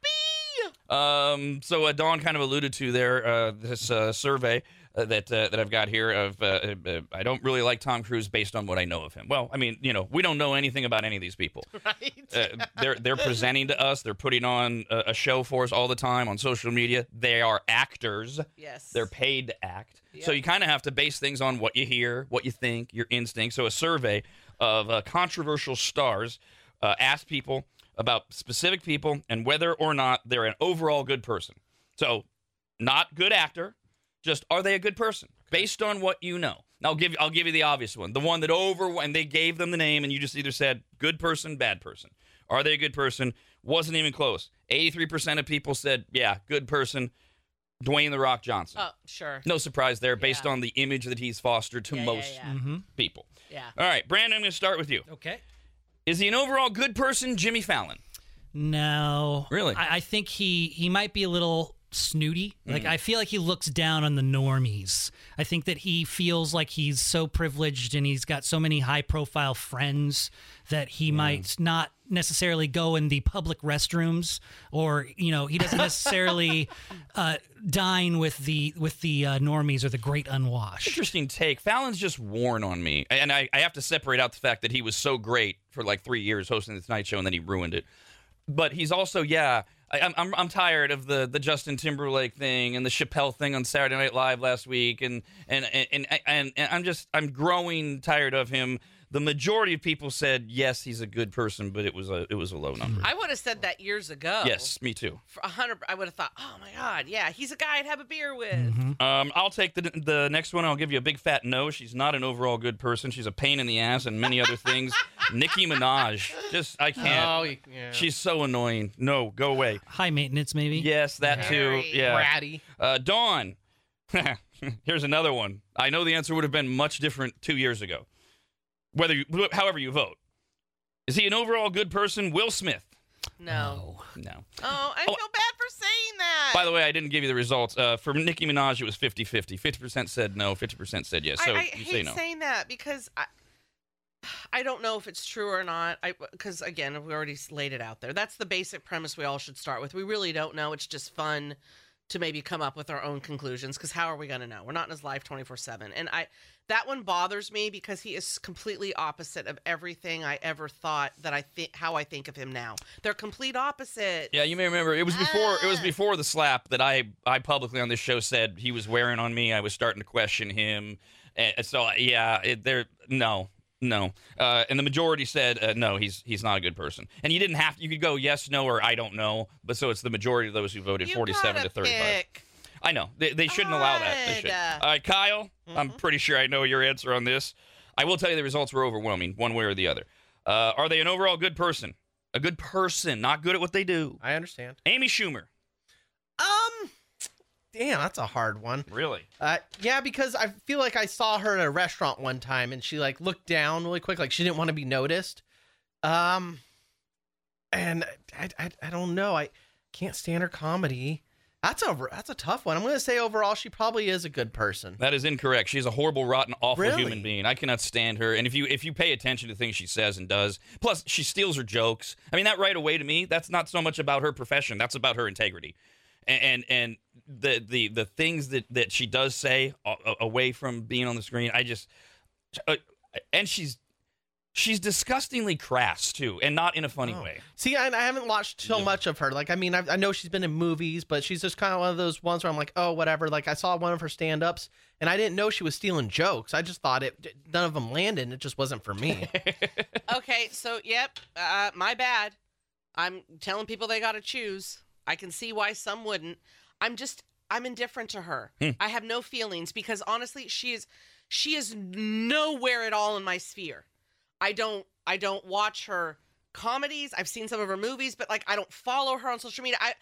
be. Um, so uh, Dawn kind of alluded to there uh, this uh, survey uh, that uh, that I've got here of uh, uh, I don't really like Tom Cruise based on what I know of him. Well, I mean, you know, we don't know anything about any of these people. Right. Uh, they're they're presenting to us. They're putting on a, a show for us all the time on social media. They are actors. Yes. They're paid to act. Yep. So you kind of have to base things on what you hear, what you think, your instinct. So a survey of uh, controversial stars uh, asked people about specific people and whether or not they're an overall good person. So not good actor. Just, are they a good person? Based on what you know. Now, I'll give, I'll give you the obvious one. The one that over... And they gave them the name, and you just either said, good person, bad person. Are they a good person? Wasn't even close. eighty-three percent of people said, yeah, good person. Dwayne The Rock Johnson. Oh, sure. No surprise there, based yeah. on the image that he's fostered to yeah, most yeah, yeah. Mm-hmm. people. Yeah. All right, Brandon, I'm going to start with you. Okay. Is he an overall good person, Jimmy Fallon? No. Really? I, I think he, he might be a little... snooty. Like, mm. I feel like he looks down on the normies. I think that he feels like he's so privileged and he's got so many high-profile friends that he mm. might not necessarily go in the public restrooms, or, you know, he doesn't necessarily uh, dine with the with the uh, normies or the great unwashed. Interesting take. Fallon's just worn on me. And I, I have to separate out the fact that he was so great for, like, three years hosting The Tonight Show and then he ruined it. But he's also, yeah... I'm, I'm I'm tired of the, the Justin Timberlake thing and the Chappelle thing on Saturday Night Live last week, and and, and, and, and, and I'm just I'm growing tired of him. The majority of people said yes, he's a good person, but it was a it was a low number. I would have said that years ago. Yes, me too. For one hundred, I would have thought, oh my God, yeah, he's a guy I'd have a beer with. Mm-hmm. Um, I'll take the the next one. I'll give you a big fat no. She's not an overall good person. She's a pain in the ass and many other things. Nicki Minaj, just I can't. Oh, yeah. She's so annoying. No, go away. High maintenance, maybe. Yes, that Very too. Yeah, ratty. Uh, Dawn. Here's another one. I know the answer would have been much different two years ago. Whether you, however you vote, is he an overall good person? Will Smith? No, no. Oh, I oh, feel bad for saying that. By the way, I didn't give you the results. Uh, for Nicki Minaj, it was fifty-fifty. fifty percent said no. fifty percent said yes. So I, I you hate say no. saying that because I, I don't know if it's true or not. I because again, we already laid it out there. That's the basic premise we all should start with. We really don't know. It's just fun to maybe come up with our own conclusions, because how are we going to know? We're not in his life twenty-four seven. And I that one bothers me because he is completely opposite of everything I ever thought that I think how I think of him now. They're complete opposite. Yeah, you may remember it was before ah. it was before the slap that I I publicly on this show said he was wearing on me. I was starting to question him. And so yeah, it, there no. No, uh, and the majority said uh, no. He's he's not a good person, and you didn't have to. You could go yes, no, or I don't know. But so it's the majority of those who voted, you forty-seven to thirty-five. Pick. I know they they shouldn't God. allow that. They should. All right, Kyle, mm-hmm. I'm pretty sure I know your answer on this. I will tell you the results were overwhelming, one way or the other. Uh, are they an overall good person? A good person, not good at what they do. I understand. Amy Schumer. Um, damn, that's a hard one. Really? Uh, yeah, because I feel like I saw her at a restaurant one time, and she like looked down really quick, like she didn't want to be noticed. Um, and I, I, I don't know. I can't stand her comedy. That's a that's a tough one. I'm going to say overall, she probably is a good person. That is incorrect. She's a horrible, rotten, awful really? human being. I cannot stand her. And if you if you pay attention to things she says and does, plus she steals her jokes. I mean, that right away to me, that's not so much about her profession. That's about her integrity. And and, and the, the the things that, that she does say a, a, away from being on the screen, I just uh, and she's. She's disgustingly crass, too, and not in a funny oh. way. See, I, I haven't watched so yeah. much of her. Like, I mean, I, I know she's been in movies, but she's just kind of one of those ones where I'm like, oh, whatever. Like, I saw one of her stand-ups, and I didn't know she was stealing jokes. I just thought it none of them landed, and it just wasn't for me. Okay, so, yep, uh, my bad. I'm telling people they got to choose. I can see why some wouldn't. I'm just, I'm indifferent to her. Hmm. I have no feelings, because, honestly, she is she is nowhere at all in my sphere. I don't I don't watch her comedies. I've seen some of her movies, but like I don't follow her on social media. I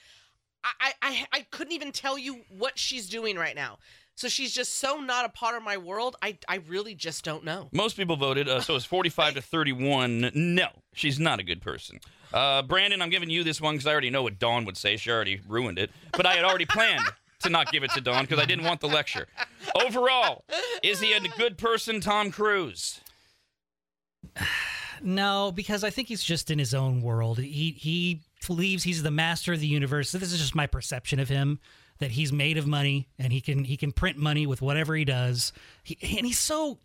I I, I couldn't even tell you what she's doing right now. So she's just so not a part of my world. I, I really just don't know. Most people voted, uh, so it's forty-five to thirty-one. No, she's not a good person. Uh, Brandon, I'm giving you this one because I already know what Dawn would say. She already ruined it. But I had already planned to not give it to Dawn because I didn't want the lecture. Overall, is he a good person, Tom Cruise? No, because I think he's just in his own world. He he believes he's the master of the universe. So this is just my perception of him, that he's made of money and he can he can print money with whatever he does. He, and he's so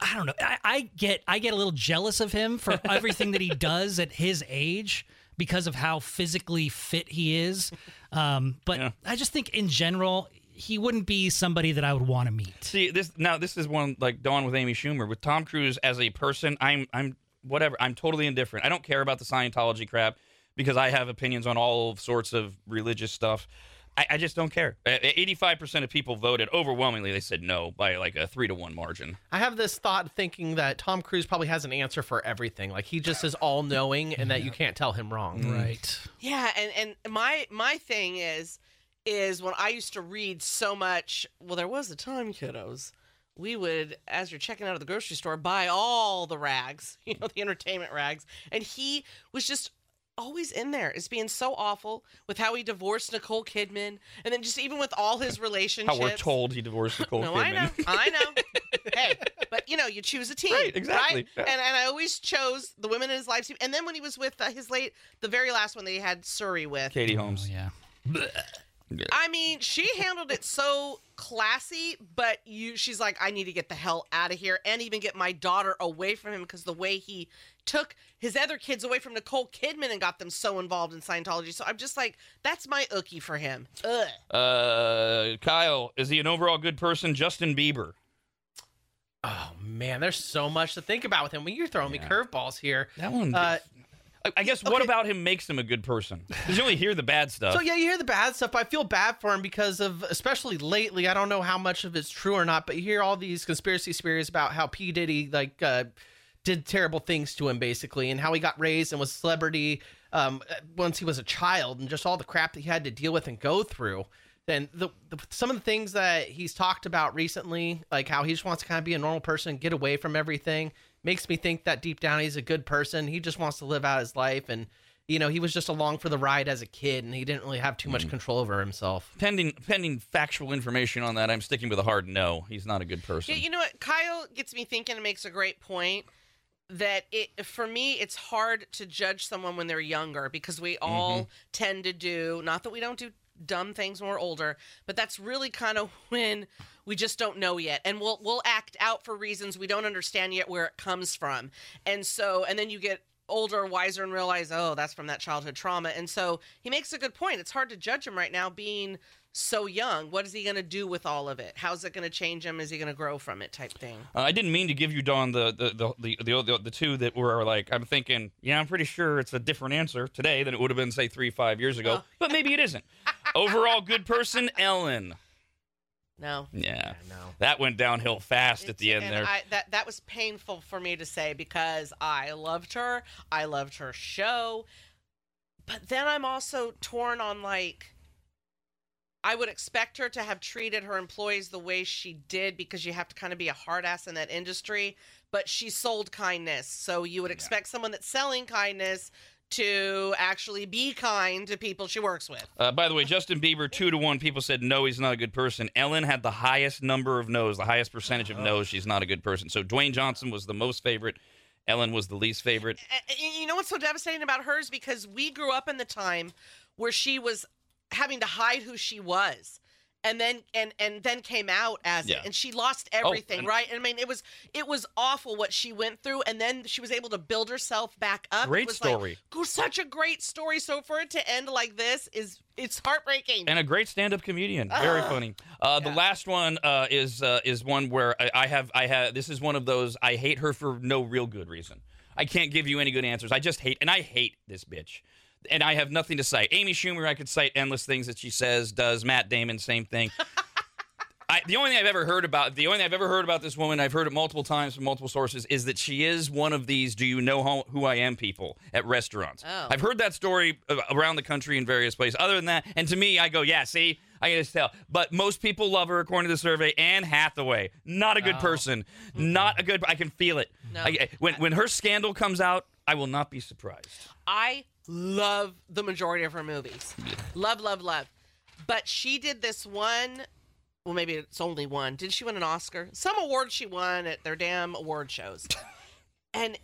I don't know. I, I get I get a little jealous of him for everything that he does at his age because of how physically fit he is. Um, but yeah. I just think in general, he wouldn't be somebody that I would want to meet. See, this now this is one like Dawn with Amy Schumer. With Tom Cruise as a person, I'm I'm whatever. I'm totally indifferent. I don't care about the Scientology crap because I have opinions on all sorts of religious stuff. I, I just don't care. eighty-five percent of people voted overwhelmingly. They said no by like a three to one margin. I have this thought thinking that Tom Cruise probably has an answer for everything. Like he just is all knowing and yeah. that you can't tell him wrong. Right. Yeah. And, and my, my thing is, is when I used to read so much, well, there was a time, kiddos, we would, as you're checking out of the grocery store, buy all the rags, you know, the entertainment rags. And he was just always in there. It's being so awful with how he divorced Nicole Kidman. And then just even with all his relationships. How we're told he divorced Nicole no, Kidman. I know. I know. Hey, but, you know, you choose a team. Right, exactly. Right? Yeah. And and I always chose the women in his life team. And then when he was with uh, his late, the very last one that he had Surrey with. Katie Holmes. Oh, yeah. Blech. I mean, she handled it so classy, but you, she's like, I need to get the hell out of here and even get my daughter away from him because the way he took his other kids away from Nicole Kidman and got them so involved in Scientology. So I'm just like, that's my ookie for him. Ugh. Uh, Kyle, is he an overall good person? Justin Bieber. Oh, man, there's so much to think about with him. Well, you're throwing yeah. me curveballs here. That one... Uh, I guess okay. what about him makes him a good person? Because you only hear the bad stuff. So, yeah, you hear the bad stuff. I feel bad for him because of, especially lately, I don't know how much of it's true or not, but you hear all these conspiracy theories about how P. Diddy, like, uh, did terrible things to him, basically, and how he got raised and was a celebrity um, once he was a child, and just all the crap that he had to deal with and go through. And the, the, some of the things that he's talked about recently, like how he just wants to kind of be a normal person, get away from everything, makes me think that deep down he's a good person. He just wants to live out his life. And, you know, he was just along for the ride as a kid, and he didn't really have too much control over himself. Pending pending factual information on that, I'm sticking with a hard no. He's not a good person. Yeah, you know what? Kyle gets me thinking and makes a great point that it for me, it's hard to judge someone when they're younger because we all mm-hmm. tend to do, not that we don't do dumb things when we're older, but that's really kind of when we just don't know yet, and we'll we'll act out for reasons we don't understand yet where it comes from. And so and then you get older, wiser, and realize, oh, that's from that childhood trauma. And so he makes a good point. It's hard to judge him right now being so young. What is he going to do with all of it? How's it going to change him? Is he going to grow from it type thing? Uh, I didn't mean to give you, Dawn, the the the, the the the two that were like, I'm thinking, yeah, I'm pretty sure it's a different answer today than it would have been, say, three, five years ago. Oh. But maybe it isn't. Overall good person, Ellen. No. Yeah. No. That went downhill fast it's, at the end and there. I, that that was painful for me to say because I loved her. I loved her show. But then I'm also torn on like I would expect her to have treated her employees the way she did, because you have to kind of be a hard ass in that industry, but she sold kindness. So you would expect yeah. someone that's selling kindness to actually be kind to people she works with. Uh, by the way, Justin Bieber, two to one people said no, he's not a good person. Ellen had the highest number of no's, the highest percentage of no's, she's not a good person. So Dwayne Johnson was the most favorite. Ellen was the least favorite. You know what's so devastating about hers? Because we grew up in the time where she was having to hide who she was, and then and and then came out as yeah. it, and she lost everything, oh, and, right? I mean, it was it was awful what she went through, and then she was able to build herself back up. Great it was story, like, such a great story. So for it to end like this is it's heartbreaking. And a great stand-up comedian, uh, very funny. Uh, yeah. The last one uh, is uh, is one where I, I have I have this is one of those I hate her for no real good reason. I can't give you any good answers. I just hate, and I hate this bitch. And I have nothing to cite. Amy Schumer, I could cite endless things that she says, does. Matt Damon, same thing. I, the only thing I've ever heard about, the only thing I've ever heard about this woman, I've heard it multiple times from multiple sources, is that she is one of these "Do you know who I am?" people at restaurants. Oh. I've heard that story around the country in various places. Other than that, and to me, I go, yeah, see. I can just tell. But most people love her, according to the survey. Anne Hathaway, not a good no. person. Mm-hmm. Not a good... I can feel it. No. I, when when her scandal comes out, I will not be surprised. I love the majority of her movies. Yeah. Love, love, love. But she did this one... Well, maybe it's only one. Did she win an Oscar? Some award she won at their damn award shows. and...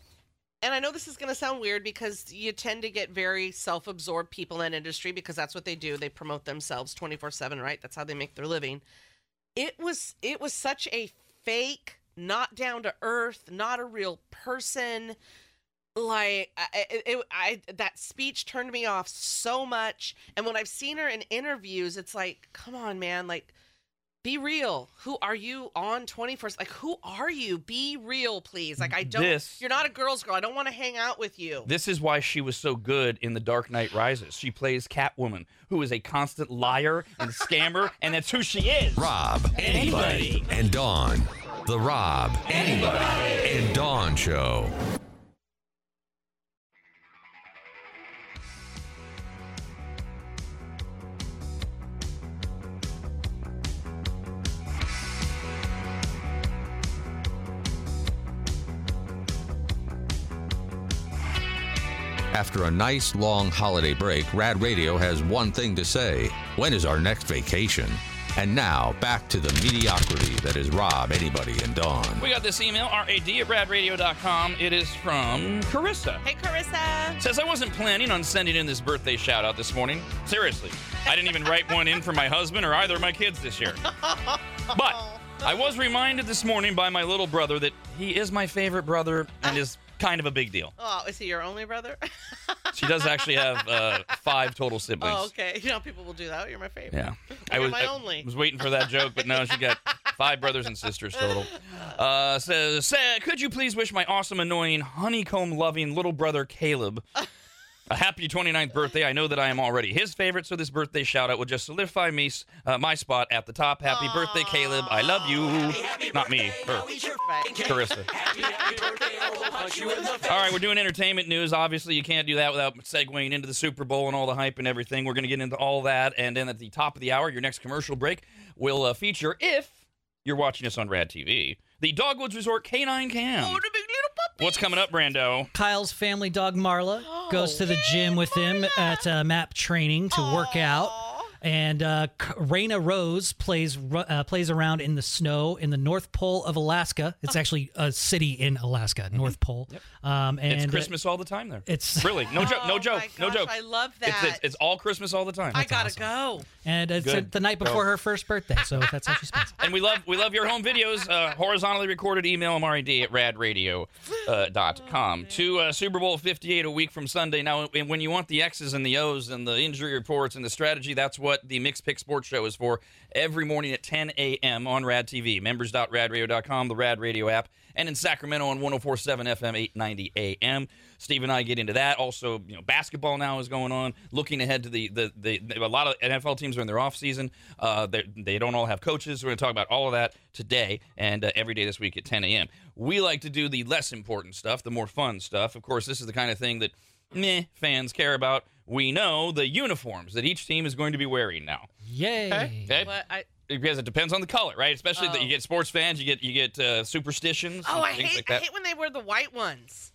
And I know this is going to sound weird, because you tend to get very self-absorbed people in industry, because that's what they do. They promote themselves twenty-four seven, right? That's how they make their living. It was it was such a fake, not down to earth, not a real person. Like I, it, I that speech turned me off so much. And when I've seen her in interviews, it's like, come on, man, like. Be real. Who are you on twenty-first? Like, who are you? Be real, please. Like, I don't... This, you're not a girl's girl. I don't want to hang out with you. This is why she was so good in The Dark Knight Rises. She plays Catwoman, who is a constant liar and scammer, and that's who she is. Rob, anybody, anybody. And Dawn. The Rob, anybody, anybody. And Dawn Show. After a nice, long holiday break, Rad Radio has one thing to say. When is our next vacation? And now, back to the mediocrity that is Rob, Anybody, and Dawn. We got this email, R A D at rad radio dot com. It is from Carissa. Hey, Carissa. Says, I wasn't planning on sending in this birthday shout-out this morning. Seriously. I didn't even write one in for my husband or either of my kids this year. But I was reminded this morning by my little brother that he is my favorite brother and is... kind of a big deal. Oh, is he your only brother? She does actually have uh, five total siblings. Oh, okay. You know, people will do that. You're my favorite. Yeah. I was, my I only. was waiting for that joke, but no, she got five brothers and sisters total. Uh, says, could you please wish my awesome, annoying, honeycomb-loving little brother Caleb a happy twenty-ninth birthday? I know that I am already his favorite, so this birthday shout-out will just solidify me uh, my spot at the top. Happy Aww. Birthday, Caleb. I love you. Happy, happy Not birthday. me. Her. Carissa. Happy, happy birthday. All right, we're doing entertainment news. Obviously, you can't do that without segueing into the Super Bowl and all the hype and everything. We're going to get into all that. And then at the top of the hour, your next commercial break will uh, feature, if you're watching us on Rad T V, the Dogwoods Resort Canine Cam. Oh, the big little puppy. What's coming up, Brando? Kyle's family dog, Marla, oh, goes to the gym with Marla. him at uh, M A P training to Aww. work out. And uh, Raina Rose plays uh, plays around in the snow in the North Pole of Alaska. It's actually a city in Alaska, North Pole. Yep. Um, and it's Christmas uh, all the time there. It's really no oh joke, no joke, gosh, no joke. I love that. It's, it's, it's all Christmas all the time. That's I gotta awesome. go. And it's Good. the night before go. her first birthday, so that's how she spends it. And we love we love your home videos. Uh, horizontally recorded. Email mrad at radradio uh, dot com. Oh, to uh, Super Bowl fifty-eight a week from Sunday. Now, when you want the X's and the O's and the injury reports and the strategy, that's what the Mixed Pick Sports Show is for, every morning at ten a.m. on Rad T V. members dot rad radio dot com, the Rad Radio app, and in Sacramento on one oh four point seven F M, eight ninety A M. Steve and I get into that. Also, you know, basketball now is going on. Looking ahead to the the, the, the a lot of N F L teams are in their offseason. Uh, they don't all have coaches. We're going to talk about all of that today and uh, every day this week at ten a.m. We like to do the less important stuff, the more fun stuff. Of course, this is the kind of thing that meh fans care about. We know the uniforms that each team is going to be wearing now. Yay! Okay. Okay. Well, I, because it depends on the color, right? Especially oh. that you get sports fans, you get you get uh, superstitions. Oh, and I hate like that. I hate when they wear the white ones.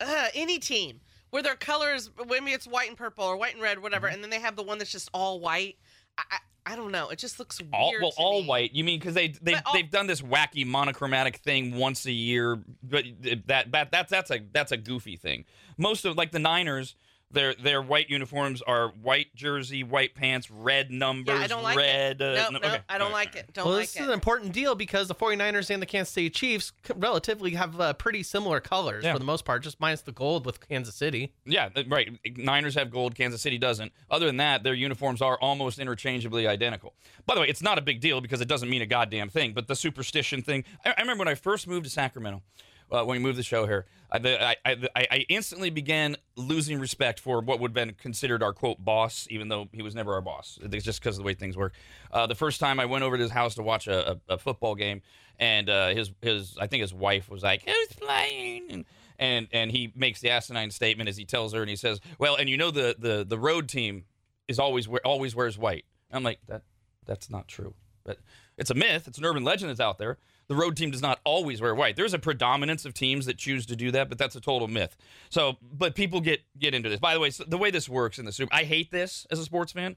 Uh, any team where their colors, maybe it's white and purple or white and red, whatever, mm-hmm. and then they have the one that's just all white. I, I, I don't know. It just looks weird. All, well, to all me. White. You mean because they they all, they've done this wacky monochromatic thing once a year, but that that that's that's a that's a goofy thing. Most of like the Niners, their their white uniforms are white jersey, white pants, red numbers. Yeah, I don't like red, it. Uh, nope, no, okay. I don't right, like right. it. Don't well, like it. This is an important deal because the forty-niners and the Kansas City Chiefs relatively have uh, pretty similar colors yeah. for the most part, just minus the gold with Kansas City. Yeah, right. Niners have gold, Kansas City doesn't. Other than that, their uniforms are almost interchangeably identical. By the way, it's not a big deal because it doesn't mean a goddamn thing, but the superstition thing. I, I remember when I first moved to Sacramento, Uh, when we moved the show here, I, the, I, I, I instantly began losing respect for what would have been considered our, quote, boss, even though he was never our boss. It's just because of the way things work. Uh, the first time I went over to his house to watch a, a, a football game, and uh, his, his I think his wife was like, who's playing? And, and and he makes the asinine statement as he tells her, and he says, well, and you know the the, the road team is always always wears white. And I'm like, that that's not true. But it's a myth. It's an urban legend that's out there. The road team does not always wear white. There's a predominance of teams that choose to do that, but that's a total myth. So, but people get get into this. By the way, so the way this works in the Super, I hate this as a sports fan.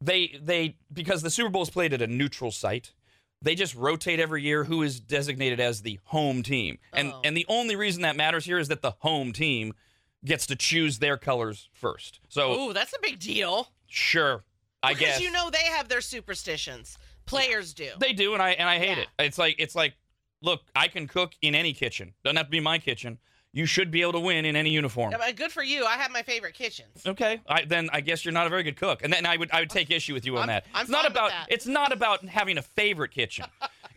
They they because the Super Bowl is played at a neutral site. They just rotate every year who is designated as the home team, and oh. and the only reason that matters here is that the home team gets to choose their colors first. So, ooh, that's a big deal. Sure, I because guess you know they have their superstitions. Players do. They do, and I and I hate yeah. it. It's like it's like, look, I can cook in any kitchen. Doesn't have to be my kitchen. You should be able to win in any uniform. Yeah, good for you. I have my favorite kitchens. Okay, I, then I guess you're not a very good cook, and then I would I would take issue with you on I'm, that. I'm it's not about that. It's not about having a favorite kitchen.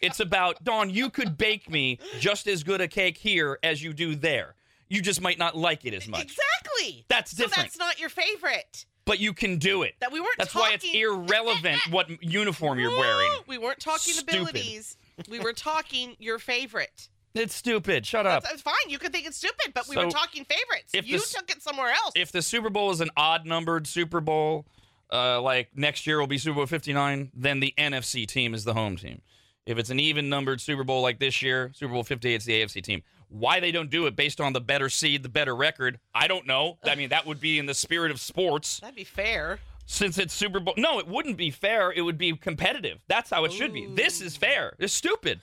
It's about, Dawn, you could bake me just as good a cake here as you do there. You just might not like it as much. Exactly. That's different. So that's not your favorite. But you can do it. That we weren't That's talking... why it's irrelevant what uniform you're wearing. We weren't talking stupid. Abilities. We were talking your favorite. It's stupid. Shut up. That's, it's fine. You can think it's stupid, but we so were talking favorites. If you the, took it somewhere else. If the Super Bowl is an odd-numbered Super Bowl, uh, like next year will be Super Bowl fifty-nine, then the N F C team is the home team. If it's an even-numbered Super Bowl like this year, Super Bowl fifty-eight is the A F C team. Why they don't do it based on the better seed, the better record, I don't know. I mean, that would be in the spirit of sports. That'd be fair. Since it's Super Bowl. No, it wouldn't be fair. It would be competitive. That's how it Ooh. Should be. This is fair. It's stupid.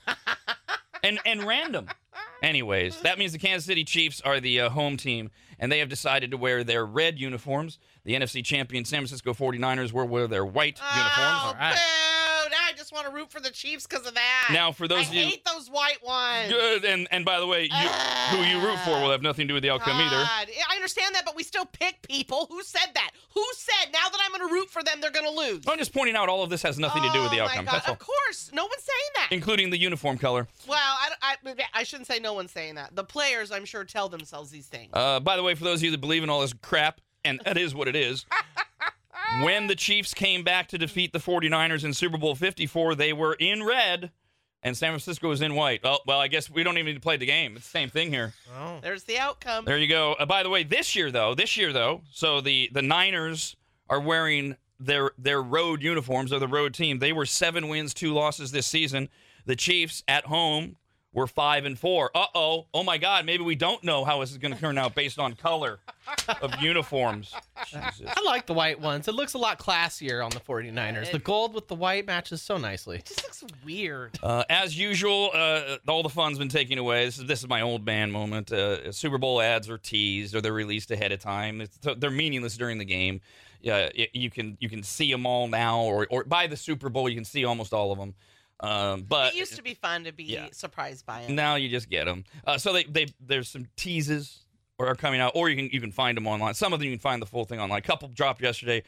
and and random. Anyways, that means the Kansas City Chiefs are the uh, home team, and they have decided to wear their red uniforms. The N F C champion San Francisco forty-niners will wear their white oh, uniforms. All right. Just want to root for the Chiefs because of that. Now, for those I of you, hate those white ones. Good, and and by the way, you, uh, who you root for will have nothing to do with the outcome God. Either. I understand that, but we still pick people. Who said that? Who said now that I'm going to root for them, they're going to lose? I'm just pointing out all of this has nothing oh, to do with the outcome. My God. That's all. Of course, no one's saying that, including the uniform color. Well, I, I, I shouldn't say no one's saying that. The players, I'm sure, tell themselves these things. Uh, by the way, for those of you that believe in all this crap, and that is what it is. When the Chiefs came back to defeat the forty-niners in Super Bowl fifty-four, they were in red, and San Francisco was in white. Oh, well, I guess we don't even need to play the game. It's the same thing here. Oh. There's the outcome. There you go. Uh, by the way, this year, though, this year, though, so the, the Niners are wearing their, their road uniforms of the road team. They were seven wins, two losses this season. The Chiefs at home were five and four. Uh-oh. Oh, my God. Maybe we don't know how this is going to turn out based on color of uniforms. Jesus. I like the white ones. It looks a lot classier on the forty-niners. The gold with the white matches so nicely. It just looks weird. Uh, as usual, uh, all the fun's been taken away. This is this is my old man moment. Uh, Super Bowl ads are teased or they're released ahead of time. It's, they're meaningless during the game. Uh, it, you can you can see them all now, or, or by the Super Bowl, you can see almost all of them. Um, but it used to be fun to be yeah. surprised by it. Now you just get them. Uh, so they, they there's some teases are coming out, or you can you can find them online. Some of them you can find the full thing online. A couple dropped yesterday.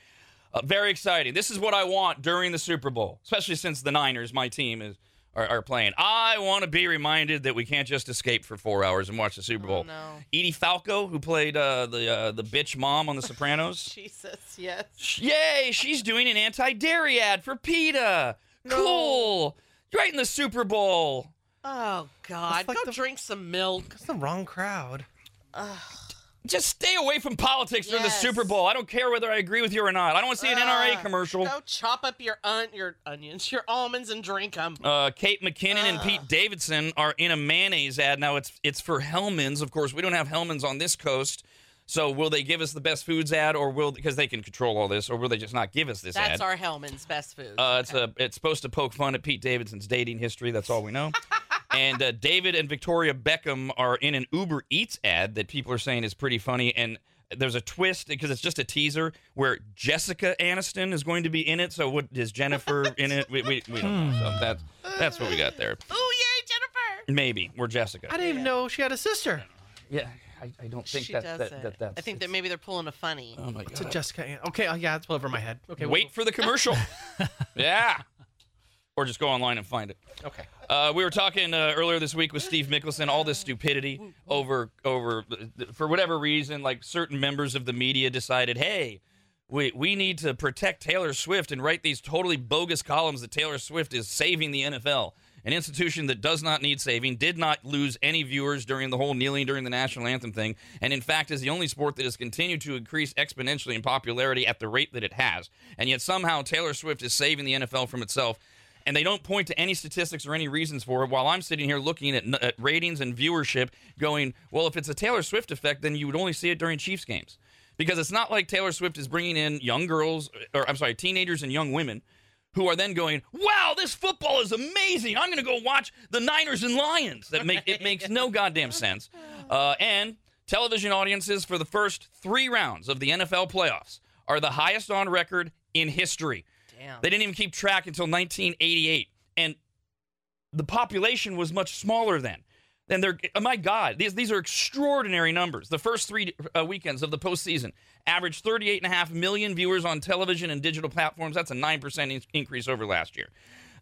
Uh, very exciting. This is what I want during the Super Bowl, especially since the Niners, my team, is are, are playing. I want to be reminded that we can't just escape for four hours and watch the Super Bowl. Oh, no. Edie Falco, who played uh, the uh, the bitch mom on The Sopranos. Jesus, yes. Yay, she's doing an anti-dairy ad for PETA. No. Cool. Right in the Super Bowl. Oh, God. Like Go the, drink some milk. It's the wrong crowd. Ugh. Just stay away from politics during yes. the Super Bowl. I don't care whether I agree with you or not. I don't want to see an uh, N R A commercial. Go chop up your un- your onions, your almonds, and drink them. Uh, Kate McKinnon uh. and Pete Davidson are in a mayonnaise ad. Now, it's it's for Hellman's. Of course, we don't have Hellman's on this coast. So will they give us the Best Foods ad, or will, because they can control all this, or will they just not give us this That's ad? That's our Hellman's Best Foods. Uh, it's, okay. a, it's supposed to poke fun at Pete Davidson's dating history. That's all we know. And uh, David and Victoria Beckham are in an Uber Eats ad that people are saying is pretty funny. And there's a twist, because it's just a teaser, where Jessica Aniston is going to be in it. So what, is Jennifer in it? We, we, we don't know. So that's, that's what we got there. Oh, yay, Jennifer. Maybe. Or Jessica. I didn't even know she had a sister. Yeah. I, I don't think that, that, that that's... I think that maybe they're pulling a funny. Oh, my God. It's a Jessica An- Okay, oh, yeah, it's well over my head. Okay, Wait we'll- for the commercial. Yeah. Or just go online and find it. Okay. Uh, we were talking uh, earlier this week with Steve Mickelson, all this stupidity over, over for whatever reason, like certain members of the media decided, hey, we, we need to protect Taylor Swift and write these totally bogus columns that Taylor Swift is saving the N F L. An institution that does not need saving, did not lose any viewers during the whole kneeling during the national anthem thing, and in fact is the only sport that has continued to increase exponentially in popularity at the rate that it has. And yet somehow Taylor Swift is saving the N F L from itself, and they don't point to any statistics or any reasons for it, while I'm sitting here looking at, at ratings and viewership going, well, if it's a Taylor Swift effect, then you would only see it during Chiefs games. Because it's not like Taylor Swift is bringing in young girls, or I'm sorry, teenagers and young women, who are then going, wow, this football is amazing. I'm going to go watch the Niners and Lions. That make It makes no goddamn sense. Uh, and television audiences for the first three rounds of the N F L playoffs are the highest on record in history. Damn. They didn't even keep track until nineteen eighty-eight. And the population was much smaller then. And they're, oh my God, these, these are extraordinary numbers. The first three uh, weekends of the postseason averaged thirty-eight point five million viewers on television and digital platforms. That's a nine percent in- increase over last year.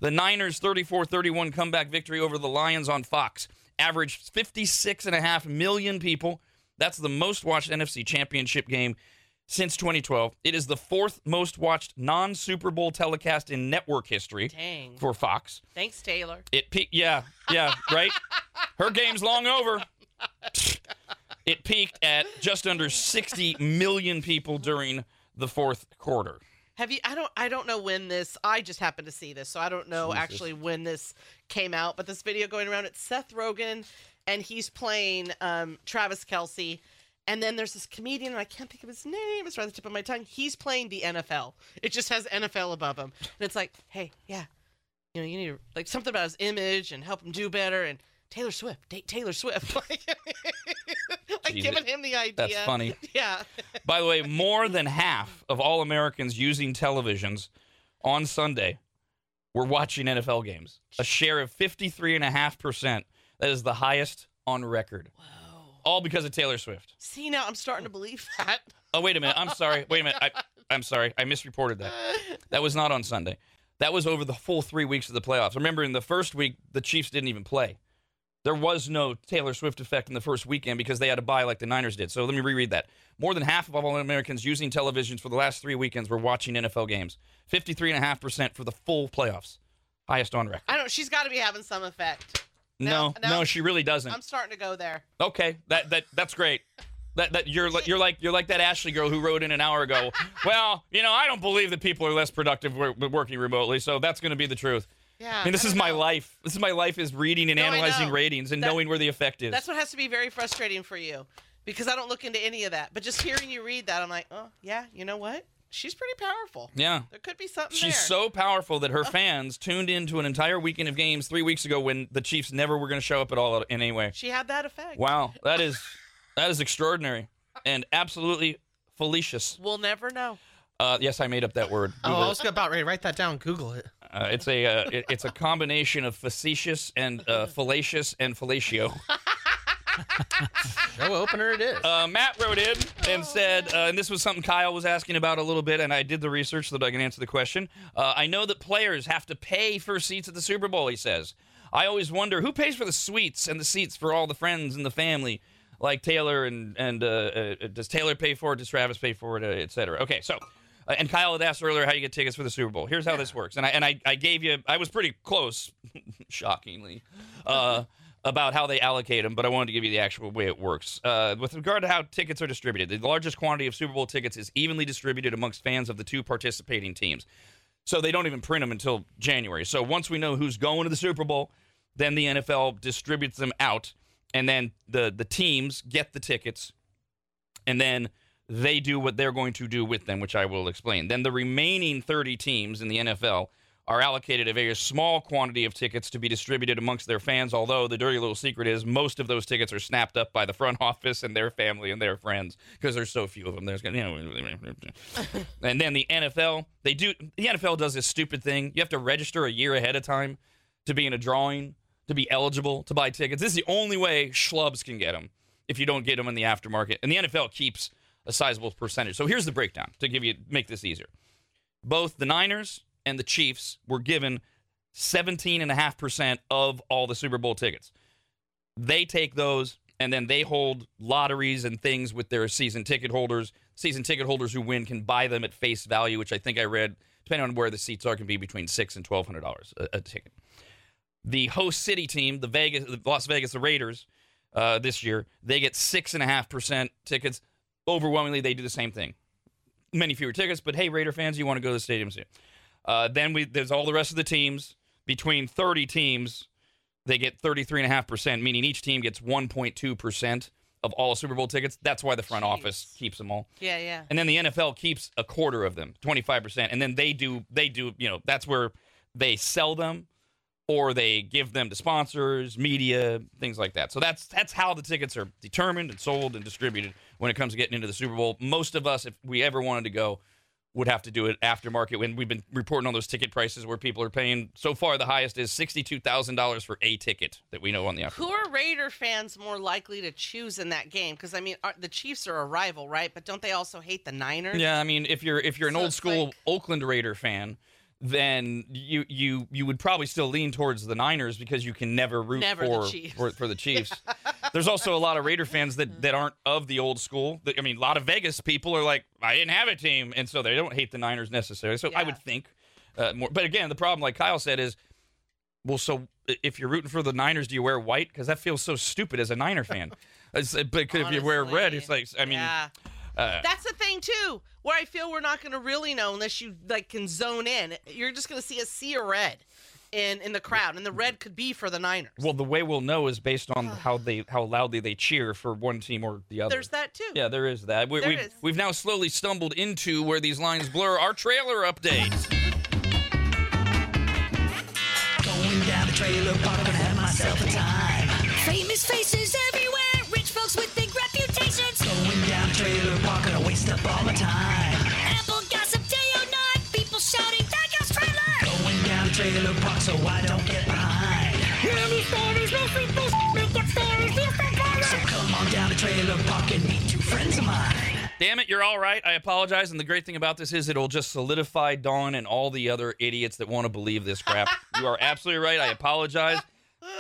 The Niners' thirty-four thirty-one comeback victory over the Lions on Fox averaged fifty-six point five million people. That's the most watched N F C Championship game since twenty twelve. It is the fourth most watched non-Super Bowl telecast in network history. Dang. For Fox. Thanks, Taylor. It pe- Yeah, yeah, right? Her game's long over. It peaked at just under sixty million people during the fourth quarter. Have you? I don't. I don't know when this. I just happened to see this, so I don't know Jesus. actually when this came out. But this video going around, it's Seth Rogen, and he's playing um, Travis Kelce. And then there's this comedian, and I can't think of his name. It's right at the tip of my tongue. He's playing the N F L. It just has N F L above him, and it's like, hey, yeah, you know, you need to, like, something about his image and help him do better. And Taylor Swift, date Taylor Swift, like, like giving him the idea. That's funny. Yeah. By the way, more than half of all Americans using televisions on Sunday were watching N F L games. A share of fifty-three point five percent. That is the highest on record. Wow. All because of Taylor Swift. See, now I'm starting to believe that. Oh, wait a minute. I'm sorry. Wait a minute. I, I'm sorry. I misreported that. That was not on Sunday. That was over the full three weeks of the playoffs. Remember, in the first week, the Chiefs didn't even play. There was no Taylor Swift effect in the first weekend because they had a bye like the Niners did. So let me reread that. More than half of all Americans using televisions for the last three weekends were watching N F L games. fifty-three point five percent for the full playoffs. Highest on record. I don't. She's got to be having some effect. No, no, no, she really doesn't. I'm starting to go there. Okay, that that that's great. That that you're like you're like you're like that Ashley girl who wrote in an hour ago. Well, you know, I don't believe that people are less productive working remotely, so that's going to be the truth. Yeah, I mean, this is my know. life. This is my life is reading and no, analyzing ratings and that, knowing where the effect is. That's what has to be very frustrating for you, because I don't look into any of that. But just hearing you read that, I'm like, oh yeah, you know what? She's pretty powerful. Yeah. There could be something She's there. She's so powerful that her fans tuned into an entire weekend of games three weeks ago when the Chiefs never were going to show up at all in any way. She had that effect. Wow. That is that is extraordinary and absolutely fallacious. We'll never know. Uh, yes, I made up that word. Google. Oh, I was about ready to write that down. Google it. Uh, it's a uh, it, it's a combination of facetious and uh, fallacious and fellatio. Show opener it is. Uh, Matt wrote in and oh, said, uh, and this was something Kyle was asking about a little bit, and I did the research so that I can answer the question. Uh, I know that players have to pay for seats at the Super Bowl, he says. I always wonder, who pays for the suites and the seats for all the friends and the family, like Taylor, and, and uh, uh, does Taylor pay for it, does Travis pay for it, uh, et cetera. Okay, so, uh, and Kyle had asked earlier how you get tickets for the Super Bowl. Here's how yeah. this works. And I and I, I gave you, I was pretty close, shockingly, uh about how they allocate them, but I wanted to give you the actual way it works. Uh, with regard to how tickets are distributed, the largest quantity of Super Bowl tickets is evenly distributed amongst fans of the two participating teams. So they don't even print them until January. So once we know who's going to the Super Bowl, then the N F L distributes them out, and then the, the teams get the tickets, and then they do what they're going to do with them, which I will explain. Then the remaining thirty teams in the N F L are allocated a very small quantity of tickets to be distributed amongst their fans, although the dirty little secret is most of those tickets are snapped up by the front office and their family and their friends because there's so few of them. There's, you know, and then the N F L, they do the N F L does this stupid thing. You have to register a year ahead of time to be in a drawing, to be eligible to buy tickets. This is the only way schlubs can get them if you don't get them in the aftermarket. And the N F L keeps a sizable percentage. So here's the breakdown to give you make this easier. Both the Niners and the Chiefs were given seventeen point five percent of all the Super Bowl tickets. They take those, and then they hold lotteries and things with their season ticket holders. Season ticket holders who win can buy them at face value, which I think I read, depending on where the seats are, can be between six hundred dollars and twelve hundred dollars a, a ticket. The host city team, the Vegas, the Las Vegas the Raiders, uh, this year, they get six point five percent tickets. Overwhelmingly, they do the same thing. Many fewer tickets, but hey, Raider fans, you want to go to the stadium soon. Uh, then we there's all the rest of the teams. Between thirty teams, they get thirty-three point five percent, meaning each team gets one point two percent of all Super Bowl tickets. That's why the front Jeez. office keeps them all. Yeah, yeah. And then the N F L keeps a quarter of them, twenty-five percent. And then they do, they do, you know, that's where they sell them or they give them to sponsors, media, things like that. So that's that's how the tickets are determined and sold and distributed when it comes to getting into the Super Bowl. Most of us, if we ever wanted to go, would have to do it aftermarket. When we've been reporting on those ticket prices where people are paying, so far the highest is sixty-two thousand dollars for a ticket that we know on the aftermarket. Who are Raider fans more likely to choose in that game? Because I mean, are, the Chiefs are a rival, right? But don't they also hate the Niners? Yeah, I mean, if you're if you're an so old school like... Oakland Raider fan, then you you you would probably still lean towards the Niners because you can never root never for, the for for the Chiefs. Yeah. There's also a lot of Raider fans that, that aren't of the old school. I mean, a lot of Vegas people are like, I didn't have a team. And so they don't hate the Niners necessarily. So yeah. I would think uh, more. But again, the problem, like Kyle said, is, well, so if you're rooting for the Niners, do you wear white? Because that feels so stupid as a Niner fan. It's, but if you wear red, it's like, I mean. Yeah. Uh, That's the thing, too, where I feel we're not going to really know unless you like can zone in. You're just going to see a sea of red. In, in the crowd, and the red could be for the Niners. Well, the way we'll know is based on how they how loudly they cheer for one team or the other. There's that, too. Yeah, there is that. We, there we've, is. We've now slowly stumbled into where these lines blur. Our trailer update. Going down the trailer park, gonna have myself a time. Famous faces everywhere, rich folks with big reputations. Going down the trailer park, gonna waste up all my time. Apple gossip day or night, people shouting, that guy's trailer! Trailer park, so I don't get behind. Many stories, no people, make up stories, different colors. So come on down to trailer park and meet two friends of mine. Damn it, you're all right. I apologize. And the great thing about this is it'll just solidify Dawn and all the other idiots that want to believe this crap. You are absolutely right. I apologize.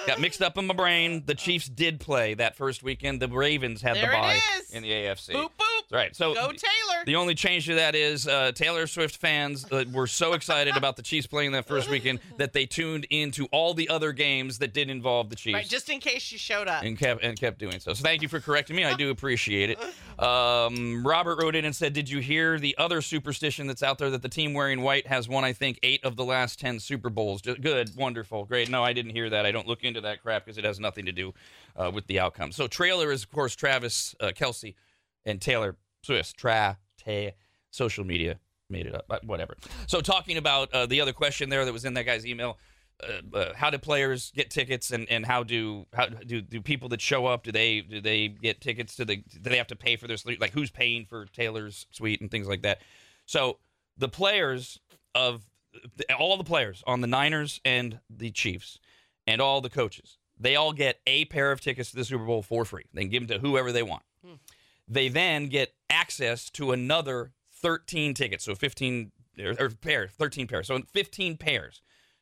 Got mixed up in my brain. The Chiefs did play that first weekend. The Ravens had there the bye in the A F C. Boop, boop. Right. So go Taylor. The only change to that is uh, Taylor Swift fans uh, were so excited about the Chiefs playing that first weekend that they tuned into all the other games that did involve the Chiefs. Right, just in case you showed up. And kept, and kept doing so. So thank you for correcting me. I do appreciate it. Um, Robert wrote in and said, did you hear the other superstition that's out there that the team wearing white has won, I think, eight of the last ten Super Bowls? Good. Wonderful. Great. No, I didn't hear that. I don't look into that crap because it has nothing to do uh, with the outcome. So trailer is, of course, Travis uh, Kelce. And Taylor Swift, tra, te, social media made it up, but whatever. So talking about uh, the other question there that was in that guy's email, uh, uh, how do players get tickets, and, and how do how do do people that show up, do they do they get tickets? Do they do they have to pay for their suite? Like who's paying for Taylor's suite and things like that? So the players of all the players on the Niners and the Chiefs and all the coaches, they all get a pair of tickets to the Super Bowl for free. They can give them to whoever they want. Hmm. They then get access to another thirteen tickets, so fifteen or, or pair, thirteen pairs. So fifteen pairs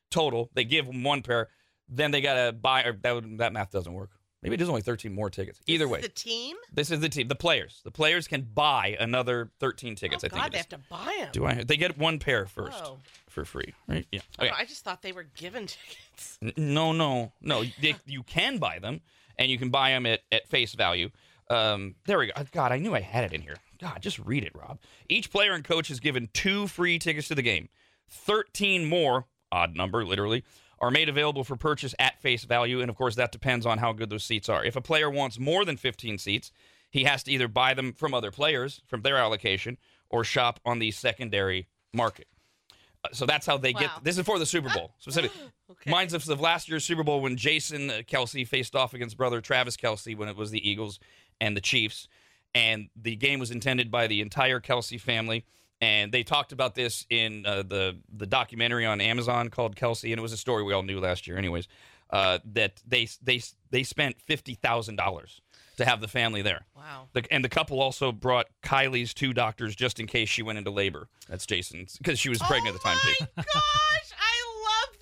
total. They give them one pair. Then they gotta buy. Or that would, that math doesn't work. Maybe there's only thirteen more tickets. Either this way. This is the team? This is the team. The players. The players can buy another thirteen tickets. Oh, I think God, they have to buy them. Do I? They get one pair first Whoa. for free. Right? Yeah. Okay. Oh, I just thought they were given tickets. N- no, no. No, they, you can buy them, and you can buy them at, at face value. Um, there we go. God, I knew I had it in here. God, just read it, Rob. Each player and coach is given two free tickets to the game. thirteen more, odd number, literally, are made available for purchase at face value, and of course that depends on how good those seats are. If a player wants more than fifteen seats, he has to either buy them from other players, from their allocation, or shop on the secondary market. Uh, so that's how they wow. get... This is for the Super Bowl, specifically. Okay. Reminds us of last year's Super Bowl when Jason Kelce faced off against brother Travis Kelce when it was the Eagles and the Chiefs, and the game was intended by the entire Kelce family. And they talked about this in uh, the, the documentary on Amazon called Kelce, and it was a story we all knew last year anyways, uh, that they they they spent fifty thousand dollars to have the family there. Wow. The, and the couple also brought Kylie's two doctors just in case she went into labor. That's Jason's, because she was pregnant oh at the time. Oh, my gosh. I love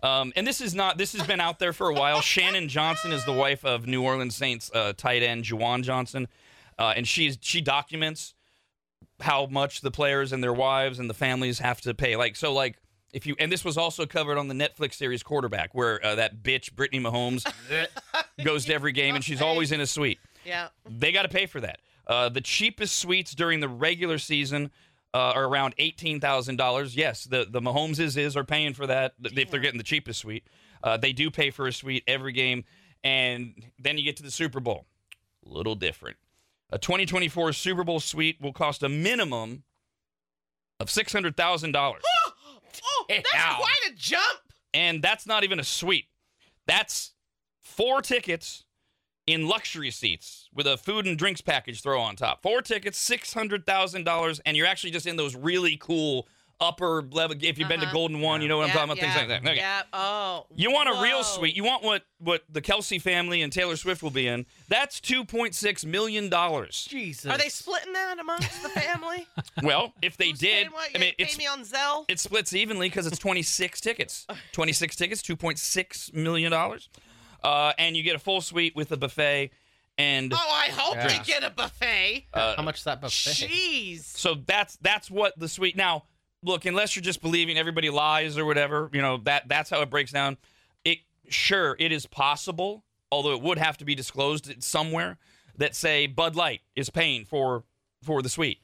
that. Um, and this is not this has been out there for a while. Shannon Johnson is the wife of New Orleans Saints uh, tight end Juwan Johnson, uh, and she's she documents how much the players and their wives and the families have to pay. Like, so like if you, and this was also covered on the Netflix series Quarterback, where uh, that bitch Brittany Mahomes goes to every game and she's always in a suite. Yeah. They got to pay for that. Uh, the cheapest suites during the regular season uh, are around eighteen thousand dollars. Yes. The, the Mahomeses is are paying for that. Damn. If they're getting the cheapest suite, uh, they do pay for a suite every game. And then you get to the Super Bowl, a little different. A twenty twenty-four Super Bowl suite will cost a minimum of six hundred thousand dollars. Oh, oh, that's Ow. quite a jump. And that's not even a suite. That's four tickets in luxury seats with a food and drinks package throw on top. Four tickets, six hundred thousand dollars, and you're actually just in those really cool upper level. If you've uh-huh. been to Golden One, you know what yeah, I'm talking about, yeah, things like that. Okay. Yeah. Oh. You want whoa. a real suite. You want what, what the Kelce family and Taylor Swift will be in. That's two point six million dollars. Jesus. Are they splitting that amongst the family? Well, if they Who's did, what? I mean, it's, pay me on Zelle? It splits evenly because it's twenty-six tickets. twenty-six tickets, two point six million dollars. Uh, and you get a full suite with a buffet. And, oh, I hope yeah. they get a buffet. Uh, How much is that buffet? Jeez. So that's that's what the suite. Now, look, unless you're just believing everybody lies or whatever, you know, that that's how it breaks down. It sure, it is possible, although it would have to be disclosed somewhere, that say Bud Light is paying for for the suite.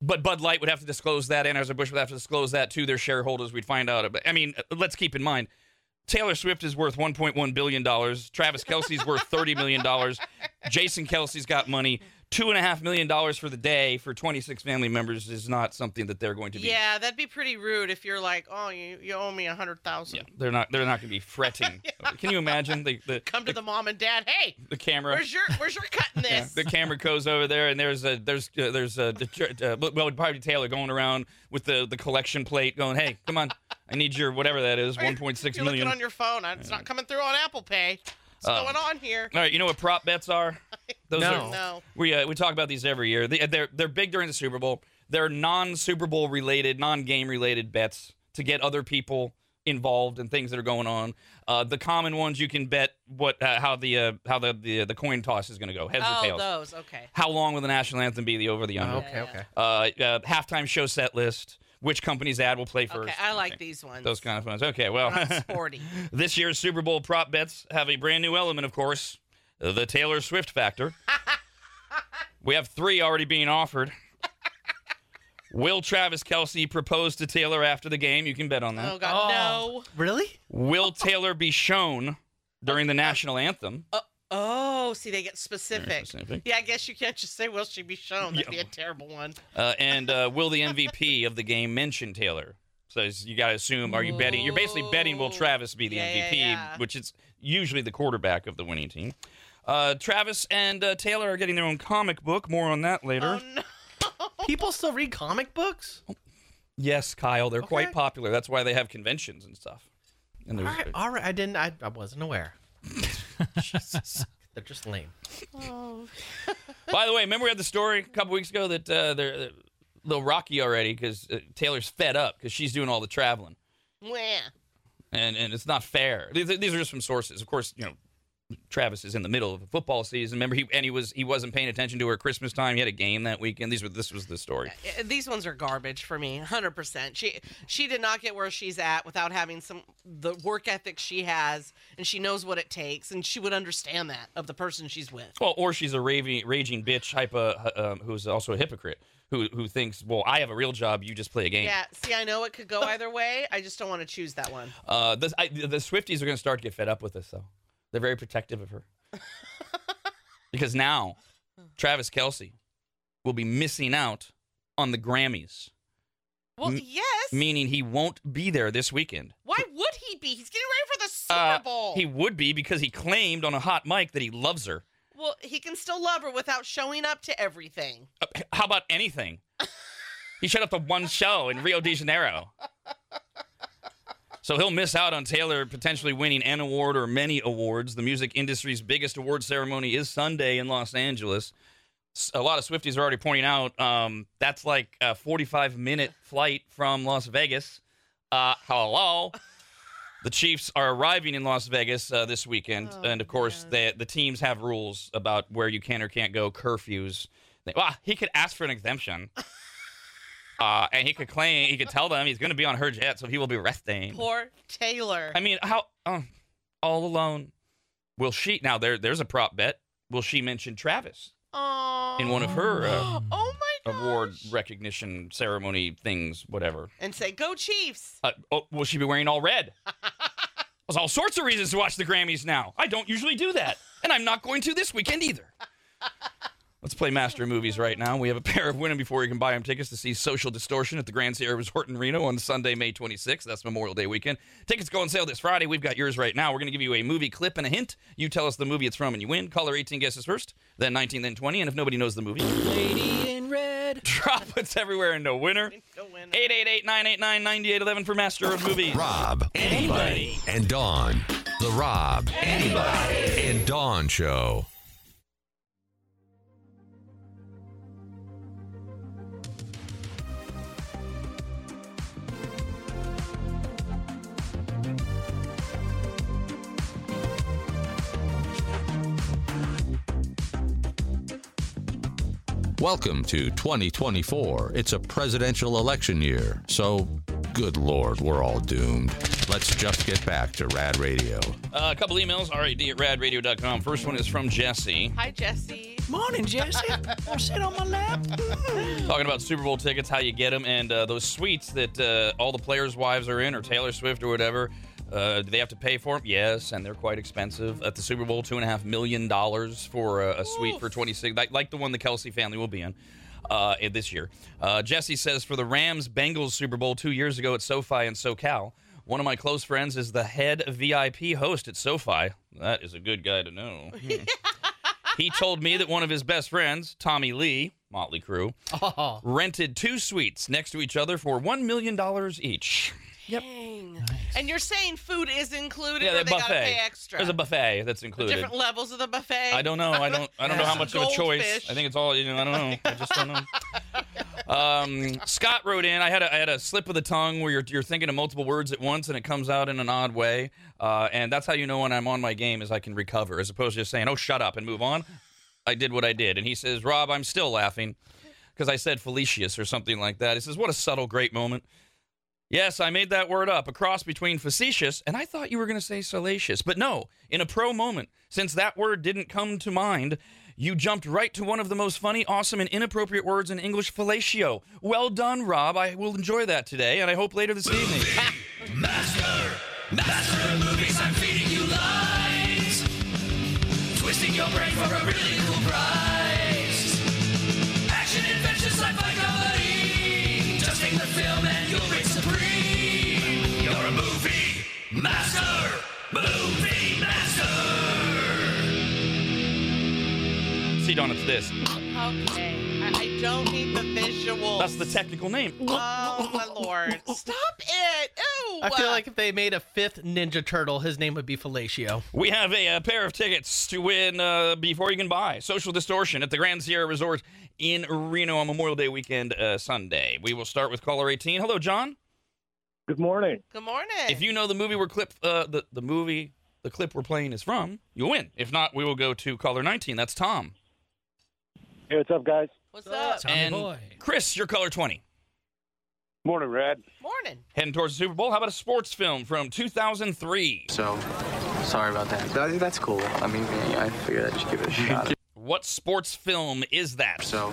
But Bud Light would have to disclose that, and Anheuser-Busch would have to disclose that to their shareholders. We'd find out. I mean, let's keep in mind, Taylor Swift is worth one point one billion dollars. Travis Kelce's worth thirty million dollars. Jason Kelce's got money. Two and a half million dollars for the day for twenty-six family members is not something that they're going to be. Yeah, that'd be pretty rude if you're like, oh, you, you owe me a hundred thousand. Yeah, they're not. They're not going to be fretting. Yeah. Can you imagine the, the come the, to the mom and dad? Hey, the camera. Where's your Where's your cutting this? Yeah, the camera goes over there, and there's a there's uh, there's a uh, well, probably Taylor going around with the the collection plate, going, hey, come on, I need your whatever that is, one point six million. You're looking on your phone. It's not coming through on Apple Pay. What's um, going on here? All right, you know what prop bets are? Those no. Are, no. We uh, we talk about these every year. They, they're they're big during the Super Bowl. They're non-Super Bowl related, non-game related bets to get other people involved in things that are going on. Uh, the common ones you can bet what uh, how the uh, how the, the the coin toss is going to go, heads oh, or tails. Oh, those. Okay. How long will the national anthem be? The over, the under. Oh, okay. Okay. Uh, uh, halftime show set list. Which company's ad will play first? Okay, I like okay. these ones. Those kind of ones. Okay, well, not sporty. This year's Super Bowl prop bets have a brand new element, of course, the Taylor Swift factor. We have three already being offered. Will Travis Kelce propose to Taylor after the game? You can bet on that. Oh, God, oh. no. Really? Will Taylor be shown during the national anthem? Uh- Oh, see, they get specific. specific. Yeah, I guess you can't just say, will she be shown? That'd be a terrible one. Uh, and uh, will the M V P of the game mention Taylor? So you got to assume, are you Ooh. betting? You're basically betting, will Travis be the yeah, M V P, yeah, yeah. which is usually the quarterback of the winning team. Uh, Travis and uh, Taylor are getting their own comic book. More on that later. Oh, no. People still read comic books? Yes, Kyle. They're okay. quite popular. That's why they have conventions and stuff. And all, right, all right. I didn't. I, I wasn't aware. Jesus. They're just lame. Oh. By the way, remember we had the story a couple weeks ago that uh, they're, they're a little rocky already because uh, Taylor's fed up because she's doing all the traveling. Yeah. And and it's not fair. These, these are just from sources. Of course, you know, Travis is in the middle of a football season. Remember, he and he was he wasn't paying attention to her Christmas time. He had a game that weekend. These were this was the story. These ones are garbage for me, one hundred percent. She she did not get where she's at without having some the work ethic she has, and she knows what it takes, and she would understand that of the person she's with. Well, or she's a raving, raging bitch, type of, um, who's also a hypocrite. Who who thinks, well, I have a real job, you just play a game. Yeah, see, I know it could go either way. I just don't want to choose that one. Uh, this, I, the Swifties are going to start to get fed up with this, though. They're very protective of her. Because now, Travis Kelce will be missing out on the Grammys. Well, M- yes. Meaning he won't be there this weekend. Why would he be? He's getting ready for the Super Bowl. Uh, he would be because he claimed on a hot mic that he loves her. Well, he can still love her without showing up to everything. Uh, how about anything? He showed up to one show in Rio de Janeiro. So he'll miss out on Taylor potentially winning an award or many awards. The music industry's biggest award ceremony is Sunday in Los Angeles. A lot of Swifties are already pointing out um, that's like a forty-five minute flight from Las Vegas. Uh, hello. The Chiefs are arriving in Las Vegas uh, this weekend, oh, and, of course, the, the teams have rules about where you can or can't go, curfews. They, well, he could ask for an exemption, uh, and he could claim, he could tell them he's going to be on her jet, so he will be resting. Poor Taylor. I mean, how oh, all alone will she? Now, there, there's a prop bet. Will she mention Travis oh, in one of her uh, oh my award recognition ceremony things, whatever? And say, go Chiefs. Uh, oh, will she be wearing all red? There's all sorts of reasons to watch the Grammys now. I don't usually do that, and I'm not going to this weekend either. Let's play Master of Movies right now. We have a pair of winning before you can buy them tickets to see Social Distortion at the Grand Sierra Resort in Reno on Sunday, May twenty-sixth. That's Memorial Day weekend. Tickets go on sale this Friday. We've got yours right now. We're going to give you a movie clip and a hint. You tell us the movie it's from, and you win. Caller eighteen guesses first, then nineteen, then twenty. And if nobody knows the movie, Lady in Red. Droplets everywhere and no winner. eight eight eight, nine eight nine, nine eight one one for Master of Movies. Rob, Anybody, and Dawn. The Rob, Anybody, and Dawn Show. Welcome to twenty twenty-four. It's a presidential election year, so good Lord, we're all doomed. Let's just get back to Rad Radio. Uh, a couple emails, R A D at rad radio dot com. First one is from Jesse. Hi, Jesse. Morning, Jesse. Don't sit on my lap. Talking about Super Bowl tickets, how you get them, and uh, those suites that uh, all the players' wives are in, or Taylor Swift or whatever. Uh, do they have to pay for them? Yes, and they're quite expensive. At the Super Bowl, two and a half million dollars for a, a suite for twenty-six, like, like the one the Kelce family will be in uh, this year. Uh, Jesse says for the Rams-Bengals Super Bowl two years ago at SoFi in SoCal, one of my close friends is the head V I P host at SoFi. That is a good guy to know. Hmm. He told me that one of his best friends, Tommy Lee, Motley Crue, oh. rented two suites next to each other for one million dollars each. Yep. Nice. And you're saying food is included, yeah, or they gotta pay extra? There's a buffet that's included. The different levels of the buffet. I don't know. I don't. I don't know how much of a choice. Fish. I think it's all. You know, I don't know. I just don't know. Um, Scott wrote in. I had a I had a slip of the tongue where you're you're thinking of multiple words at once and it comes out in an odd way. Uh, and that's how you know when I'm on my game is I can recover as opposed to just saying, "Oh, shut up" and move on. I did what I did. And he says, "Rob, I'm still laughing because I said Felicius or something like that." He says, "What a subtle, great moment." Yes, I made that word up, a cross between facetious, and I thought you were going to say salacious. But no, in a pro moment, since that word didn't come to mind, you jumped right to one of the most funny, awesome, and inappropriate words in English, fellatio. Well done, Rob. I will enjoy that today, and I hope later this movie evening. Master! Master of movies, I'm feeding you lies! Twisting your brain for a really cool prize! Action, adventure, sci-fi, comedy! Just take the film and you'll reach supreme! You're a movie master! Movie master! See, Don, it's this. Okay. I, I don't need the visuals. That's the technical name. Oh, my Lord. Stop it! Ew! I feel like if they made a fifth Ninja Turtle, his name would be Fellatio. We have a, a pair of tickets to win uh, before you can buy. Social Distortion at the Grand Sierra Resort in Reno on Memorial Day weekend uh, Sunday. We will start with caller eighteen. Hello, John. Good morning. Good morning. If you know the movie we're clip, uh, the, the movie the clip we're playing is from, you'll win. If not, we will go to caller nineteen. That's Tom. Hey, what's up, guys? What's up? Tommy and boy. Chris, you're caller twenty. Morning, Rad. Morning. Heading towards the Super Bowl. How about a sports film from two thousand three? So, sorry about that. I think that's cool. I mean, I figured I'd just give it a shot. What sports film is that? So,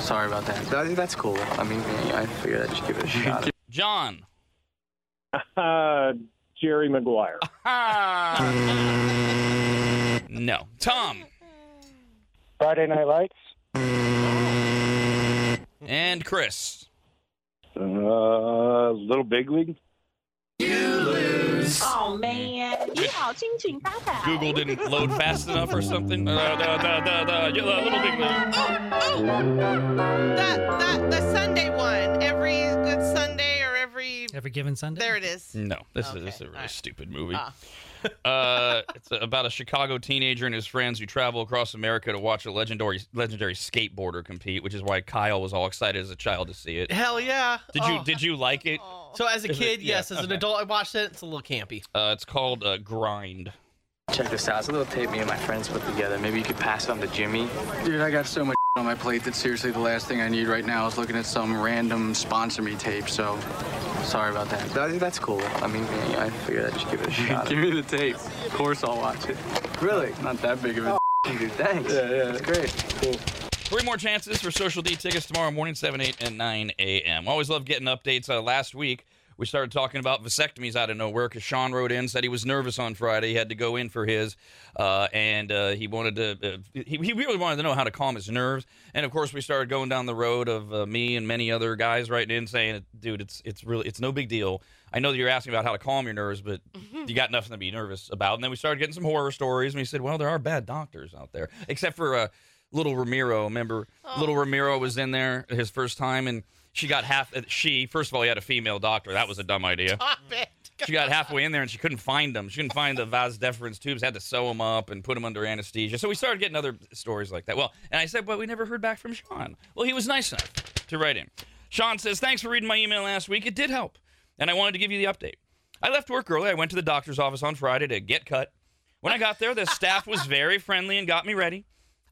sorry about that. I think that's cool. I mean, I figured I'd just give it a shot. John. Uh, Jerry Maguire. No. Tom. Friday Night Lights. And Chris. Uh, Little Big League. You lose. Oh, man. Yeah, ching, ching, pow, pow. Google didn't load fast enough or something. Uh, da, da, da, da. Yeah, Little Big League. Oh, oh. The, the, the Sunday one. Every good Sunday or every... Every given Sunday? There it is. No, this, okay. is, this is a really right. stupid movie. Ah. uh, it's about a Chicago teenager and his friends who travel across America to watch a legendary legendary skateboarder compete, which is why Kyle was all excited as a child to see it. Hell yeah! Did oh. you did you like it? So as a is kid, it, yeah. yes. As okay. an adult, I watched it. It's a little campy. Uh, it's called uh, Grind. Check this out. It's a little tape me and my friends put together. Maybe you could pass it on to Jimmy. Dude, I got so much on my plate that seriously the last thing I need right now is looking at some random sponsor me tape, so sorry about that. I think that's cool. I mean, I figured I'd just give it a shot. Give me the tape. Of course I'll watch it. Really? Not that big of a oh, dude. Thanks. Yeah, yeah. That's great. Cool. Three more chances for Social D tickets tomorrow morning, seven, eight, and nine a.m. Always love getting updates. Uh, last week, we started talking about vasectomies out of nowhere because Sean wrote in, said he was nervous on Friday. He had to go in for his, uh, and uh, he wanted to. Uh, he, he really wanted to know how to calm his nerves. And of course, we started going down the road of uh, me and many other guys writing in saying, "Dude, it's it's really it's no big deal. I know that you're asking about how to calm your nerves, but mm-hmm. you got nothing to be nervous about." And then we started getting some horror stories, and we said, "Well, there are bad doctors out there, except for uh, Little Ramiro. Remember, oh. Little Ramiro was in there his first time and." She got half. She first of all, he had a female doctor. That was a dumb idea. Stop it. She got halfway in there and she couldn't find them. She couldn't find the vas deferens tubes. Had to sew them up and put them under anesthesia. So we started getting other stories like that. Well, and I said, but we never heard back from Sean. Well, he was nice enough to write in. Sean says, thanks for reading my email last week. It did help, and I wanted to give you the update. I left work early. I went to the doctor's office on Friday to get cut. When I got there, the staff was very friendly and got me ready.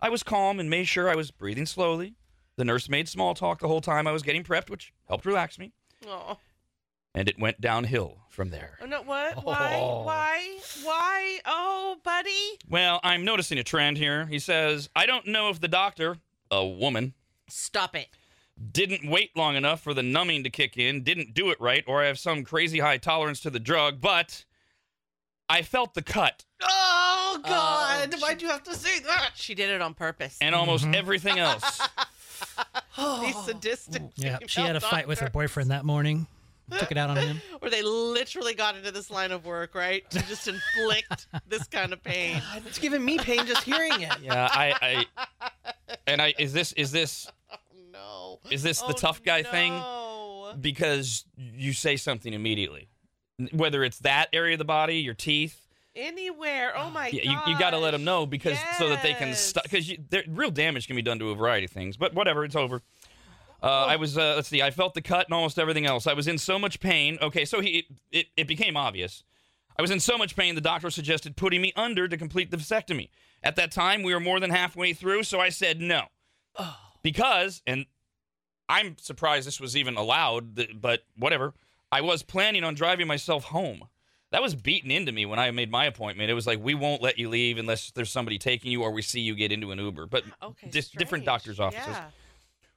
I was calm and made sure I was breathing slowly. The nurse made small talk the whole time I was getting prepped, which helped relax me. Oh. And it went downhill from there. Oh, no, what? Why? Oh. Why? Why? Oh, buddy. Well, I'm noticing a trend here. He says, I don't know if the doctor, a woman. Stop it. Didn't wait long enough for the numbing to kick in, didn't do it right, or I have some crazy high tolerance to the drug, but I felt the cut. Oh, God. Uh, Why'd she, you have to say that? She did it on purpose. And almost mm-hmm. everything else. These sadistic. Yeah, she had a doctor. fight with her boyfriend that morning. Took it out on him. Where they literally got into this line of work, right? To just inflict this kind of pain. God, it's giving me pain just hearing it. Yeah, I, I and I is this is this oh, no is this the oh, tough guy no. thing? Because you say something immediately, whether it's that area of the body, your teeth. Anywhere. Oh, my God. Yeah, you, you got to let them know because yes. so that they can stop. Because real damage can be done to a variety of things. But whatever. It's over. Uh, oh. I was, uh, let's see. I felt the cut and almost everything else. I was in so much pain. Okay, so he it, it became obvious. I was in so much pain, the doctor suggested putting me under to complete the vasectomy. At that time, we were more than halfway through, so I said no. Oh. Because, and I'm surprised this was even allowed, but whatever, I was planning on driving myself home. That was beaten into me when I made my appointment. It was like, we won't let you leave unless there's somebody taking you or we see you get into an Uber. But okay, di- different doctor's offices. Yeah.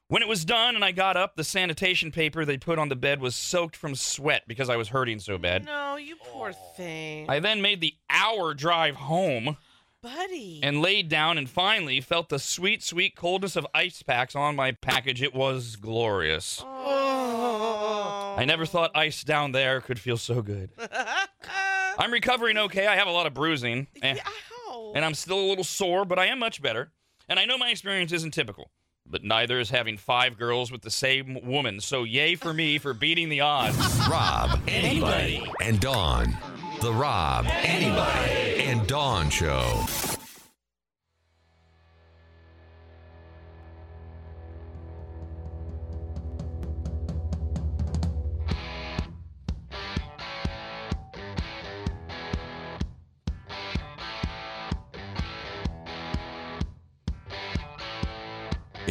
When it was done and I got up, the sanitation paper they put on the bed was soaked from sweat because I was hurting so bad. No, you poor thing. I then made the hour drive home. Buddy. And laid down and finally felt the sweet, sweet coldness of ice packs on my package. It was glorious. Oh. I never thought ice down there could feel so good. I'm recovering okay. I have a lot of bruising. And, and I'm still a little sore, but I am much better. And I know my experience isn't typical, but neither is having five girls with the same woman. So yay for me for beating the odds. Rob, anybody, anybody. And Dawn. The Rob, anybody, anybody, and Dawn Show.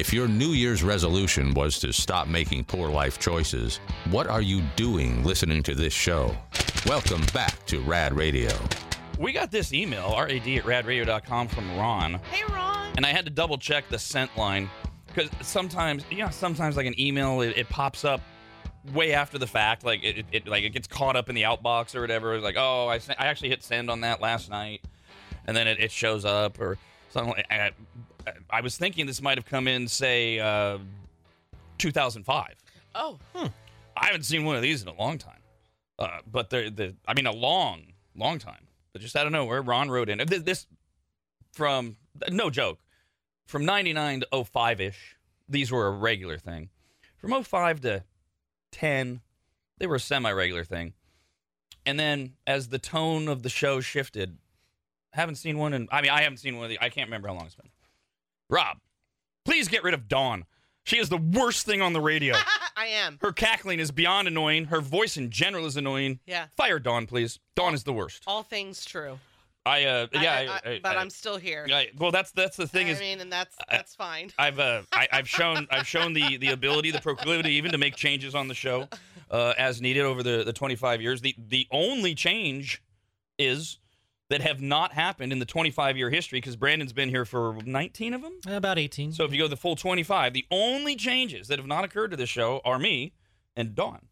If your New Year's resolution was to stop making poor life choices, what are you doing listening to this show? Welcome back to Rad Radio. We got this email, R A D at rad radio dot com, from Ron. Hey, Ron. And I had to double check the sent line because sometimes, you know, sometimes like an email, it, it pops up way after the fact. Like it, it like it gets caught up in the outbox or whatever. It's like, oh, I, I actually hit send on that last night. And then it, it shows up or something. Like, I, I was thinking this might have come in, say, uh, two thousand five. Oh. Hmm. I haven't seen one of these in a long time. Uh, but they're, they're, I mean, a long, long time. But just out of nowhere, Ron wrote in. This, this from, no joke, from ninety-nine to oh five-ish, these were a regular thing. From oh five to ten, they were a semi-regular thing. And then as the tone of the show shifted, haven't seen one in, I mean, I haven't seen one of the, I can't remember how long it's been. Rob, please get rid of Dawn. She is the worst thing on the radio. I am. Her cackling is beyond annoying. Her voice in general is annoying. Yeah. Fire Dawn, please. Dawn is the worst. All things true. I uh yeah. I, I, I, I, but I, I'm still here. I, well, that's that's the thing I is. I mean, and that's that's fine. I, I've uh I, I've shown I've shown the the ability, the proclivity, even to make changes on the show, uh, as needed over the the twenty-five years. The the only change is. That have not happened in the twenty-five-year history, because Brandon's been here for nineteen of them? About eighteen. So if you go the full twenty-five, the only changes that have not occurred to this show are me and Dawn.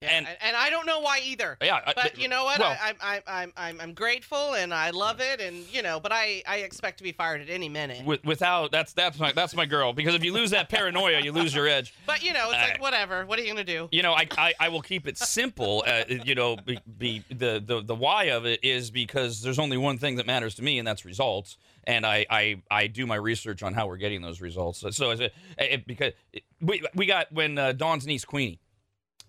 Yeah, and, and I don't know why either. Yeah, but, but you know what? Well, I, I, I, I'm I'm I'm grateful and I love it, and you know, but I, I expect to be fired at any minute. With, without that's that's my that's my girl, because if you lose that paranoia, you lose your edge. But you know, it's uh, like whatever. What are you gonna do? You know, I I, I will keep it simple. Uh, you know, be, be the, the the why of it is because there's only one thing that matters to me, and that's results. And I I, I do my research on how we're getting those results. So, so is it, it because it, we we got when uh, Dawn's niece Queenie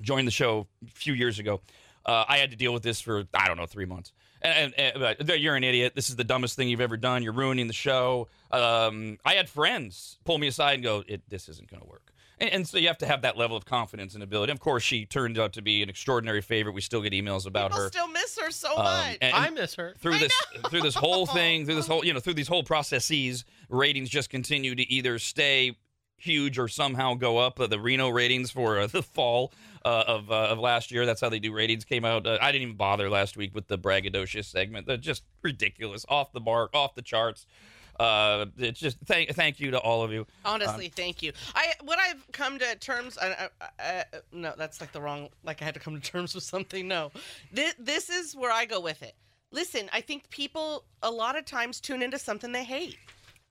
joined the show a few years ago. Uh, I had to deal with this for, I don't know, three months. And, and, and uh, you're an idiot. This is the dumbest thing you've ever done. You're ruining the show. Um, I had friends pull me aside and go, it, this isn't going to work. And, and so you have to have that level of confidence and ability. Of course, she turned out to be an extraordinary favorite. We still get emails about People her. People still miss her so um, much. And, and I miss her. Through I this know. through this whole thing, through this whole, you know, through these whole processes, ratings just continue to either stay huge or somehow go up. Uh, the Reno ratings for uh, the fall uh, of uh, of last year. That's how they do ratings. Came out. Uh, I didn't even bother last week with the braggadocious segment. They're just ridiculous, off the mark, off the charts. Uh, it's just thank thank you to all of you. Honestly, um, thank you. I what I've come to terms. I, I, I, no, that's like the wrong. Like I had to come to terms with something. No, this this is where I go with it. Listen, I think people a lot of times tune into something they hate.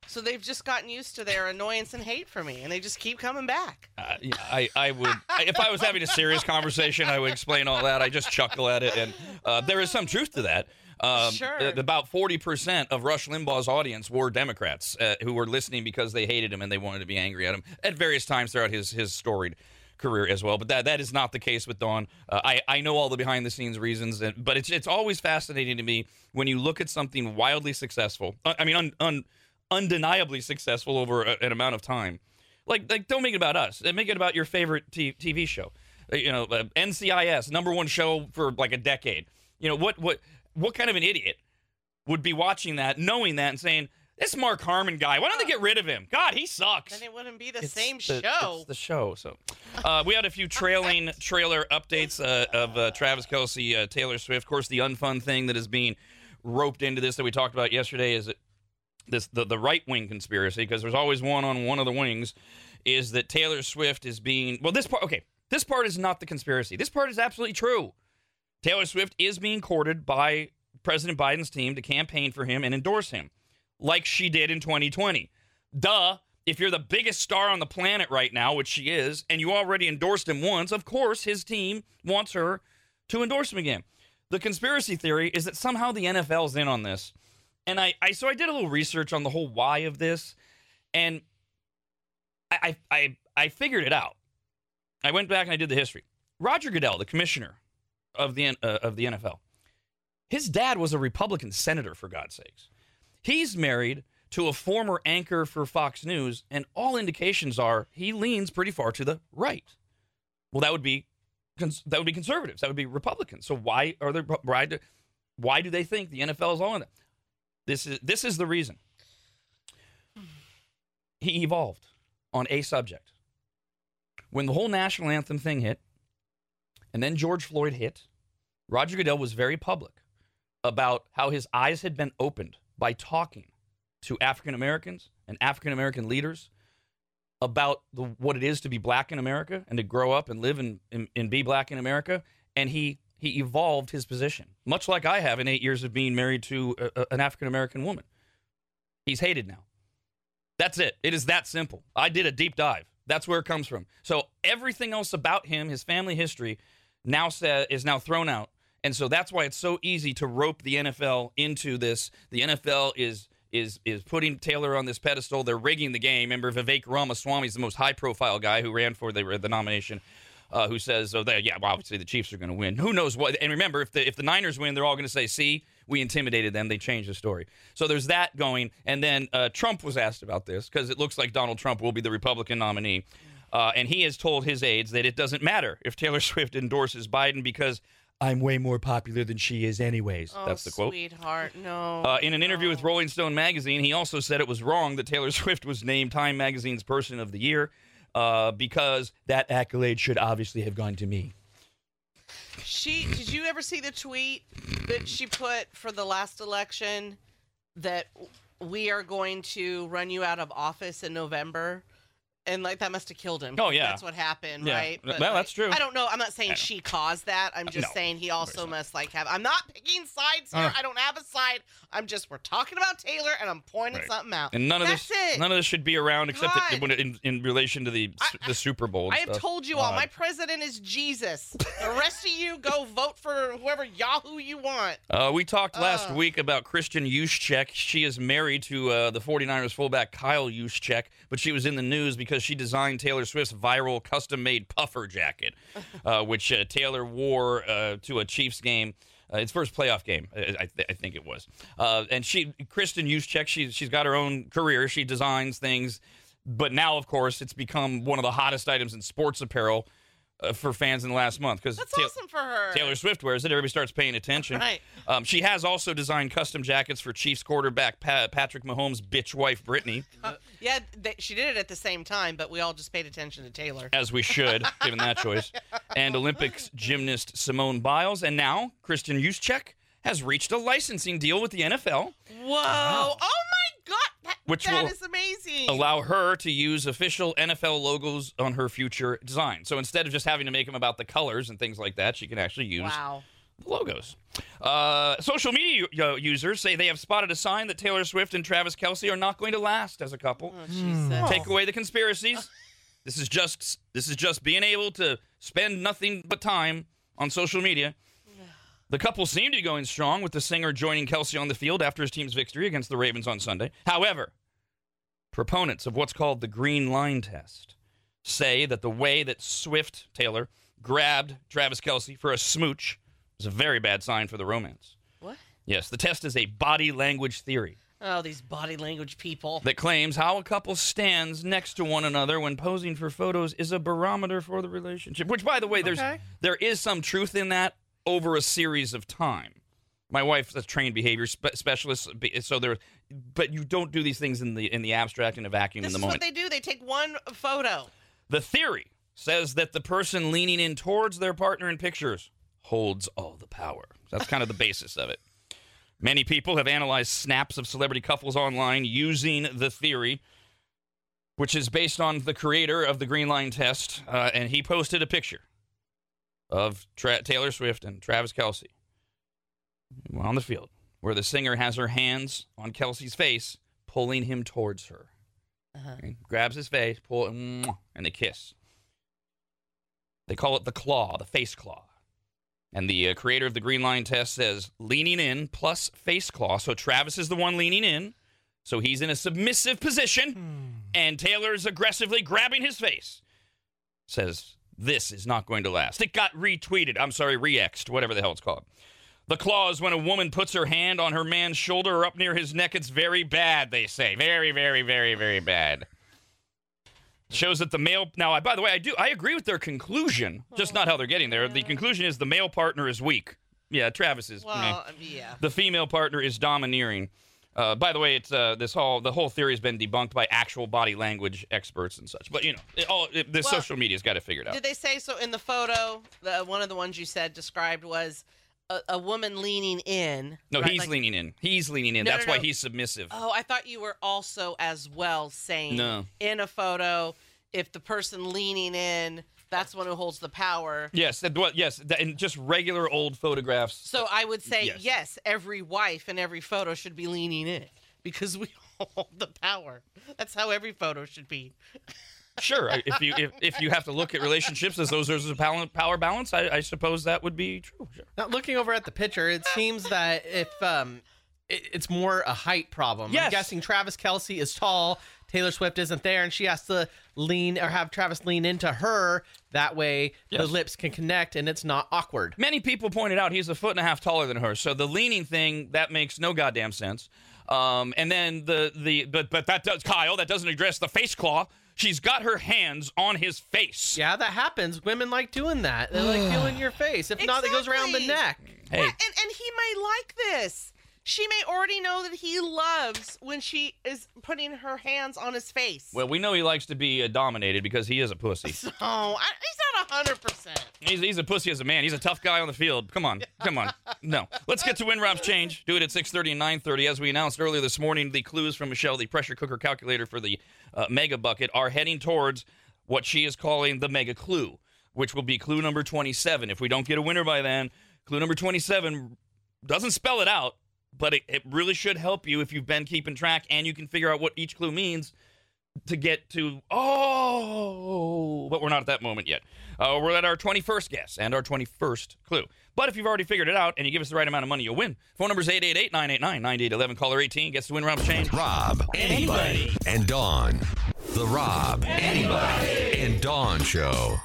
So they've just gotten used to their annoyance and hate for me, and they just keep coming back. Uh, yeah, I, I would, I, if I was having a serious conversation, I would explain all that. I just chuckle at it, and uh, there is some truth to that. Um, sure. Uh, about forty percent of Rush Limbaugh's audience were Democrats uh, who were listening because they hated him and they wanted to be angry at him at various times throughout his his storied career as well. But that that is not the case with Dawn. Uh, I I know all the behind the scenes reasons, and, but it's it's always fascinating to me when you look at something wildly successful. I, I mean, un. un undeniably successful over a, an amount of time. Like, like, don't make it about us. Make it about your favorite t- TV show. You know, uh, N C I S, number one show for like a decade. You know, what what what kind of an idiot would be watching that, knowing that, and saying, this Mark Harmon guy, why don't they get rid of him? God, he sucks. Then it wouldn't be the it's same the, show. It's the show. So uh, we had a few trailing trailer updates uh, of uh, Travis Kelce, uh, Taylor Swift. Of course, the unfun thing that is being roped into this that we talked about yesterday is that This, the, the right-wing conspiracy, because there's always one on one of the wings, is that Taylor Swift is being... Well, this part... Okay, this part is not the conspiracy. This part is absolutely true. Taylor Swift is being courted by President Biden's team to campaign for him and endorse him, like she did in twenty twenty. Duh. If you're the biggest star on the planet right now, which she is, and you already endorsed him once, of course his team wants her to endorse him again. The conspiracy theory is that somehow the N F L's in on this. And I, I, so I did a little research on the whole why of this, and I, I, I figured it out. I went back and I did the history. Roger Goodell, the commissioner of the uh, of the N F L, his dad was a Republican senator, for God's sakes. He's married to a former anchor for Fox News, and all indications are he leans pretty far to the right. Well, that would be that would be conservatives. That would be Republicans. So why are they why do, why do they think the N F L is all in that? This is this is the reason. He evolved. on a subject. When the whole national anthem thing hit, and then George Floyd hit, Roger Goodell was very public about how his eyes had been opened by talking to African Americans and African American leaders about the, what it is to be black in America and to grow up and live and, and, and be black in America. And he, he evolved his position, much like I have in eight years of being married to a, a, an African American woman. He's hated now. That's it. It is that simple. I did a deep dive. That's where it comes from. So everything else about him, his family history, now sa- is now thrown out. And so that's why it's so easy to rope the N F L into this. The N F L is is is putting Taylor on this pedestal. They're rigging the game. Remember, Vivek Ramaswamy is the most high-profile guy who ran for the, the nomination, uh, who says, "Oh, they, yeah, well, obviously the Chiefs are going to win. Who knows what?" And remember, if the if the Niners win, they're all going to say, "See, we intimidated them. They changed the story." So there's that going. And then uh, Trump was asked about this because it looks like Donald Trump will be the Republican nominee, uh, and he has told his aides that it doesn't matter if Taylor Swift endorses Biden because I'm way more popular than she is anyways. Oh, that's the quote. Sweetheart, no. Uh, in an interview no. with Rolling Stone magazine, he also said it was wrong that Taylor Swift was named Time magazine's Person of the Year uh, because that accolade should obviously have gone to me. She did you ever see the tweet that she put for the last election that we are going to run you out of office in November? And, like, that must have killed him. Oh, yeah. That's what happened, yeah. right? But, well, like, that's true. I don't know. I'm not saying she caused that. I'm just no, saying he also must, like, have... I'm not picking sides here. Uh, I don't have a side. I'm just... We're talking about Taylor, and I'm pointing right. something out. And none of that's this it. None of this should be around except it, when it, in, in relation to the I, the Super Bowl. I stuff. have told you God. all. My president is Jesus. The rest of you go vote for whoever Yahoo you want. Uh, we talked uh. last week about Christian Juszczyk. She is married to uh, the 49ers fullback Kyle Juszczyk, but she was in the news because she designed Taylor Swift's viral custom-made puffer jacket, uh, which uh, Taylor wore uh, to a Chiefs game, uh, its first playoff game, I, th- I think it was. Uh, and she, Kristen Juszczyk, she, she's got her own career. She designs things. But now, of course, it's become one of the hottest items in sports apparel uh, for fans in the last month. That's ta- awesome for her. Taylor Swift wears it. Everybody starts paying attention. Right. Um, she has also designed custom jackets for Chiefs quarterback pa- Patrick Mahomes' bitch wife, Brittany. Uh, yeah, they, she did it at the same time, but we all just paid attention to Taylor. As we should, given that choice. And Olympics gymnast Simone Biles. And now, Kristen Juszczyk has reached a licensing deal with the N F L. Whoa. Wow. Oh, my God. That, Which that will is amazing. Allow her to use official N F L logos on her future design. So instead of just having to make them about the colors and things like that, she can actually use wow. logos. Uh, social media u- users say they have spotted a sign that Taylor Swift and Travis Kelce are not going to last as a couple. Oh, mm. Take away the conspiracies. This is just this is just being able to spend nothing but time on social media. The couple seem to be going strong, with the singer joining Kelce on the field after his team's victory against the Ravens on Sunday. However, proponents of what's called the green line test say that the way that Swift, Taylor, grabbed Travis Kelce for a smooch was a very bad sign for the romance. What? Yes, the test is a body language theory. Oh, these body language people. That claims how a couple stands next to one another when posing for photos is a barometer for the relationship. Which, by the way, there's okay. there is some truth in that. Over a series of time. My wife's a trained behavior spe- specialist, so there. But you don't do these things in the in the abstract in a vacuum this in the moment. This is what they do. They take one photo. The theory says that the person leaning in towards their partner in pictures holds all the power. That's kind of the basis of it. Many people have analyzed snaps of celebrity couples online using the theory, which is based on the creator of the Green Line Test, uh, and he posted a picture of Tra- Taylor Swift and Travis Kelce on the field, where the singer has her hands on Kelsey's face, pulling him towards her. Uh-huh. Okay. Grabs his face, pull, and they kiss. They call it the claw, the face claw. And the uh, creator of the Green Line Test says, leaning in plus face claw. So Travis is the one leaning in, so he's in a submissive position, hmm. and Taylor's aggressively grabbing his face. Says... This is not going to last. It got retweeted. I'm sorry, re-exed, whatever the hell it's called. The claw is when a woman puts her hand on her man's shoulder or up near his neck. It's very bad, they say. Very, very, very, very bad. Shows that the male... Now, by the way, I do. I agree with their conclusion, just not how they're getting there. The conclusion is the male partner is weak. Yeah, Travis is. Well, eh. yeah. The female partner is domineering. Uh, by the way, it's uh, this whole the whole theory has been debunked by actual body language experts and such. But you know, it, all it, the well, social media's got to figure it out. Did they say so in the photo? The, one of the ones you said described was a, a woman leaning in. No, right? he's like, leaning in. He's leaning in. No, That's no, no. why he's submissive. Oh, I thought you were also as well saying no. in a photo if the person leaning in. That's the one who holds the power. Yes, that, well, yes, that, and just regular old photographs. So I would say, yes. yes, every wife in every photo should be leaning in because we hold the power. That's how every photo should be. Sure, if you if, if you have to look at relationships as those there's a power balance, I, I suppose that would be true. Sure. Now, looking over at the picture, it seems that if um, it, it's more a height problem. Yes. I'm guessing Travis Kelce is tall. Taylor Swift isn't there, and she has to lean or have Travis lean into her. That way, yes. the lips can connect, and it's not awkward. Many people pointed out he's a foot and a half taller than her, so the leaning thing that makes no goddamn sense. Um, and then the the but but that does Kyle that doesn't address the face claw. She's got her hands on his face. Yeah, that happens. Women like doing that. They like feeling your face. If exactly. not, it goes around the neck. Hey, yeah, and and he might like this. She may already know that he loves when she is putting her hands on his face. Well, we know he likes to be uh, dominated because he is a pussy. So, I, he's not one hundred percent. He's, he's a pussy as a man. He's a tough guy on the field. Come on. Come on. No. Let's get to Win Rob's Change. Do it at six thirty and nine thirty. As we announced earlier this morning, the clues from Michelle, the pressure cooker calculator for the uh, mega bucket, are heading towards what she is calling the mega clue, which will be clue number twenty-seven. If we don't get a winner by then, clue number twenty-seven doesn't spell it out. But it, it really should help you if you've been keeping track and you can figure out what each clue means to get to, oh, but we're not at that moment yet. Uh, we're at our twenty-first guess and our twenty-first clue. But if you've already figured it out and you give us the right amount of money, you'll win. Phone number is eight eight eight, nine eight nine, nine eight one one. Caller eighteen gets to win Rob's Change. Rob, anybody, anybody, and Dawn. The Rob, anybody, anybody and Dawn Show.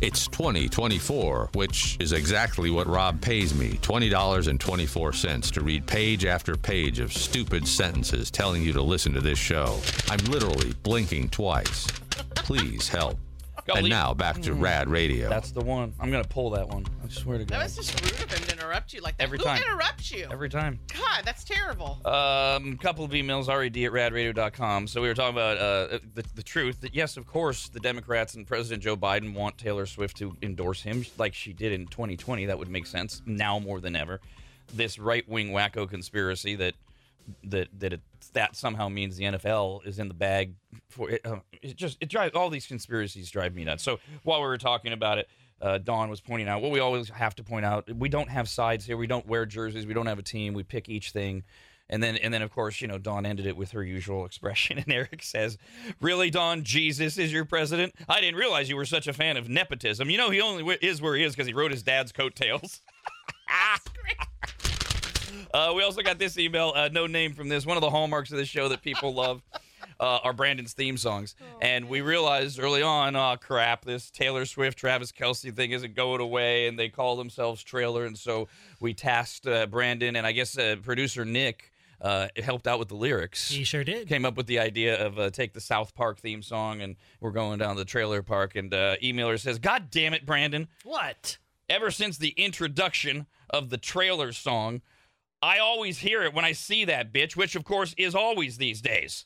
It's twenty twenty-four, which is exactly what Rob pays me, twenty dollars and twenty-four cents, to read page after page of stupid sentences telling you to listen to this show. I'm literally blinking twice. Please help. And now back to Rad Radio. That's the one. I'm going to pull that one. I swear to God. That was just rude of him to interrupt you like that. Every Who time. Who interrupts you? Every time. God, that's terrible. Um, couple of emails, R E D at rad radio dot com. So we were talking about uh, the, the truth that, yes, of course, the Democrats and President Joe Biden want Taylor Swift to endorse him like she did in twenty twenty. That would make sense now more than ever. This right-wing wacko conspiracy that that that it, that somehow means the N F L is in the bag for it. Uh, it just it drives all these conspiracies drive me nuts. So while we were talking about it, uh, Dawn was pointing out what we always have to point out: we don't have sides here. We don't wear jerseys. We don't have a team. We pick each thing, and then and then of course you know Dawn ended it with her usual expression. And Eric says, "Really, Dawn? Jesus is your president? I didn't realize you were such a fan of nepotism. You know he only is where he is because he rode his dad's coattails." That's great. Uh, we also got this email, uh, no name from this. One of the hallmarks of this show that people love uh, are Brandon's theme songs. Oh, and man. We realized early on, oh, crap, this Taylor Swift, Travis Kelce thing isn't going away, and they call themselves Trailer. And so we tasked uh, Brandon, and I guess uh, producer Nick uh, helped out with the lyrics. He sure did. Came up with the idea of uh, take the South Park theme song, and we're going down to the trailer park. And uh, emailer says, God damn it, Brandon. What? Ever since the introduction of the Trailer song, I always hear it when I see that bitch, which, of course, is always these days.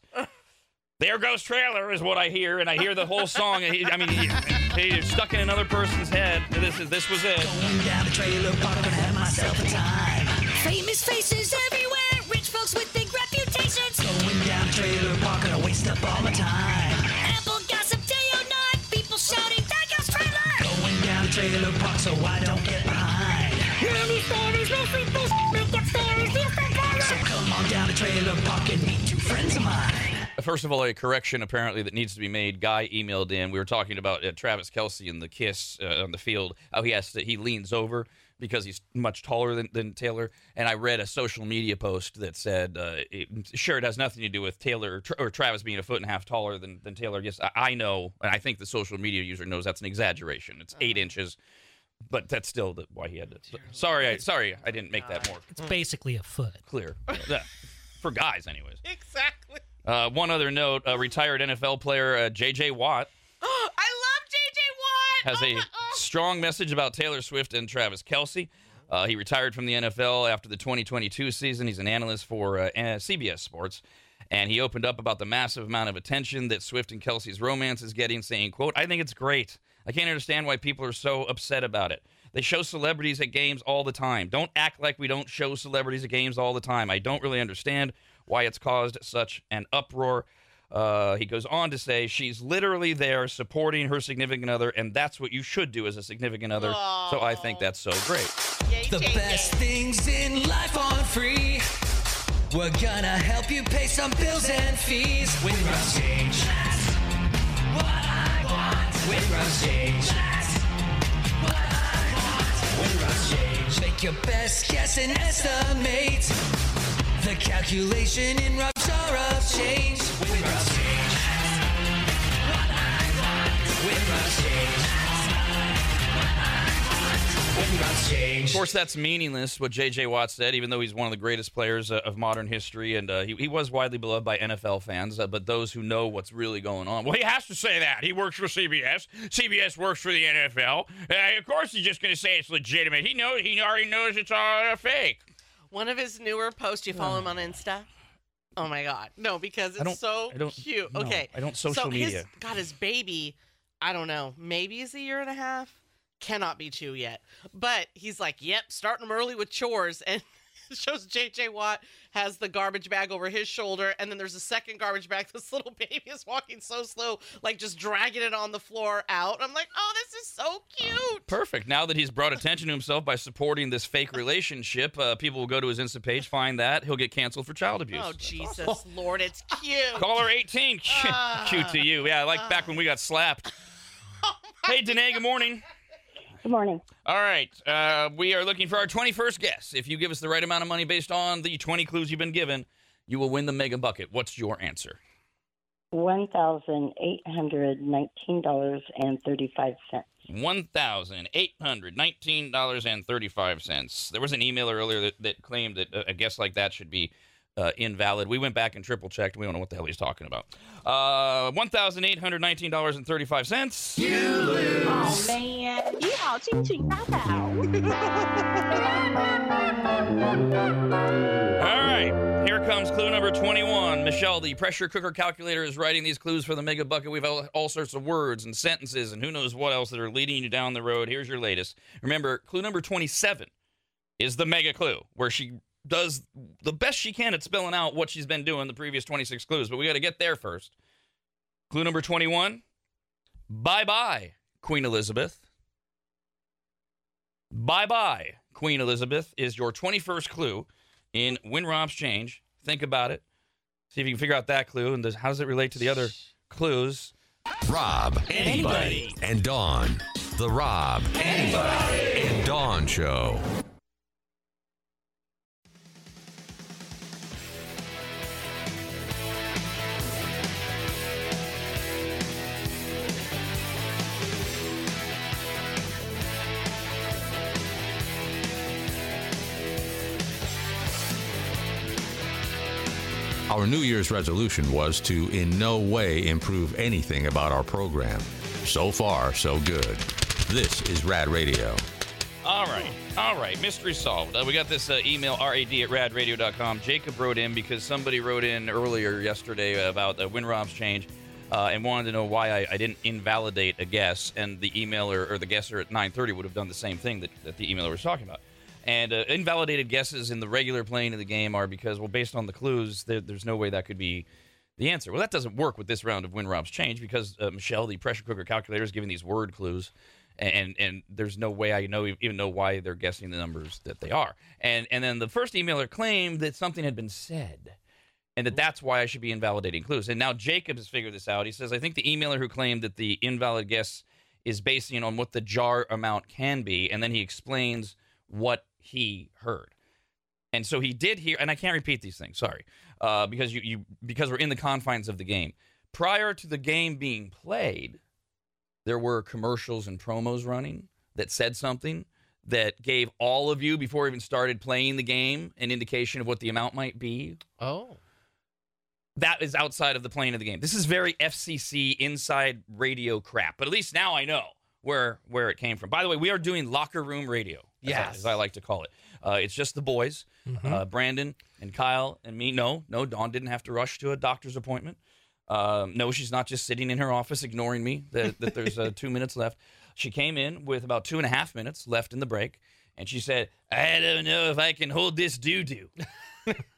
There goes Trailer is what I hear, and I hear the whole song. And he, I mean, he, he's stuck in another person's head. This is this was it. Going down the trailer park, gonna have myself a time. Famous faces everywhere, rich folks with big reputations. Going down the trailer park, gonna waste up all my time. Apple gossip day or night, people shouting, there goes Trailer! Going down the trailer park, so I don't get behind. So come on down to Trailer Park and meet two friends of mine. First of all, a correction apparently that needs to be made. Guy emailed in. We were talking about uh, Travis Kelce and the kiss uh, on the field. How he has to, he leans over because he's much taller than, than Taylor. And I read a social media post that said, uh, it, sure, it has nothing to do with Taylor or, tra- or Travis being a foot and a half taller than, than Taylor. Yes, I, I know, and I think the social media user knows that's an exaggeration. It's eight inches. But that's still the, why he had it. Sorry, I, sorry, I didn't make that more. It's basically a foot. Clear. Yeah. For guys, anyways. Exactly. Uh, one other note, a retired N F L player, uh, J J Watt. I love J J Watt! Has oh, a my, oh. strong message about Taylor Swift and Travis Kelce. Uh, he retired from the N F L after the twenty twenty-two season. He's an analyst for uh, C B S Sports. And he opened up about the massive amount of attention that Swift and Kelce's romance is getting, saying, quote, "I think it's great. I can't understand why people are so upset about it. They show celebrities at games all the time. Don't act like we don't show celebrities at games all the time. I don't really understand why it's caused such an uproar." Uh, he goes on to say, she's literally there supporting her significant other, and that's what you should do as a significant other. Aww. So I think that's so great. Yay, the J J. Best things in life on free. We're gonna help you pay some bills and fees with Rough Change. That's what I want with Rough Change. That's what I want with Rough Change. Make your best guess and estimate the calculation in Rough Change with Rough Change. That's what I want with Rough Change. Of course, that's meaningless, what J J. Watt said, even though he's one of the greatest players uh, of modern history, and uh, he, he was widely beloved by N F L fans, uh, but those who know what's really going on. Well, he has to say that. He works for C B S. C B S works for the N F L. Uh, of course, he's just going to say it's legitimate. He knows. He already knows it's all fake. One of his newer posts, you follow him on Insta? Oh, my God. No, because it's so cute. No, okay. I don't social so media. His, God, his baby, I don't know, maybe he's a year and a half. Cannot be two yet, but he's like, yep, starting them early with chores, and it shows J J Watt has the garbage bag over his shoulder, and then there's a second garbage bag. This little baby is walking so slow, like just dragging it on the floor out. I'm like, oh, this is so cute. Uh, perfect. Now that he's brought attention to himself by supporting this fake relationship, uh, people will go to his Insta page, find that. He'll get canceled for child abuse. Oh, Jesus, oh. Lord, it's cute. Caller eighteen, uh, cute to you. Yeah, like uh, back when we got slapped. Oh hey, Danae, good morning. Good morning. All right. Uh, we are looking for our twenty-first guess. If you give us the right amount of money based on the twenty clues you've been given, you will win the mega bucket. What's your answer? one thousand eight hundred nineteen dollars and thirty-five cents. one thousand eight hundred nineteen dollars and thirty-five cents. There was an emailer earlier that, that claimed that a guess like that should be Uh, invalid. We went back and triple checked. We don't know what the hell he's talking about. Uh, one thousand eight hundred nineteen dollars and thirty-five cents. You lose. Oh, man. All right. Here comes clue number twenty-one. Michelle, the pressure cooker calculator, is writing these clues for the mega bucket. We've all, all sorts of words and sentences and who knows what else that are leading you down the road. Here's your latest. Remember, clue number twenty-seven is the mega clue where she does the best she can at spelling out what she's been doing the previous twenty-six clues, but we got to get there first. Clue number twenty-one, bye-bye, Queen Elizabeth. Bye-bye, Queen Elizabeth is your twenty-first clue in Win Romps Change. Think about it. See if you can figure out that clue, and does, how does it relate to the other clues? Rob, anybody, anybody. And Dawn. The Rob, anybody, and Dawn Show. Our New Year's resolution was to in no way improve anything about our program. So far, so good. This is Rad Radio. All right. All right. Mystery solved. Uh, we got this uh, email, rad at rad radio dot com. Jacob wrote in because somebody wrote in earlier yesterday about uh, Win Romps Change uh, and wanted to know why I, I didn't invalidate a guess, and the emailer or the guesser at nine thirty would have done the same thing that, that the emailer was talking about. And uh, invalidated guesses in the regular playing of the game are because, well, based on the clues, there, there's no way that could be the answer. Well, that doesn't work with this round of Win Romps Change because uh, Michelle, the pressure cooker calculator, is giving these word clues, and and there's no way I know even know why they're guessing the numbers that they are. And and then the first emailer claimed that something had been said, and that that's why I should be invalidating clues. And now Jacob has figured this out. He says, I think the emailer who claimed that the invalid guess is basing on what the jar amount can be, and then he explains what he heard. And so he did hear, and I can't repeat these things, sorry, uh, because you, you because we're in the confines of the game. Prior to the game being played, there were commercials and promos running. that said something that gave all of you, before we even started playing the game, an indication of what the amount might be. Oh. That is outside of the plane of the game. This is very F C C inside radio crap, but at least now I know where where it came from. By the way, we are doing locker room radio, as, yes. I, as I like to call it. Uh, it's just the boys, mm-hmm. uh, Brandon and Kyle and me. No, no, Dawn didn't have to rush to a doctor's appointment. Um, no, she's not just sitting in her office ignoring me that, that there's uh, two minutes left. She came in with about two and a half minutes left in the break, and she said, I don't know if I can hold this doo-doo.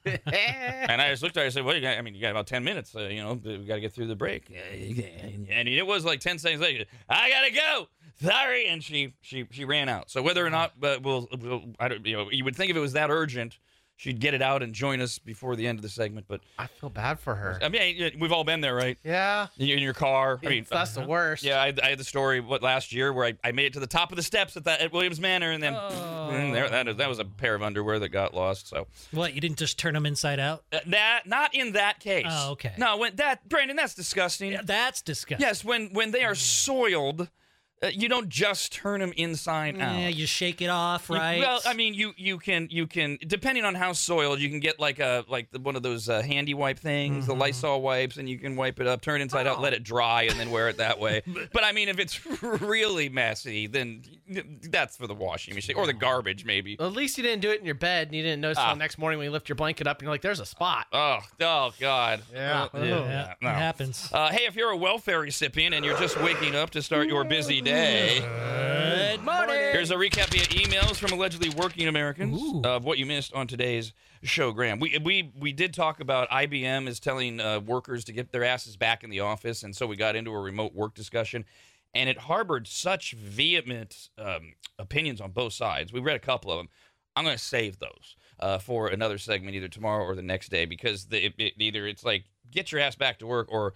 And I just looked at her and said, well, you got, I mean, you got about ten minutes. Uh, you know, we got to get through the break. And it was like ten seconds later, I got to go. Sorry. And she she she ran out. So whether or not, uh, we'll, we'll, I don't, you know, you would think if it was that urgent, she'd get it out and join us before the end of the segment. But I feel bad for her. I mean, we've all been there, right? Yeah. In your car. I mean, that's uh, the worst. Yeah, I, I had the story what last year where I, I made it to the top of the steps at that at Williams Manor, and then oh. and there, that that was a pair of underwear that got lost. So what? You didn't just turn them inside out? Uh, that not in that case. Oh, okay. No, when that Brandon, that's disgusting. Yeah, that's disgusting. Yes, when when they are soiled. You don't just turn them inside out. Yeah, you shake it off, right? You, well, I mean, you you can you can depending on how soiled, you can get like a like the, one of those uh, handy wipe things, mm-hmm. the Lysol wipes, and you can wipe it up, turn it inside oh. out, let it dry, and then wear it that way. But I mean, if it's really messy, then that's for the washing machine or the garbage, maybe. Well, at least you didn't do it in your bed, and you didn't notice uh, until the next morning when you lift your blanket up, and you're like, "There's a spot." Oh, oh, God. Yeah, well, yeah, yeah. No. It happens. Uh, hey, if you're a welfare recipient and you're just waking up to start your busy day. Good morning. Here's a recap via emails from allegedly working Americans Ooh. of what you missed on today's show, Graham. We we we did talk about I B M is telling uh, workers to get their asses back in the office, and so we got into a remote work discussion, and it harbored such vehement um, opinions on both sides. We read a couple of them. I'm going to save those uh, for another segment either tomorrow or the next day because the, it, it, either it's like get your ass back to work or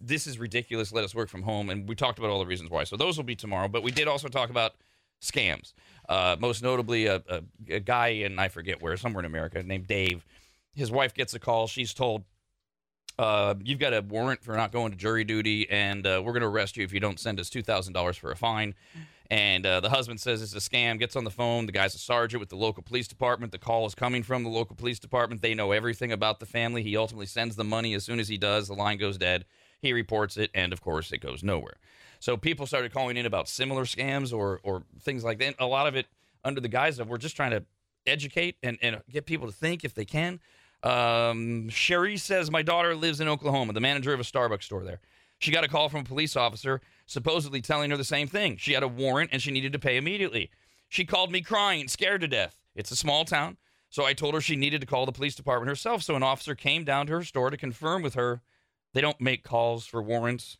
this is ridiculous, let us work from home, and we talked about all the reasons why. So those will be tomorrow, but we did also talk about scams, uh, most notably a, a, a guy in, I forget where, somewhere in America, named Dave. His wife gets a call. She's told, uh, you've got a warrant for not going to jury duty, and uh, we're going to arrest you if you don't send us two thousand dollars for a fine. And uh, the husband says it's a scam, gets on the phone. The guy's a sergeant with the local police department. The call is coming from the local police department. They know everything about the family. He ultimately sends the money. As soon as he does, the line goes dead. He reports it, and, of course, it goes nowhere. So people started calling in about similar scams or or things like that. A lot of it under the guise of we're just trying to educate and, and get people to think if they can. Um, Sherry says, my daughter lives in Oklahoma, the manager of a Starbucks store there. She got a call from a police officer supposedly telling her the same thing. She had a warrant, and she needed to pay immediately. She called me crying, scared to death. It's a small town, so I told her she needed to call the police department herself. So an officer came down to her store to confirm with her. They don't make calls for warrants,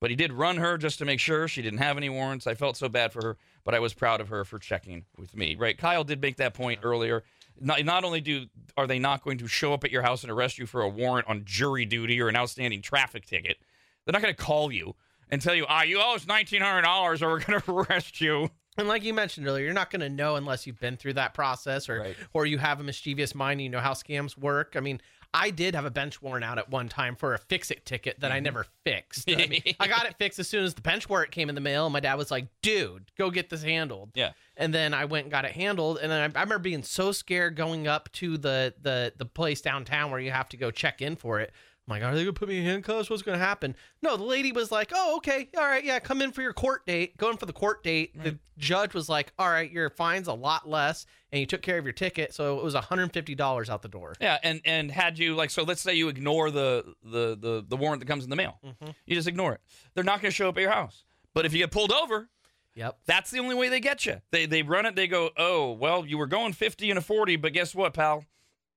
but he did run her just to make sure she didn't have any warrants. I felt so bad for her, but I was proud of her for checking with me. Right? Kyle did make that point earlier. Not, not only do are they not going to show up at your house and arrest you for a warrant on jury duty or an outstanding traffic ticket, they're not going to call you and tell you, ah, you owe us nineteen hundred dollars or we're going to arrest you. And like you mentioned earlier, you're not going to know unless you've been through that process or, right. or you have a mischievous mind and you know how scams work. I mean, I did have a bench worn out at one time for a fix-it ticket that I never fixed. I, mean, I got it fixed as soon as the bench work came in the mail. And my dad was like, dude, go get this handled. Yeah. And then I went and got it handled. And then I, I remember being so scared going up to the, the, the place downtown where you have to go check in for it. I'm like, are they going to put me in handcuffs? What's going to happen? No, the lady was like, oh, okay. All right. Yeah. Come in for your court date. Go in for the court date. Right. The judge was like, all right, your fine's a lot less. And you took care of your ticket. So it was one hundred fifty dollars out the door. Yeah. And, and had you like, so let's say you ignore the, the, the, the warrant that comes in the mail. Mm-hmm. You just ignore it. They're not going to show up at your house. But if you get pulled over. Yep. That's the only way they get you. They, they run it. They go, oh, well, you were going fifty and a forty, but guess what, pal?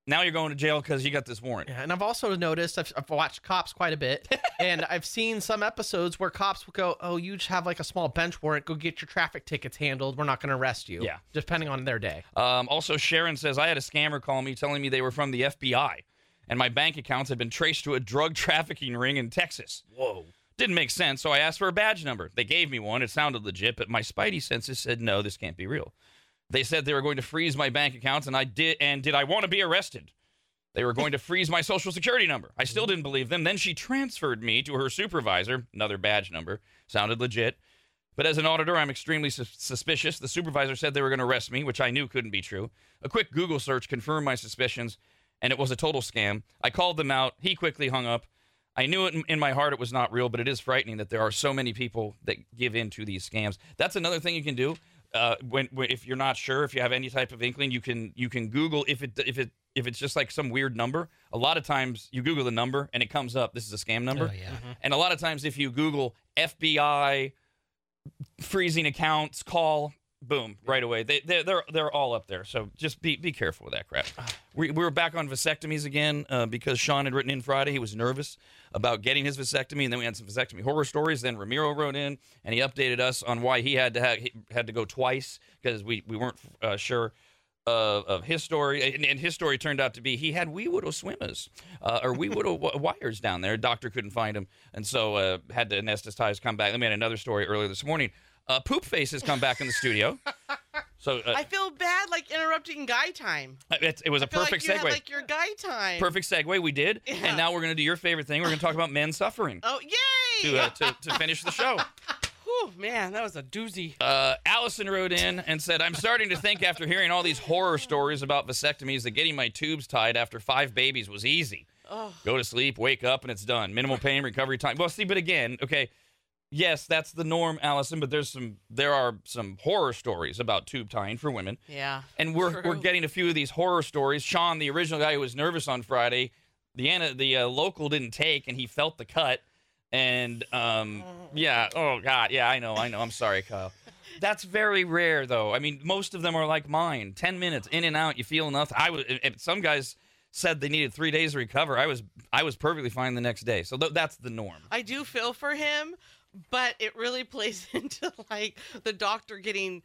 Now you're going to jail because you got this warrant. Yeah, and I've also noticed, I've, I've watched Cops quite a bit, and I've seen some episodes where cops will go, oh, you just have like a small bench warrant. Go get your traffic tickets handled. We're not going to arrest you. Yeah. Depending on their day. Um, also, Sharon says, I had a scammer call me telling me they were from the F B I, and my bank accounts had been traced to a drug trafficking ring in Texas. Whoa. Didn't make sense, so I asked for a badge number. They gave me one. It sounded legit, but my spidey senses said, no, this can't be real. They said they were going to freeze my bank accounts, and I did. And did I want to be arrested? They were going to freeze my social security number. I still didn't believe them. Then she transferred me to her supervisor, another badge number. Sounded legit. But as an auditor, I'm extremely su- suspicious. The supervisor said they were going to arrest me, which I knew couldn't be true. A quick Google search confirmed my suspicions, and it was a total scam. I called them out. He quickly hung up. I knew it in my heart it was not real, but it is frightening that there are so many people that give in to these scams. That's another thing you can do uh, when, when if you're not sure, if you have any type of inkling, you can you can Google if it if it if it's just like some weird number. A lot of times you Google the number and it comes up. This is a scam number. Oh, yeah. Mm-hmm. And a lot of times if you Google F B I freezing accounts call, boom, right away. They they they're they're all up there. So just be be careful with that crap. We we were back on vasectomies again uh, because Sean had written in Friday. He was nervous about getting his vasectomy, and then we had some vasectomy horror stories. Then Ramiro wrote in and he updated us on why he had to have he had to go twice because we we weren't uh, sure uh, of his story. And, and his story turned out to be he had wee widow swimmers uh, or wee widow w- wires down there. Doctor couldn't find him, and so uh, had to anesthetize. Come back. Then we had another story earlier this morning. Uh, poop Face has come back in the studio. So uh, I feel bad, like, interrupting guy time. It, it was I a perfect like you segue. Had, like, your guy time. Perfect segue. We did. Yeah. And now we're going to do your favorite thing. We're going to talk about men suffering. Oh, yay! To, uh, to, to finish the show. Whew, man, that was a doozy. Uh, Allison wrote in and said, I'm starting to think after hearing all these horror stories about vasectomies that getting my tubes tied after five babies was easy. Oh. Go to sleep, wake up, and it's done. Minimal pain, recovery time. Well, see, but again, okay. Yes, that's the norm, Allison, but there's some there are some horror stories about tube tying for women. Yeah. And we're true. we're getting a few of these horror stories. Sean, the original guy who was nervous on Friday, the the uh, local didn't take and he felt the cut and um yeah, oh god, yeah, I know, I know. I'm sorry, Kyle. That's very rare though. I mean, most of them are like mine. ten minutes in and out, you feel nothing. I was and some guys said they needed three days to recover. I was I was perfectly fine the next day. So th- that's the norm. I do feel for him. But it really plays into, like, the doctor getting,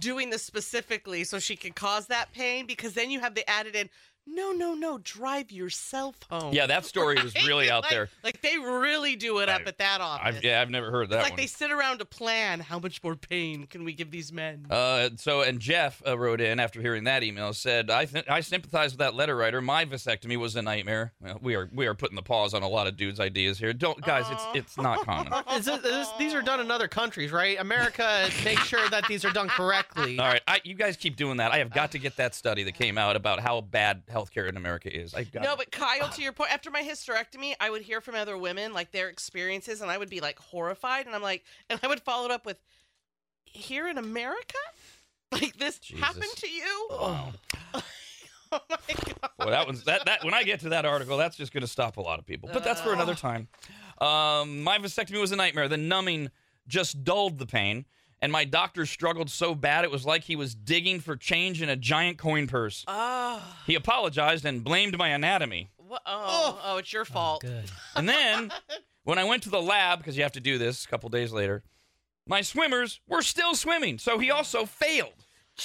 doing this specifically so she could cause that pain, because then you have the added in, no, no, no, drive yourself home. Yeah, that story right? was really out like, there. Like, they really do it I, up at that office. I've, yeah, I've never heard that it's like one. Like, they sit around to plan, how much more pain can we give these men? Uh, so, and Jeff uh, wrote in after hearing that email, said, I th- I sympathize with that letter writer. My vasectomy was a nightmare. Well, we are we are putting the pause on a lot of dudes' ideas here. Don't, guys, Aww. it's it's not common. Is this, is this, these are done in other countries, right? America, make sure that these are done correctly. All right, I, you guys keep doing that. I have got to get that study that came out about how bad healthcare in America is. I got no, it. But Kyle, to your point, after my hysterectomy, I would hear from other women, like, their experiences, and I would be, like, horrified, and I'm like, and I would follow it up with, here in America? Like, this Jesus. happened to you? Wow. Oh, my God. Well, that one's, that, that, when I get to that article, that's just going to stop a lot of people, but that's for another time. Um, my vasectomy was a nightmare. The numbing just dulled the pain, and my doctor struggled so bad it was like he was digging for change in a giant coin purse. Oh. He apologized and blamed my anatomy. What? Oh. oh, it's your fault. Oh, good. And then when I went to the lab, because you have to do this a couple days later, my swimmers were still swimming, so he also failed.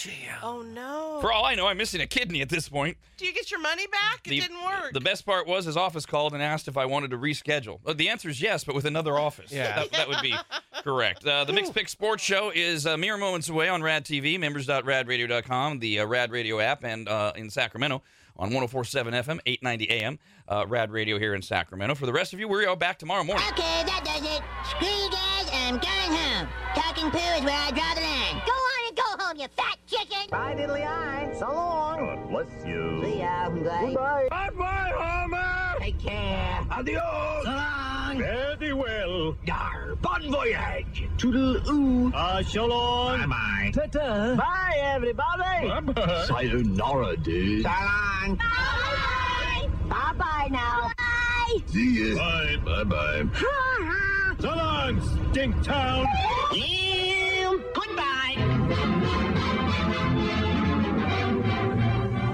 Damn. Oh, no. For all I know, I'm missing a kidney at this point. Do you get your money back? The, it didn't work. The best part was his office called and asked if I wanted to reschedule. Well, the answer is yes, but with another office. Yeah. That, that would be correct. Uh, the Mixed Pick Sports Show is uh, mere moments away on Rad T V, members dot rad radio dot com, the uh, Rad Radio app, and uh, in Sacramento on one oh four point seven F M, eight ninety A M, uh, Rad Radio here in Sacramento. For the rest of you, we're all back tomorrow morning. Okay, that does it. Screw you guys, I'm going home. Talking poo is where I draw the line. Go on and go home, you fat chicken. Bye, diddly-eye. So long. God bless you. See ya. Goodbye. Bye-bye, Homer. Take care. Adios. So long. Fare thee well. Yar. Bon voyage. Toodle-oo. Ah, so long. Bye-bye. Ta-ta. Bye, everybody. Bye-bye. Sayonara, dude. So long. Bye. Bye-bye now. Bye. See ya. Bye. Bye-bye. Ha-ha. So long, stink town. You. Goodbye.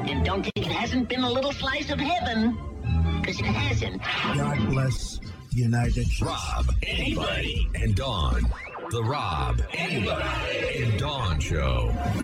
And don't think it hasn't been a little slice of heaven, because it hasn't. God bless the United States. Rob, anybody, and Dawn. The Rob, anybody, and Dawn Show.